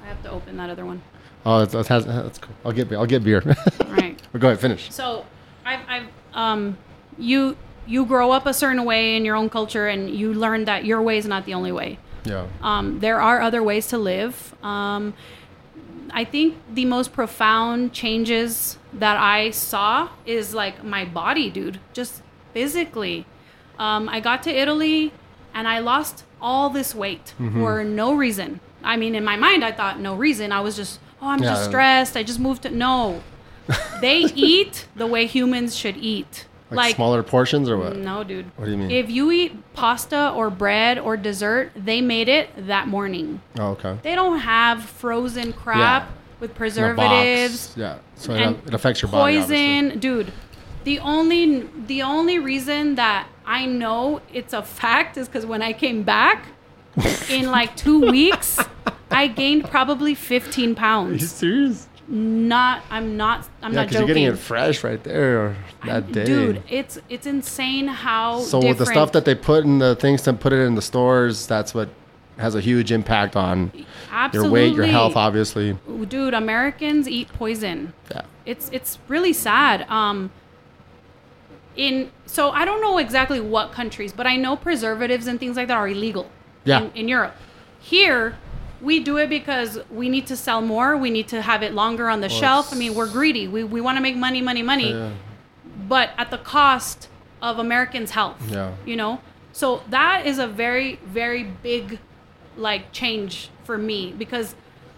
I have to open that other one. Oh, that's cool. I'll get beer. All right. Well, go ahead, finish. So, you grow up a certain way in your own culture, and you learn that your way is not the only way. Yeah. There are other ways to live. I think the most profound changes that I saw is like my body, dude, just physically. I got to Italy and I lost all this weight for no reason. I mean, in my mind, I thought no reason. I was just, I'm just stressed. I just moved to, no. They eat the way humans should eat. Like smaller portions or what? No, dude. What do you mean? If you eat pasta or bread or dessert, they made it that morning. Oh, okay. They don't have frozen crap with preservatives. Yeah. So it affects your body. Poison, dude. The only reason that I know it's a fact is because when I came back in like 2 weeks, I gained probably 15 pounds. Are you serious? I'm not joking. Yeah, because you're getting it fresh right there or that day. Dude, it's insane how so different. With the stuff that they put in the things to put it in the stores, that's what has a huge impact on your weight, your health, obviously. Dude, Americans eat poison. Yeah. It's really sad. So I don't know exactly what countries, but I know preservatives and things like that are illegal in Europe. Here, we do it because we need to sell more. We need to have it longer on the shelf. I mean, we're greedy. We want to make money, but at the cost of Americans' health, you know? So that is a very, very big, like, change for me because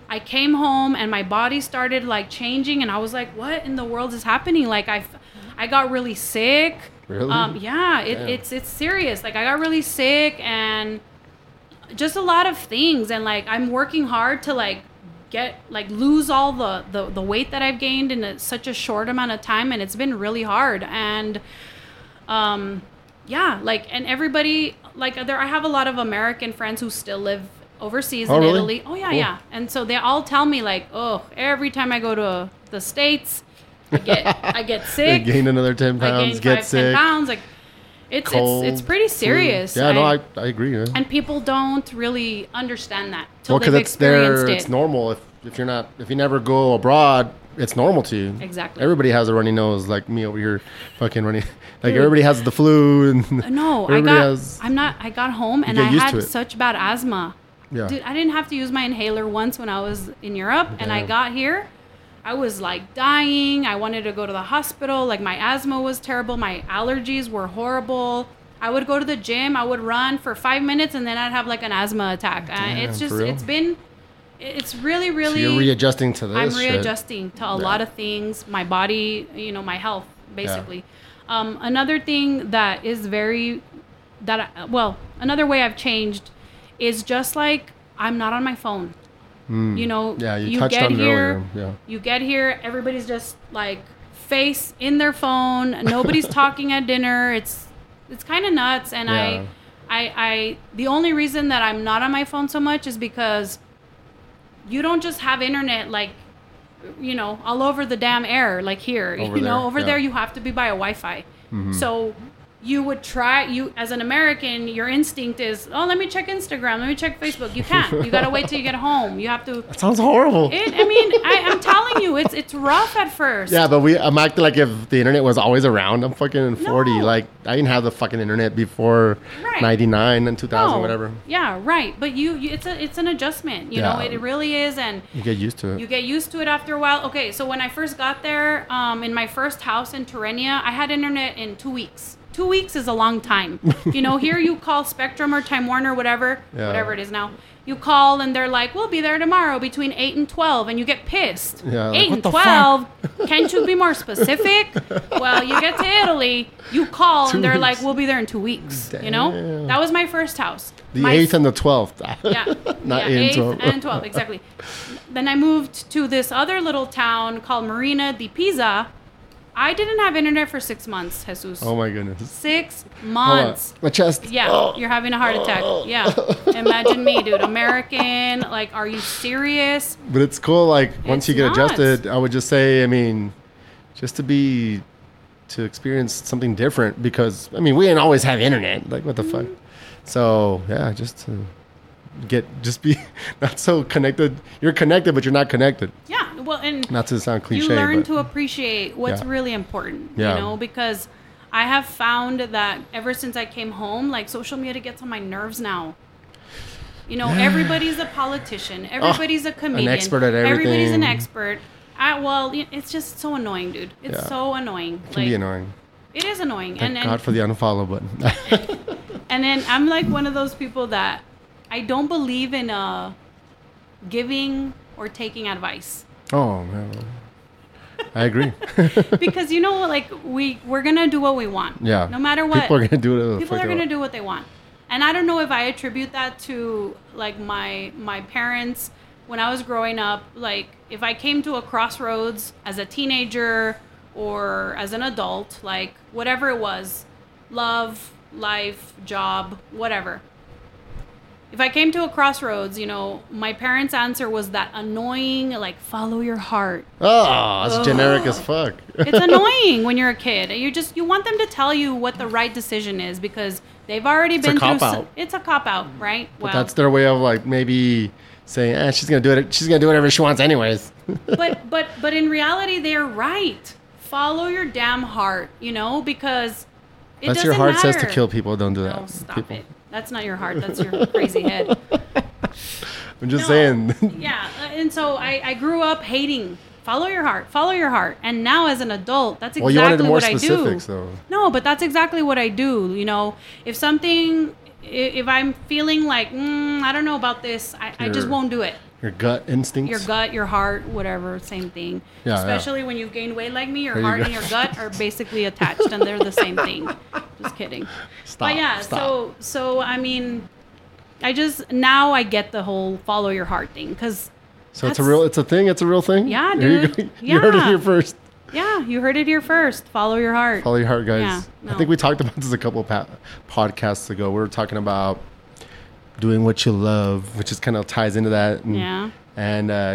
I came home and my body started, like, changing, and I was like, what in the world is happening? Like, I got really sick. Really? Yeah, it's serious. Like, I got really sick and just a lot of things, and like I'm working hard to like get like lose all the weight that I've gained in such a short amount of time, and it's been really hard. And and everybody like I have a lot of American friends who still live overseas in really? Italy. Oh yeah, cool. Yeah. And so they all tell me like, every time I go to the States, I get sick. Gain another 10 pounds. I gain 10 pounds. Like. It's pretty serious. Yeah, I agree. Yeah. And people don't really understand that till they've experienced it. It's normal. If you never go abroad, it's normal to you. Exactly. Everybody has a runny nose, like me over here, fucking runny. Like everybody has the flu. And no, I got home and I had such bad asthma. Yeah. Dude, I didn't have to use my inhaler once when I was in Europe, and I got here. I was like dying. I wanted to go to the hospital. Like my asthma was terrible. My allergies were horrible. I would go to the gym. I would run for 5 minutes and then I'd have like an asthma attack. Damn, it's really, really. So you're readjusting to this. I'm readjusting to a lot of things. My body, my health, basically. Yeah. Another thing that is another way I've changed is just like I'm not on my phone. You get here, everybody's just like face in their phone, nobody's talking at dinner. It's kind of nuts. And I the only reason that I'm not on my phone so much is because you don't just have internet like all over the damn air like here there you have to be by a Wi-Fi. So you would try, as an American, your instinct is, let me check Instagram, let me check Facebook. You can't. You got to wait till you get home. You have to. That sounds horrible. I'm telling you, it's rough at first. Yeah, but I'm acting like if the internet was always around. I'm fucking 40. Like, I didn't have the fucking internet before 99 and 2000, whatever. Yeah, right. But it's an adjustment. It really is. And you get used to it. You get used to it after a while. Okay, so when I first got there, in my first house in Terenia, I had internet in 2 weeks. 2 weeks is a long time. Here you call Spectrum or Time Warner, whatever it is now. You call and they're like, we'll be there tomorrow between 8 and 12. And you get pissed. Yeah, 8 and 12? Can't you be more specific? Well, you get to Italy, you call and they're like, we'll be there in 2 weeks. Damn. That was my first house. The 8th and the 12th. Yeah. Not 8 and 12. 8th and 12, exactly. Then I moved to this other little town called Marina di Pisa. I didn't have internet for 6 months, Jesus. Oh, my goodness. 6 months. My chest. Yeah, you're having a heart attack. Yeah. Imagine me, dude. American. Like, are you serious? But it's cool. Like, once you get adjusted, I would just say, I mean, just to experience something different because, I mean, we didn't always have internet. Like, what the fuck? So, yeah, just to be not so connected. You're connected, but you're not connected. Yeah. well, and not to sound cliche, you learn to appreciate what's really important, you know, because I have found that ever since I came home, like, social media gets on my nerves now. You know, everybody's a politician. Everybody's a comedian. An expert at everything. Everybody's an expert. Well, it's just so annoying, dude. It's so annoying. It can be annoying. It is annoying. Thank God for the unfollow button. And then I'm like one of those people that I don't believe in giving or taking advice. Oh, man. I agree. Because, you know, like, we're going to do what we want. Yeah. No matter what. People are going to do what they want. And I don't know if I attribute that to, like, my parents when I was growing up. Like, if I came to a crossroads as a teenager or as an adult, like, whatever it was, love, life, job, whatever. If I came to a crossroads, you know, my parents' answer was that annoying, like, follow your heart. Oh, that's generic as fuck. It's annoying when you're a kid. You want them to tell you what the right decision is because they've already been through... It's a cop-out, right? Well, but that's their way of, like, maybe saying, she's going to do it. She's going to do whatever she wants anyways. But in reality, they're right. Follow your damn heart, you know, because it doesn't matter. Unless your heart says to kill people, don't do that. No, stop it. That's not your heart. That's your crazy head. I'm just saying. Yeah. And so I grew up hating... Follow your heart. And now as an adult, that's exactly what I do. Well, you wanted more specifics, though. No, but that's exactly what I do. You know, if I'm feeling like, I don't know about this, I just won't do it. Your gut instincts? Your gut, your heart, whatever, same thing. Yeah, especially when you gain weight like me, your heart and your gut are basically attached, and they're the same thing. Just kidding. Stop. But yeah, stop. So I mean, now I get the whole follow your heart thing, because... So it's a real thing? Yeah, dude. You heard it here first. Yeah, you heard it here first. Follow your heart. Follow your heart, guys. Yeah, no. I think we talked about this a couple of podcasts ago. We were talking about doing what you love, which is kind of ties into that. And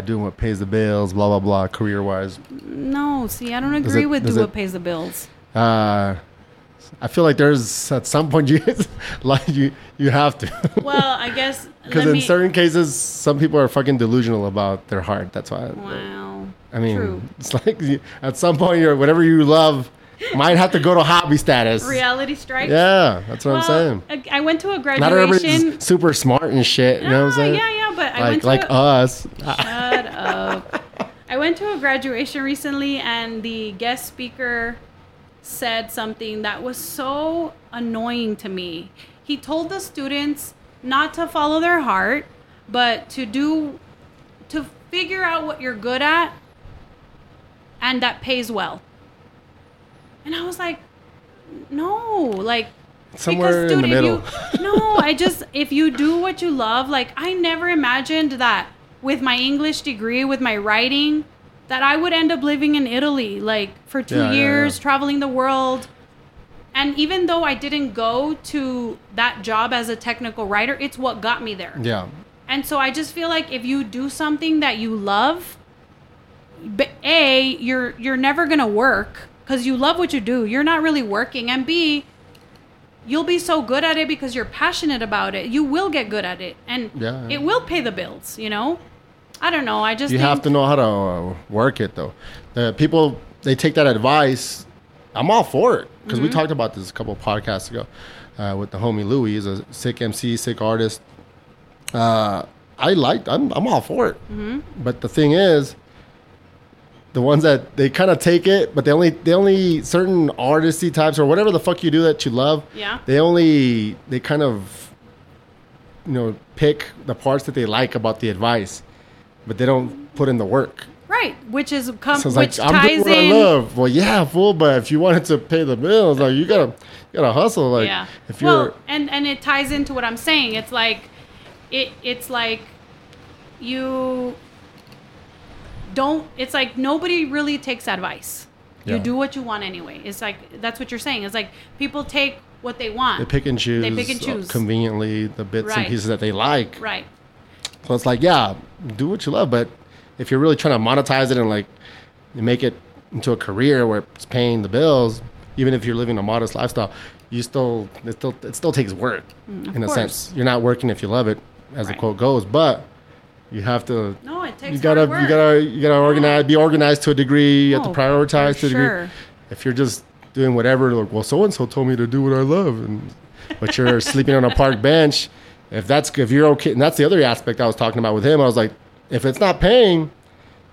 doing what pays the bills, blah, blah, blah, career-wise. No, see, I don't agree with what pays the bills. I feel like there's at some point you have to. Well, I guess because certain cases, some people are fucking delusional about their heart. That's why. Wow. I mean, true. It's like at some point, whatever you love might have to go to hobby status. Reality strikes. Yeah, that's what I'm saying. I went to a graduation. Not everybody's super smart and shit. You know what I'm saying? Yeah, but I went to us. Shut up. I went to a graduation recently, and the guest speaker said something that was so annoying to me. He told the students not to follow their heart, but to figure out what you're good at and that pays well. And I was like, no, like, somewhere because, dude, in the middle. If you do what you love, like, I never imagined that with my English degree, with my writing, that I would end up living in Italy, like, for 2 years, traveling the world. And even though I didn't go to that job as a technical writer, it's what got me there. Yeah. And so I just feel like if you do something that you love, you're never going to work because you love what you do. You're not really working. And B, you'll be so good at it because you're passionate about it. You will get good at it. And it will pay the bills, you know? I don't know. I just think have to know how to work it, though. The people, they take that advice. I'm all for it because we talked about this a couple of podcasts ago with the homie Louis. He's a sick MC, sick artist. I'm all for it. Mm-hmm. But the thing is, the ones that they kind of take it, but they only certain artisty types or whatever the fuck you do that you love. Yeah. They kind of, you know, pick the parts that they like about the advice. But they don't put in the work. Right, which I'm ties doing what in. I love. Well, yeah, fool, but if you wanted to pay the bills, like, you gotta hustle. Like, if you're and it ties into what I'm saying. It's like it's like nobody really takes advice. Yeah. You do what you want anyway. It's like that's what you're saying. It's like people take what they want. They pick and choose conveniently the bits and pieces that they like. Right. So it's like, do what you love, but if you're really trying to monetize it and, like, make it into a career where it's paying the bills, even if you're living a modest lifestyle, it still takes work in a sense. You're not working if you love it, as the quote goes. But You have to. No, it takes. You gotta organize. Be organized to a degree. You have to prioritize to a degree. If you're just doing whatever, like, well, so and so told me to do what I love, but you're sleeping on a park bench. If you're okay, and that's the other aspect I was talking about with him. I was like, if it's not paying,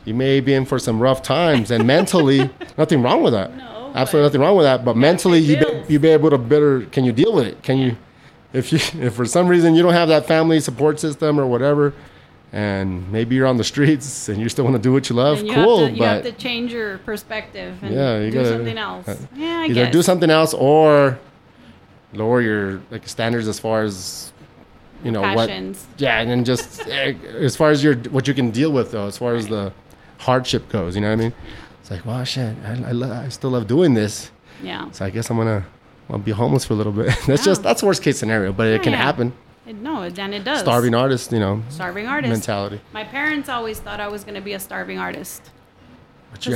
you may be in for some rough times. And mentally, nothing wrong with that. No, absolutely nothing wrong with that. But mentally, you be able to better. Can you deal with it? Can you? If for some reason you don't have that family support system or whatever, and maybe you're on the streets and you still want to do what you love, you have to change your perspective and do something else. Either do something else or lower your standards as far as passions. And then just as far as what you can deal with though, as far as the hardship goes. You know what I mean? It's like, well, shit, I still love doing this. Yeah. So I guess I'm gonna. I'll be homeless for a little bit. That's worst case scenario, but it can happen. It does. Starving artist mentality. My parents always thought I was going to be a starving artist. But you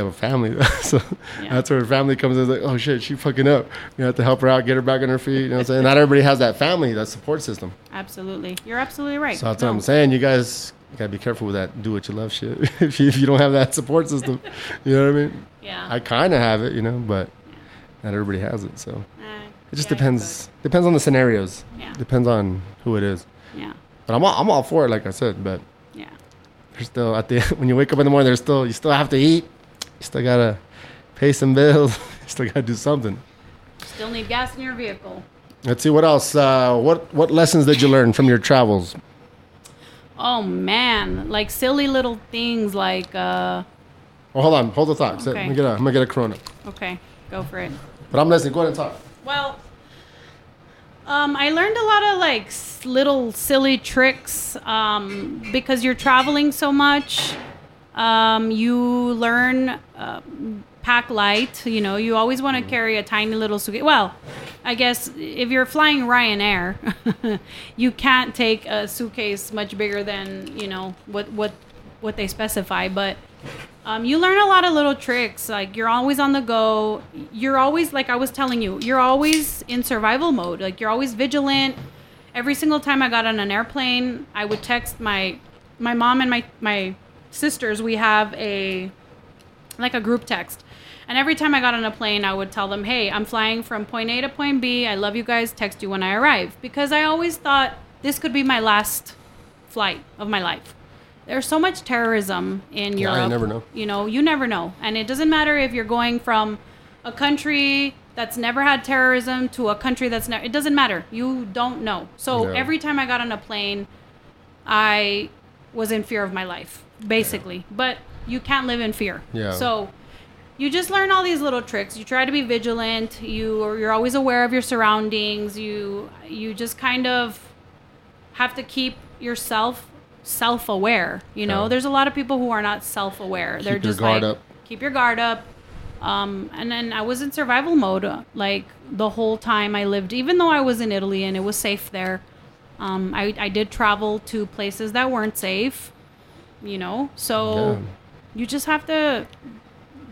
have a family, though. So that's where family comes in. Like, oh shit, she fucking up. You have to help her out, get her back on her feet. You know what I'm saying? Not everybody has that family, that support system. Absolutely, you're absolutely right. So that's what I'm saying. You guys gotta be careful with that. Do what you love, shit. If you don't have that support system, you know what I mean? Yeah. I kind of have it, but. Not everybody has it, so it just depends. Depends on the scenarios. Yeah. Depends on who it is. Yeah. But I'm all for it, like I said. But there's still when you wake up in the morning, you still have to eat. You still gotta pay some bills. You still gotta do something. Still need gas in your vehicle. Let's see what else. What lessons did you learn from your travels? Oh man, silly little things like. Well, hold on, hold the thought. Okay. I'm gonna get a Corona. Okay. Go for it. But I'm listening. Go ahead and talk. Well, I learned a lot of little silly tricks because you're traveling so much. You learn pack light. You always want to carry a tiny little suitcase. Well, I guess if you're flying Ryanair, you can't take a suitcase much bigger than what they specify, but. You learn a lot of little tricks. You're always on the go. You're always, like I was telling you, you're always in survival mode. You're always vigilant. Every single time I got on an airplane, I would text my mom and my sisters. We have a group text. And every time I got on a plane, I would tell them, hey, I'm flying from point A to point B. I love you guys. Text you when I arrive. Because I always thought this could be my last flight of my life. There's so much terrorism in Europe. I never know. You never know. And it doesn't matter if you're going from a country that's never had terrorism to a country that's never... It doesn't matter. You don't know. So every time I got on a plane, I was in fear of my life, basically. Yeah. But you can't live in fear. Yeah. So you just learn all these little tricks. You try to be vigilant. You're always aware of your surroundings. You just kind of have to keep yourself... self-aware, There's a lot of people who are not self-aware. They're just keep your guard up. And then I was in survival mode the whole time I lived, even though I was in Italy and it was safe there. I did travel to places that weren't safe, so you just have to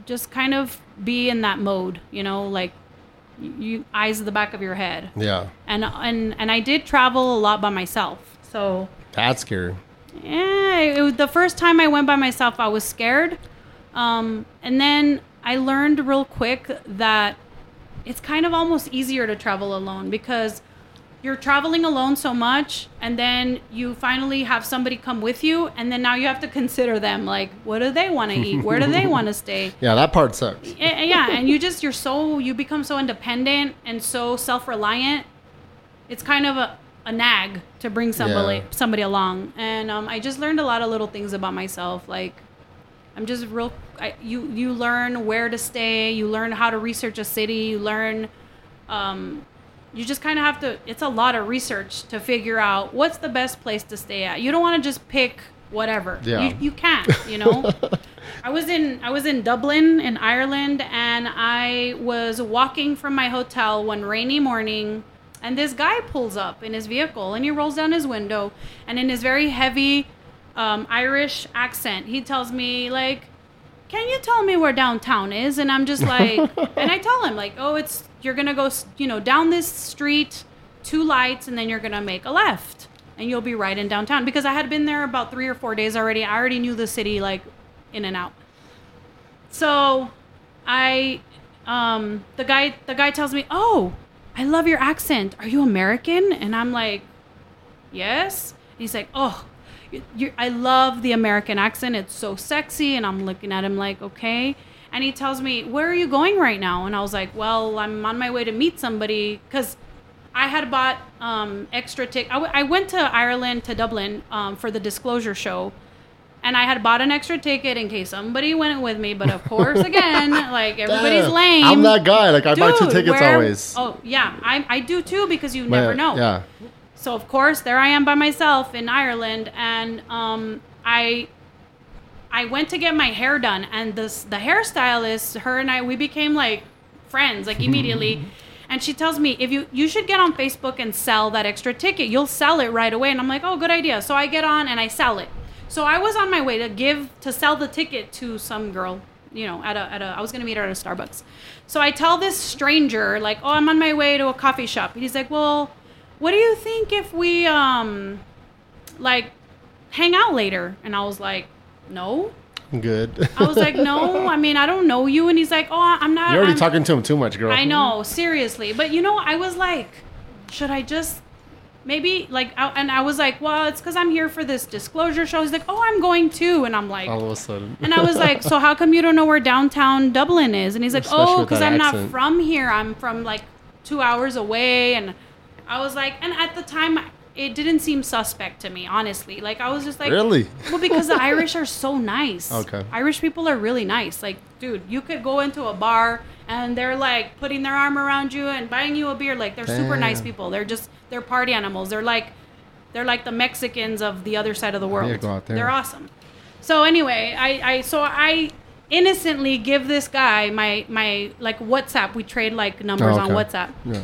just kind of be in that mode, you eyes the back of your head. Yeah. And I did travel a lot by myself. So that's scary. Yeah, it was the first time I went by myself, I was scared. And then I learned real quick that it's kind of almost easier to travel alone because you're traveling alone so much and then you finally have somebody come with you and then now you have to consider them. What do they want to eat? Where do they want to stay? Yeah, that part sucks. Yeah, and you become so independent and so self-reliant. It's kind of a nag to bring somebody along. And I just learned a lot of little things about myself. I'm just real... You learn where to stay. You learn how to research a city. You learn... you just kind of have to... It's a lot of research to figure out what's the best place to stay at. You don't want to just pick whatever. Yeah. You can't, I was in Dublin in Ireland and I was walking from my hotel one rainy morning. And this guy pulls up in his vehicle and he rolls down his window and in his very heavy Irish accent, he tells me, can you tell me where downtown is? And I'm just and I tell him, oh, you're going to go, down this street, 2 lights, and then you're going to make a left. and you'll be right in downtown. Because I had been there about 3 or 4 days already. I already knew the city, like, in and out. So I, the guy tells me, "Oh, I love your accent. Are you American?" And I'm like, "Yes." And he's like, "Oh, I love the American accent. It's so sexy." And I'm looking at him like, okay. And he tells me, "Where are you going right now?" And I was like, "Well, I'm on my way to meet somebody." Because I had bought extra tickets. I went to Ireland, to Dublin, for the Disclosure show. And I had bought an extra ticket in case somebody went with me. But of course, again, like, everybody's lame. I'm that guy. Like, I buy two tickets always. Oh, yeah. I do, too, because you never know. Yeah. So, of course, there I am by myself in Ireland. And I went to get my hair done. And the hairstylist, her and I, we became, like, friends, like, immediately. And she tells me, "If you should get on Facebook and sell that extra ticket. You'll sell it right away." And I'm like, "Oh, good idea." So I get on and I sell it. So I was on my way to sell the ticket to some girl, you know, I was going to meet her at a Starbucks. So I tell this stranger, like, "Oh, I'm on my way to a coffee shop." And he's like, "Well, what do you think if we, like, hang out later?" And I was like, "No." Good. I was like, "No, I mean, I don't know you." And he's like, "Oh, I'm not." You're already talking to him too much, girl. I know, seriously. But, you know, I was like, should I just... Maybe, like, and I was like, "Well, it's because I'm here for this Disclosure show." He's like, "Oh, I'm going too." And I'm like, all of a sudden. And I was like, "So how come you don't know where downtown Dublin is?" And he's like, "Especially "Oh, because I'm accent. Not from here. I'm from, like, 2 hours away." And I was like, and at the time, it didn't seem suspect to me, honestly. Like, I was just like, "Really?" Well, because the Irish are so nice. Okay. Irish people are really nice. Like, dude, you could go into a bar and they're, like, putting their arm around you and buying you a beer. Like, they're super nice people. They're party animals. They're like the Mexicans of the other side of the world. Yeah, go out there. They're awesome. So anyway, I innocently give this guy my like WhatsApp. We trade, like, numbers on WhatsApp. Yeah.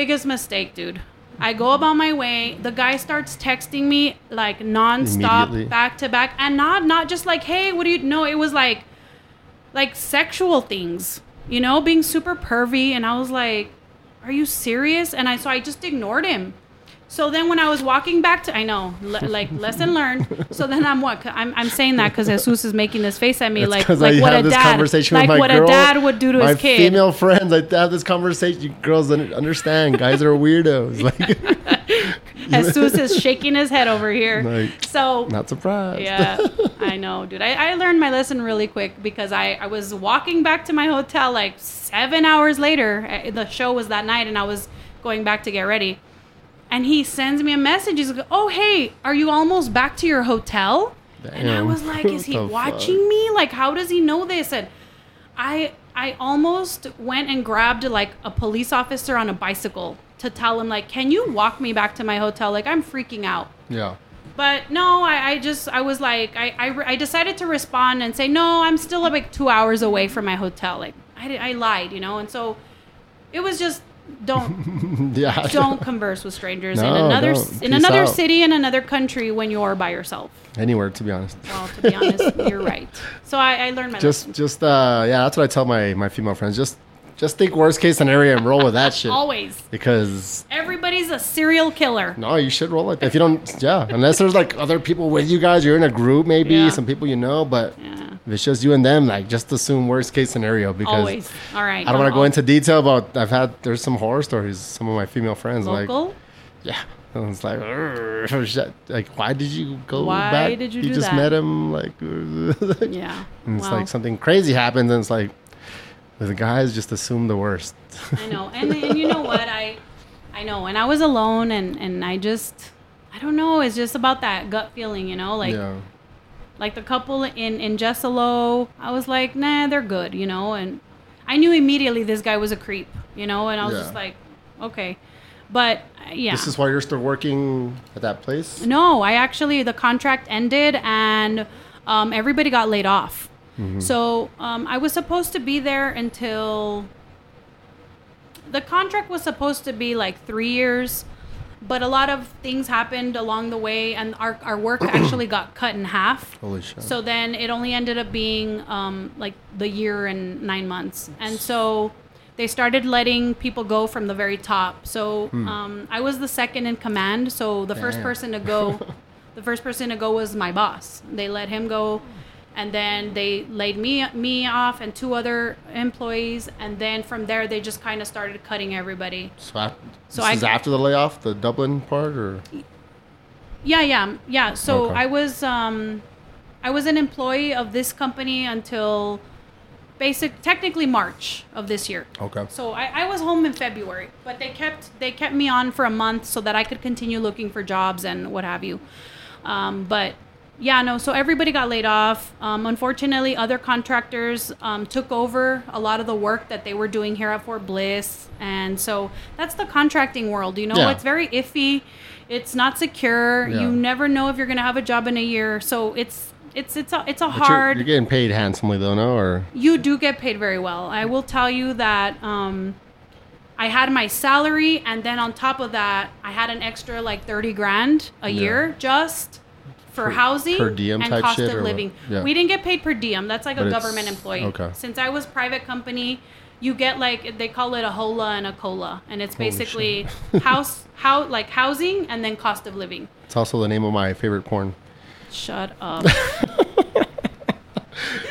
Biggest mistake, dude. I go about my way. The guy starts texting me, like, nonstop, back to back, and not just like, "Hey, what do you know?" It was like sexual things, you know, being super pervy. And I was like, "Are you serious?" And I just ignored him. So then when I was walking back to, I know, like, lesson learned. So then I'm saying that because Jesus is making this face at me, it's like what a dad, like what girl, a dad would do to his kid. My female friends, I have this conversation. You girls don't understand. Guys are weirdos. Like, Jesus is shaking his head over here. Like, so not surprised. Yeah, I know, dude. I learned my lesson really quick because I was walking back to my hotel like 7 hours later. The show was that night, and I was going back to get ready. And he sends me a message. He's like, "Oh, hey, are you almost back to your hotel?" Damn. And I was like, is he watching me? Like, how does he know this? And I almost went and grabbed, like, a police officer on a bicycle to tell him, like, "Can you walk me back to my hotel? Like, I'm freaking out." Yeah. But no, I was like, I decided to respond and say, "No, I'm still, like, 2 hours away from my hotel." Like, I lied, you know? And so it was just... Don't converse with strangers in another city, in another country, when you're by yourself. Anywhere, to be honest. Well, to be honest, you're right. So I learned my lesson. Yeah, that's what I tell my female friends. Just think worst case scenario and roll with that shit. Always. Because everybody's a serial killer. No, you should roll like that. If you don't, unless there's, like, other people with you guys, you're in a group maybe, some people you know, but if it's just you and them, like, just assume worst case scenario because always. All right. I don't want to go into detail, but there's some horror stories, some of my female friends. Local? Like, yeah. And it's like, why did you go back? Why did you do just that? Met him, like, yeah. And it's like something crazy happens and it's like, the guys just assume the worst. I know. And you know what? I know. And I was alone and I just, I don't know. It's just about that gut feeling, you know? Like, like the couple in Jesolo, I was like, nah, they're good, you know? And I knew immediately this guy was a creep, you know? And I was just like, okay. But, yeah. This is why you're still working at that place? No, the contract ended and everybody got laid off. Mm-hmm. So I was supposed to be there until the contract was supposed to be like 3 years, but a lot of things happened along the way and our work actually got cut in half. Holy shit. So then it only ended up being like the year and 9 months. And so they started letting people go from the very top. So I was the second in command. So the first person to go, was my boss. They let him go, and then they laid me off and two other employees. And then from there, they just kind of started cutting everybody. So after the layoff, the Dublin part, or? Yeah. So okay. I was an employee of this company until technically March of this year. Okay. So I was home in February, but they kept me on for a month so that I could continue looking for jobs and what have you. So everybody got laid off. Unfortunately, other contractors took over a lot of the work that they were doing here at Fort Bliss. And so that's the contracting world. It's very iffy. It's not secure. Yeah. You never know if you're going to have a job in a year. So it's a hard... You're getting paid handsomely though, no? Or you do get paid very well. I will tell you that I had my salary, and then on top of that, I had an extra like $30,000 a year just... for housing per diem and type cost shit of living. Yeah. We didn't get paid per diem. That's like a government employee. Okay. Since I was private company, you get like, they call it a HOLA and a COLA. And it's basically housing and then cost of living. It's also the name of my favorite porn. Shut up.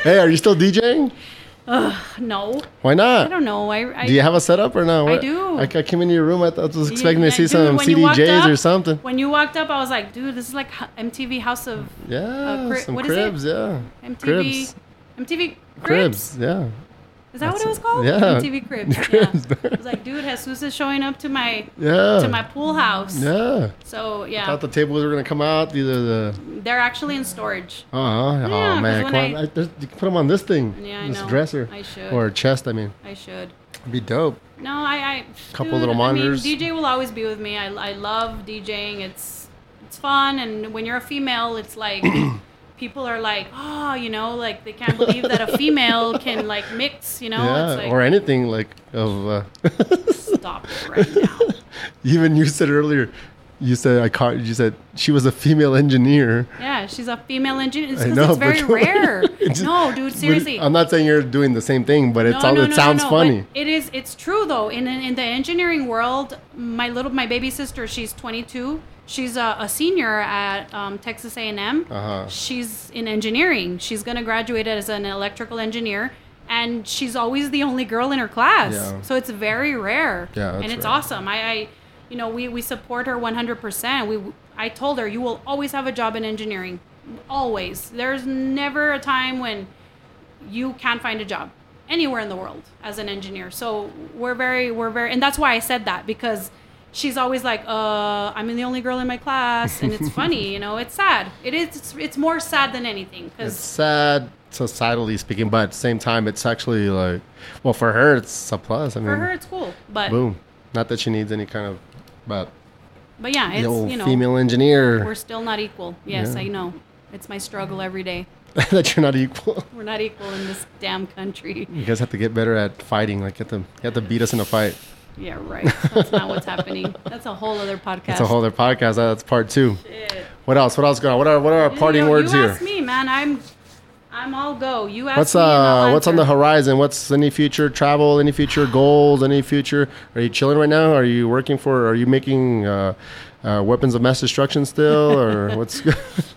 Hey, are you still DJing? No. Why not? I don't know. Do you have a setup or no? I do. I came into your room. I was expecting to see some CDJs or something. When you walked up, I was like, dude, this is like MTV House of... Yeah, some what Cribs, is it? Yeah. MTV Cribs, yeah. Is that what it was called? Yeah. MTV Cribs. Yeah. I was like, dude, Jesus is showing up to my pool house. Yeah. So, yeah. I thought the tables were going to come out. They're actually in storage. Uh-huh. Yeah, oh, man. Come on. You can put them on this thing. Yeah, I know. This dresser. I should. Or chest, I mean. I should. It'd be dope. No, couple little monitors. I mean, DJ will always be with me. I love DJing. It's fun. And when you're a female, it's like... people are like, oh, like they can't believe that a female can like mix, Yeah, it's like, or anything like of. Stop it right now. Even you said earlier, you said she was a female engineer. Yeah, she's a female engineer. It's because it's very rare. No, dude, seriously. I'm not saying you're doing the same thing, but it sounds funny. It is. It's true though. In the engineering world, my baby sister, she's 22. She's a senior at Texas A&M. Uh-huh. She's in engineering. She's going to graduate as an electrical engineer. And she's always the only girl in her class. Yeah. So it's very rare. Yeah, and it's awesome. We support her 100%. I told her, you will always have a job in engineering. Always. There's never a time when you can't find a job anywhere in the world as an engineer. So we're very, and that's why I said that, because... she's always like, I'm the only girl in my class. And it's funny, it's sad. It is. It's more sad than anything. It's sad, societally speaking, but at the same time, it's actually like, well, for her, it's a plus. I mean, for her, it's cool. But boom. Not that she needs any kind of, but yeah, it's, female engineer. We're still not equal. Yes, yeah. I know. It's my struggle every day. That you're not equal. We're not equal in this damn country. You guys have to get better at fighting. Like, you have to beat us in a fight. Yeah, right. That's not what's happening. That's a whole other podcast. That's part two. Shit. What else? What are our parting words here? You ask me, man. I'm all go. You ask me. What's on the horizon? What's any future travel? Any future goals? Any future? Are you chilling right now? Are you working for? Are you making weapons of mass destruction still, or what's?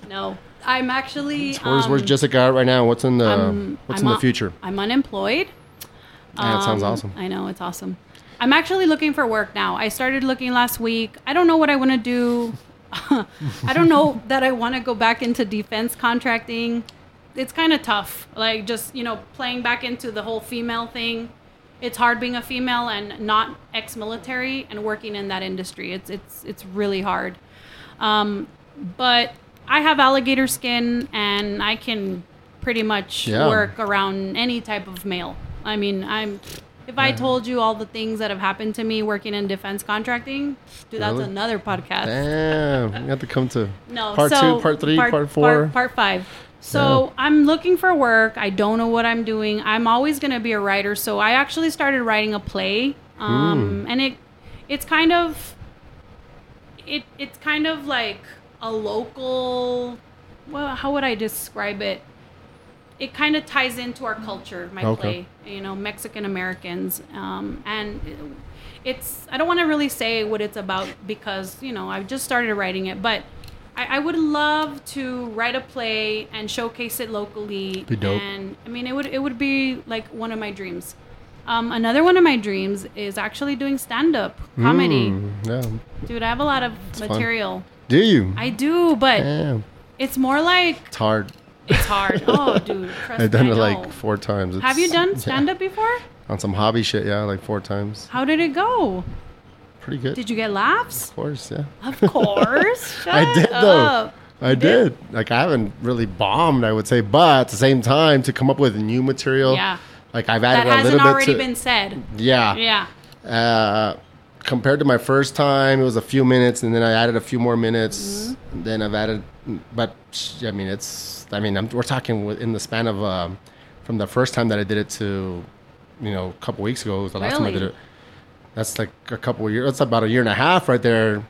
No, I'm actually. Where's Jessica at right now? What's in the the future? I'm unemployed. That sounds awesome. I know, it's awesome. I'm actually looking for work now. I started looking last week. I don't know what I want to do. I don't know that I want to go back into defense contracting. It's kind of tough. Like, just, playing back into the whole female thing. It's hard being a female and not ex-military and working in that industry. It's really hard. But I have alligator skin, and I can pretty much work around any type of male. I mean, If I told you all the things that have happened to me working in defense contracting, dude, that's another podcast. Damn, you have to come to part two, part three, part four. Part five. So I'm looking for work. I don't know what I'm doing. I'm always going to be a writer. So I actually started writing a play. And it's kind of like a local, well, how would I describe it? it kind of ties into our culture, my play, you know, Mexican Americans. And it's, I don't want to really say what it's about because, you know, I've just started writing it, but I would love to write a play and showcase it locally. Be dope. And I mean, it would be like one of my dreams. Another one of my dreams is actually doing stand-up comedy. Yeah. Dude, I have a lot of material. Fun. Do you? I do, but damn. It's more like... It's hard. It's hard. Oh, dude. Trust I've done it like 4 times. Have you done stand-up before? On some hobby shit, yeah, like 4 times. How did it go? Pretty good. Did you get laughs? Of course, yeah. Of course. Shut up. I did, though. I did. Like, I haven't really bombed, I would say. But at the same time, to come up with new material... Yeah. Like I've added a little bit. That hasn't already been said. Yeah. Yeah. Compared to my first time, it was a few minutes, and then I added a few more minutes. Mm-hmm. And then I've added, but I mean, it's. I mean, we're talking within the span of from the first time that I did it to, you know, a couple weeks ago was the last time I did it. That's like a couple of years. That's about a year and a half right there.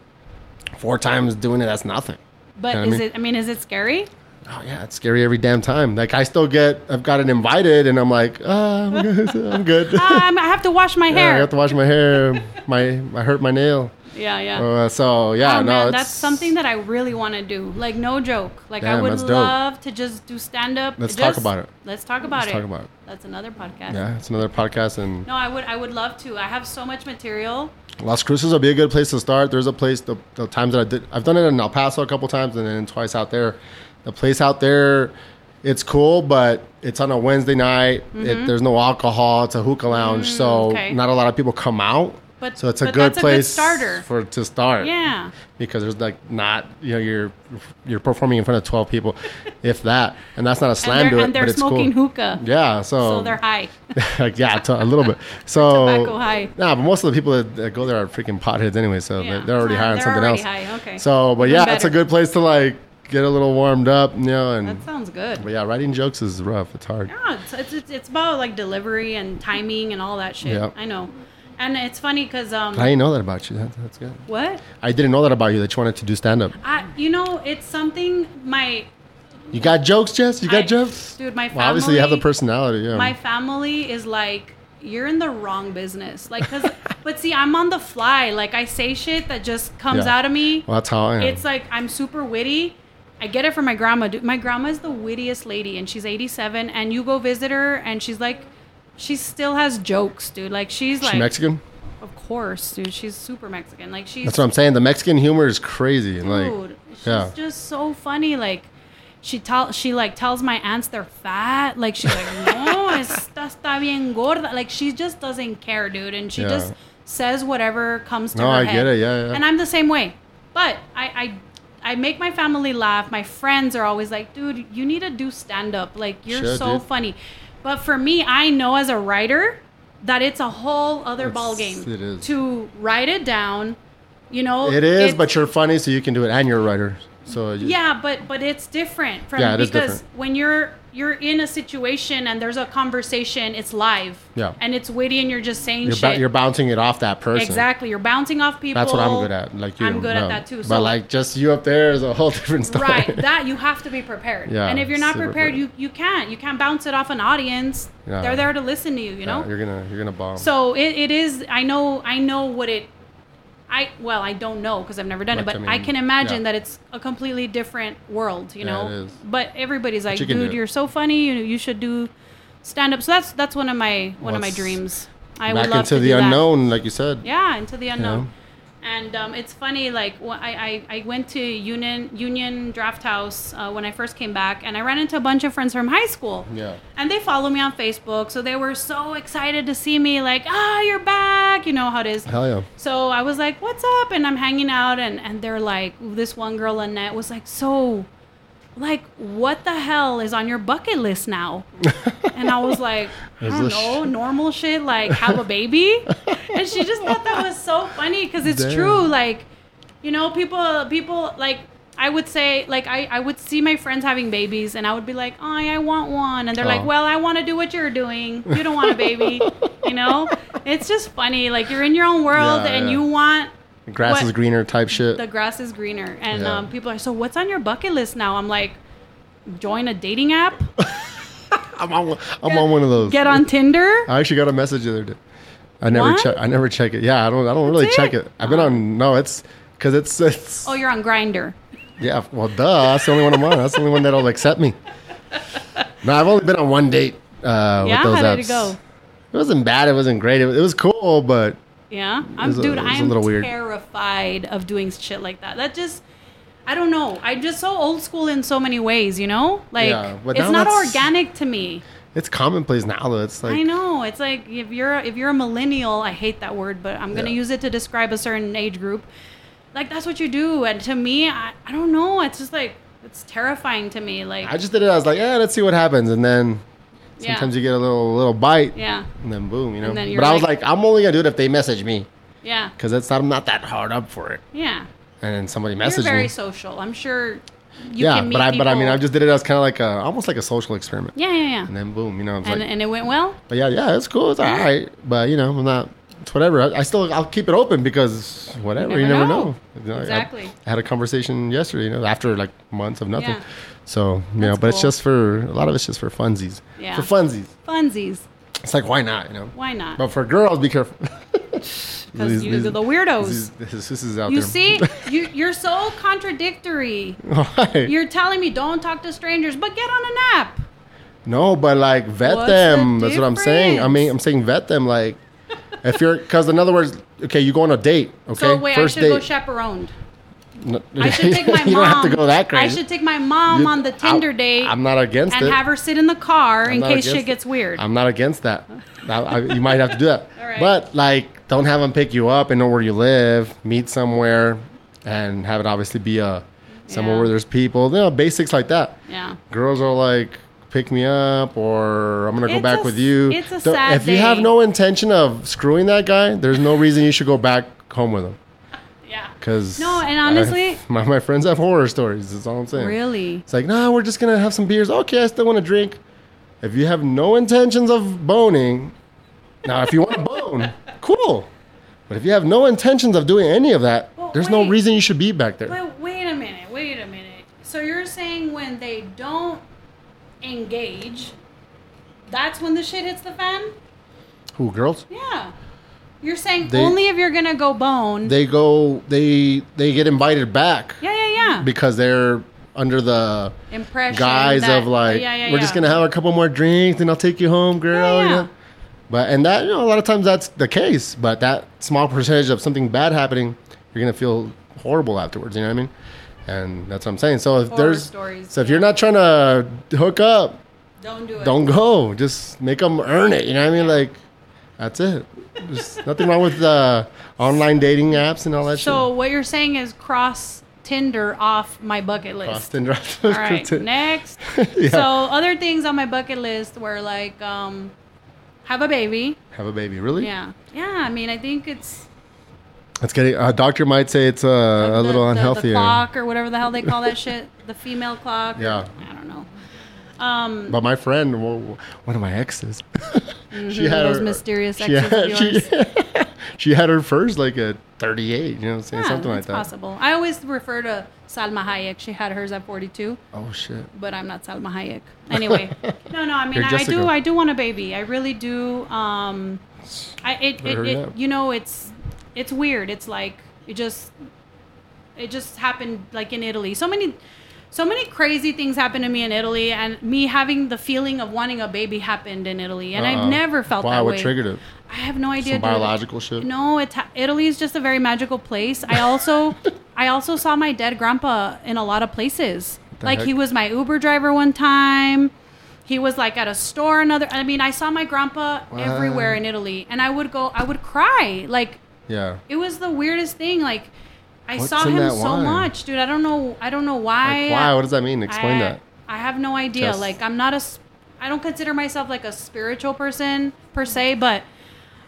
4 times doing it, that's nothing. But you know is it? I mean, is it scary? Oh, yeah, it's scary every damn time. Like, I've gotten invited, and I'm like, I'm good. I have to wash my hair. I have to wash my hair. I hurt my nail. Yeah. Man, that's something that I really want to do. Like, no joke. Like, damn, I would love to just do stand-up. Let's talk about it. That's another podcast. Yeah, it's another podcast. And no, I would love to. I have so much material. Las Cruces would be a good place to start. There's a place, the times that I've done it in El Paso a couple times, and then twice out there. The place out there, it's cool, but it's on a Wednesday night. Mm-hmm. There's no alcohol. It's a hookah lounge, so not a lot of people come out. But so it's a good place to start. Yeah, because there's like not you're performing in front of 12 people, if that, and that's not a slam to it. And they're smoking hookah. Yeah, so they're high. Yeah, a little bit. So tobacco high. Nah, but most of the people that go there are freaking potheads anyway, so they're already high on something else. High. Okay. So, but yeah, it's a good place to like. Get a little warmed up, you know, and that sounds good. But yeah, writing jokes is rough. It's hard. Yeah, it's about like delivery and timing and all that shit. Yeah. I know, and it's funny because I didn't know that about you. That's good. What? I didn't know that about you. That you wanted to do stand up. You know, it's something my. You got jokes, Jess? You got jokes, dude. My family. Well, obviously, you have the personality. Yeah. My family is like, you're in the wrong business. Like, cause, but see, I'm on the fly. Like, I say shit that just comes out of me. Well, that's how I am. It's like I'm super witty. I get it from my grandma. My grandma is the wittiest lady, and she's 87. And you go visit her, and she's like, she still has jokes, dude. Like she's Mexican. Of course, dude. She's super Mexican. Like that's what I'm saying. The Mexican humor is crazy, dude. Like, she's just so funny. Like she tells my aunts they're fat. Like she's like, no, está bien gorda. Like she just doesn't care, dude. And she just says whatever comes to her head. No, I get it. Yeah. And I'm the same way, but I make my family laugh. My friends are always like, dude, you need to do stand-up. Like, you're funny. But for me, I know as a writer that it's a whole other ballgame. It is. To write it down, you know. It is, but you're funny, so you can do it. And you're a writer. So but it's different. Because when you're in a situation and there's a conversation, it's live. Yeah. And it's witty and you're just saying shit. You're bouncing it off that person. Exactly. You're bouncing off people. That's what I'm good at. Like you. I'm good at that too. So but like just you up there is a whole different story. Right. That you have to be prepared. Yeah, and if you're not prepared, you can't. You can't bounce it off an audience. Yeah. They're there to listen to you, you know? You're gonna bomb. So it is I know what it I don't know because I've never done it, but I can imagine that it's a completely different world, you know. It is. But everybody's like, dude, you're so funny. You should do stand up. So that's one of my dreams. I would love to do that. Back into the unknown, like you said. Yeah, into the unknown. You know? And it's funny. Like I went to Union Draft House when I first came back, and I ran into a bunch of friends from high school. Yeah. And they follow me on Facebook, so they were so excited to see me. Like, you're back. You know how it is. Hell yeah. So I was like, what's up? And I'm hanging out, and they're like, this one girl, Annette, was like, so, like, what the hell is on your bucket list now? And I was like, I don't know, normal shit, like have a baby. And she just thought that was so funny because it's true. Like, you know, people like, I would say, like, I would see my friends having babies and I would be like, oh, yeah, I want one. And they're like, well, I want to do what you're doing. You don't want a baby. You know, it's just funny. Like, you're in your own world and you want. The grass is greener type shit. The grass is greener. And people are, so what's on your bucket list now? I'm like, join a dating app. I'm on one of those. Get on Tinder? I actually got a message the other day. I never check it. Yeah, I don't really check it. I've been on because you're on Grindr. Yeah, well, duh. That's the only one I'm on. That's the only one that'll accept me. No, I've only been on one date with those apps. How did it go? It wasn't bad. It wasn't great. It was cool, but yeah, I'm terrified of doing shit like that. That just, I don't know. I'm just so old school in so many ways, you know. Like it's not organic to me. It's commonplace now, though. It's like I know. It's like if you're a millennial, I hate that word, but I'm gonna use it to describe a certain age group. Like that's what you do, and to me, I don't know. It's just like it's terrifying to me. Like I just did it. I was like, yeah, let's see what happens, and then. Sometimes you get a little bite, and then boom, you know. But I was like, I'm only gonna do it if they message me, because I'm not that hard up for it, And then somebody messaged me. You're very social, I'm sure. You can meet people. But I mean, I just did it as kind of like almost like a social experiment. Yeah. And then boom, you know. And it went well. But yeah, it's cool, it's all right. But you know, I'm not. It's whatever. I'll keep it open because whatever. You never know. You know, exactly. I had a conversation yesterday, you know, after like months of nothing. Yeah. So, you know, but cool. It's just for a lot of it's just for funsies. Yeah. For funsies. It's like, why not? You know. Why not? But for girls, be careful. Because you're the weirdos. This is out there. You see, you're so contradictory. Why? You're telling me don't talk to strangers, but get on an app. No, but like vet them. That's what I'm saying. I mean, I'm saying vet them like. If you're, because in other words, okay, you go on a date, okay? So wait, first I should go chaperoned. No, I should take my mom. You don't have to go that crazy. I should take my mom on the Tinder date. I'm not against it. And have her sit in the car in case shit gets weird. I'm not against that. You might have to do that. All right. But like, don't have them pick you up and know where you live. Meet somewhere, and have it obviously be somewhere where there's people. You know, basics like that. Yeah. Girls are like. Pick me up, or I'm gonna go back with you. It's a sad If you day. Have no intention of screwing that guy, there's no reason you should go back home with him. Yeah. Because no, and honestly, my friends have horror stories. That's all I'm saying. Really? It's like, no, we're just gonna have some beers. Okay, I still want to drink. If you have no intentions of boning, now if you want to bone, cool. But if you have no intentions of doing any of that, there's no reason you should be back there. But wait a minute. So you're saying when they don't. Engage, that's when the shit hits the fan? Who, girls? Yeah. You're saying only if you're gonna go bone. They get invited back. Yeah. Because they're under the impression guise of like we're just gonna have a couple more drinks and I'll take you home, girl. Yeah. You know? But and that, you know, a lot of times that's the case, but that small percentage of something bad happening, you're gonna feel horrible afterwards, you know what I mean? And that's what I'm saying. So if if you're not trying to hook up, don't do it. Don't go. Just make them earn it. You know what I mean? Like, that's it. There's nothing wrong with online dating apps and all that. So what you're saying is cross Tinder off my bucket list. Cross Tinder off. All right, next. Yeah. So other things on my bucket list were like have a baby. Have a baby, really? Yeah. Yeah. I mean, I think it's. It's getting. A doctor might say it's a little unhealthy. The clock or whatever the hell they call that shit. The female clock. Yeah. I don't know. But my friend, one of my exes, she had those mysterious exes of yours. She had her first like at 38. You know what I'm saying? Yeah, something like that. It's possible. I always refer to Salma Hayek. She had hers at 42. Oh shit. But I'm not Salma Hayek. Anyway, no. I mean, I do want a baby. I really do. You know, it's weird. It's like it just happened like in Italy. So many crazy things happened to me in Italy, and me having the feeling of wanting a baby happened in Italy, and I've never felt that way. What triggered it? I have no idea. Some biological shit. No, Italy is just a very magical place. I also saw my dead grandpa in a lot of places. Like he was my Uber driver one time. He was like at a store another. I mean, I saw my grandpa everywhere in Italy, and I would cry like. Yeah. It was the weirdest thing. Like, I saw him so much, dude. I don't know why. Like, why? What does that mean? Explain that. I have no idea. Just like, I don't consider myself like a spiritual person per se, but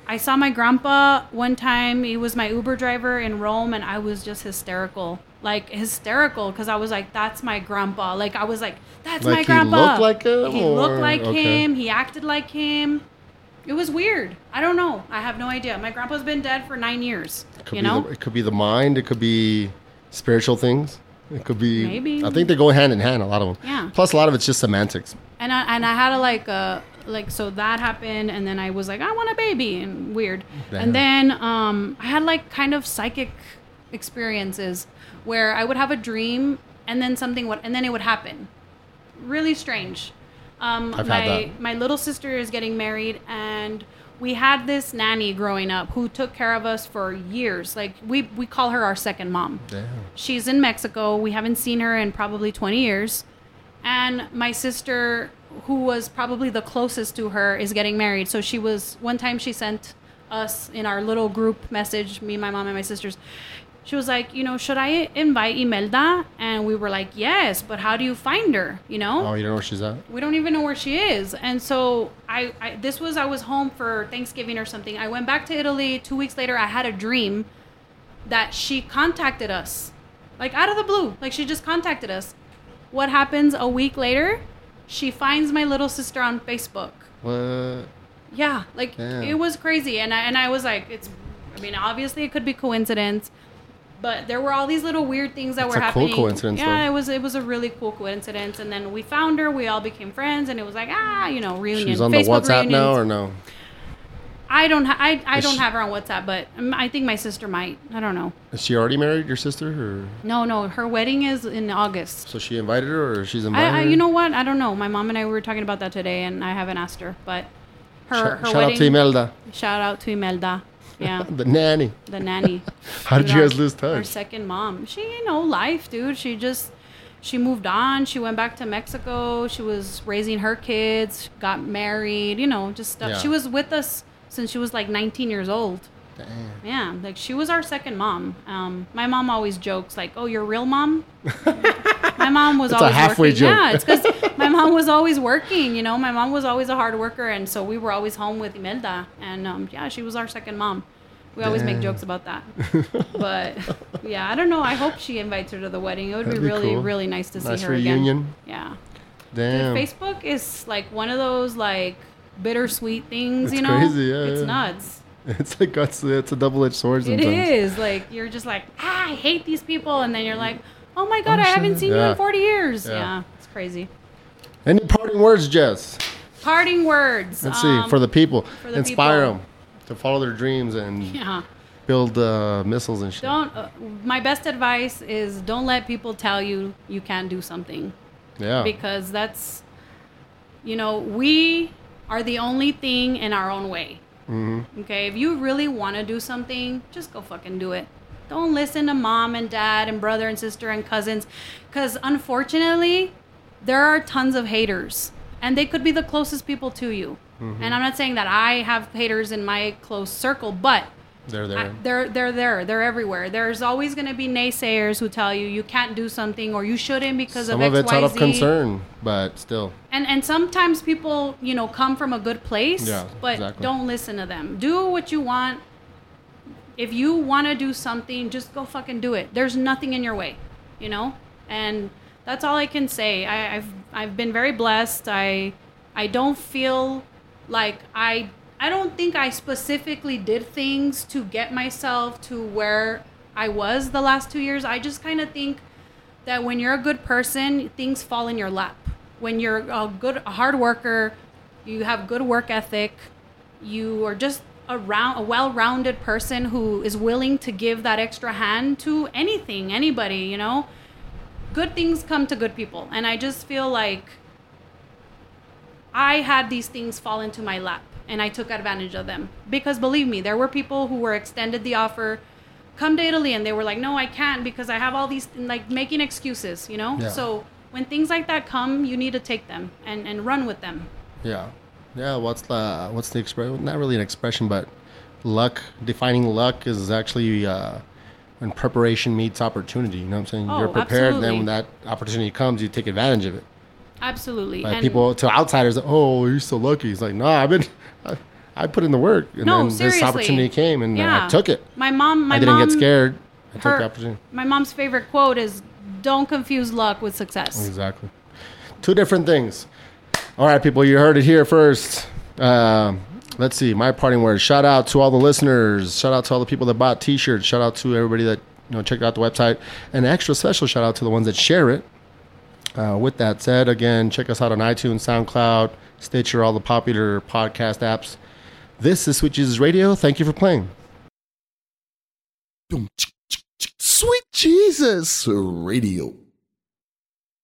I saw my grandpa one time. He was my Uber driver in Rome, and I was just hysterical. Like, hysterical, because I was like, that's my grandpa. Like, I was like, that's my grandpa. He looked like him? He looked like him. He acted like him. It was weird. I don't know. I have no idea. My grandpa's been dead for 9 years. It could be the mind. It could be spiritual things. It could be. Maybe. I think they go hand in hand, a lot of them. Yeah. Plus, a lot of it's just semantics. And I had a so that happened, and then I was like, I want a baby, and weird. Damn. And then I had kind of psychic experiences where I would have a dream, and then something would, and then it would happen. Really strange. My little sister is getting married, and we had this nanny growing up who took care of us for years. We call her our second mom. Damn. She's in Mexico. We haven't seen her in probably 20 years. And my sister, who was probably the closest to her, is getting married. So one time she sent us in our little group message, me, my mom, and my sisters. She was like, should I invite Imelda? And we were like, yes, but how do you find her? Oh, you don't know where she's at? We don't even know where she is. And so I was home for Thanksgiving or something. I went back to Italy. 2 weeks later, I had a dream that she contacted us, out of the blue. She just contacted us. What happens a week later? She finds my little sister on Facebook. What? Yeah, damn. It was crazy. And I was like, obviously it could be coincidence. But there were all these little weird things that were happening. It's a cool coincidence. Yeah, though. It was a really cool coincidence. And then we found her. We all became friends. And it was reunion. She's on Facebook the WhatsApp reunions. Now or no? I don't have her on WhatsApp, but I think my sister might. I don't know. Is she already married, your sister? Or? No. Her wedding is in August. So she invited her or she's invited her? You know what? I don't know. My mom and I were talking about that today, and I haven't asked her. But her shout wedding. Shout out to Imelda. Shout out to Imelda. Yeah. The nanny. How did you guys lose touch? Her second mom. She life, dude. She moved on. She went back to Mexico. She was raising her kids, got married, just stuff. Yeah. She was with us since she was 19 years old. Damn. Yeah. She was our second mom. My mom always jokes oh, your real mom? My mom was always a halfway working. Joke. Yeah, it's because my mom was always working. My mom was always a hard worker, and so we were always home with Imelda, and she was our second mom. We always make jokes about that, but yeah, I don't know. I hope she invites her to the wedding. It would be really, cool. Really nice to see her reunion. Again. Yeah. Damn. Dude, Facebook is one of those bittersweet things. It's crazy. Yeah, it's nuts. It's it's a double-edged sword. Sometimes. It is you're just I hate these people, and then you're like. Oh my God, I haven't seen you in 40 years. Yeah, it's crazy. Any parting words, Jess? Parting words. Let's see, for the people. Inspire them to follow their dreams and build missiles and shit. My best advice is don't let people tell you you can't do something. Yeah. Because that's, we are the only thing in our own way. Mm-hmm. Okay, if you really want to do something, just go fucking do it. Don't listen to mom and dad and brother and sister and cousins, because unfortunately, there are tons of haters, and they could be the closest people to you. Mm-hmm. And I'm not saying that I have haters in my close circle, but they're there. They're everywhere. There's always going to be naysayers who tell you you can't do something or you shouldn't because some of XYZ. Some of it's out of concern, but still. And sometimes people come from a good place, but exactly. Don't listen to them. Do what you want. If you want to do something, just go fucking do it. There's nothing in your way, And that's all I can say. I've been very blessed. I don't feel like I don't think I specifically did things to get myself to where I was the last 2 years. I just kind of think that when you're a good person, things fall in your lap. When you're a hard worker, you have good work ethic, you are just a well-rounded person who is willing to give that extra hand to anything, anybody, Good things come to good people. And I just feel like I had these things fall into my lap and I took advantage of them. Because believe me, there were people who were extended the offer, come to Italy, and they were like, no, I can't because I have all these, making excuses, Yeah. So when things like that come, you need to take them and run with them. Yeah. Yeah, what's the expression? Not really an expression, but luck. Defining luck is actually when preparation meets opportunity. You know what I'm saying? Oh, you're prepared, absolutely. Then when that opportunity comes, you take advantage of it. Absolutely. Like people to outsiders, oh, you're so lucky. It's like, no, I put in the work, and then seriously. This opportunity came, and I took it. My mom didn't get scared. I took the opportunity. My mom's favorite quote is, "Don't confuse luck with success." Exactly. Two different things. All right, people, you heard it here first. Let's see, my parting words. Shout out to all the listeners. Shout out to all the people that bought T-shirts. Shout out to everybody that check out the website. An extra special shout out to the ones that share it. With that said, again, check us out on iTunes, SoundCloud, Stitcher, all the popular podcast apps. This is Sweet Jesus Radio. Thank you for playing. Sweet Jesus Radio.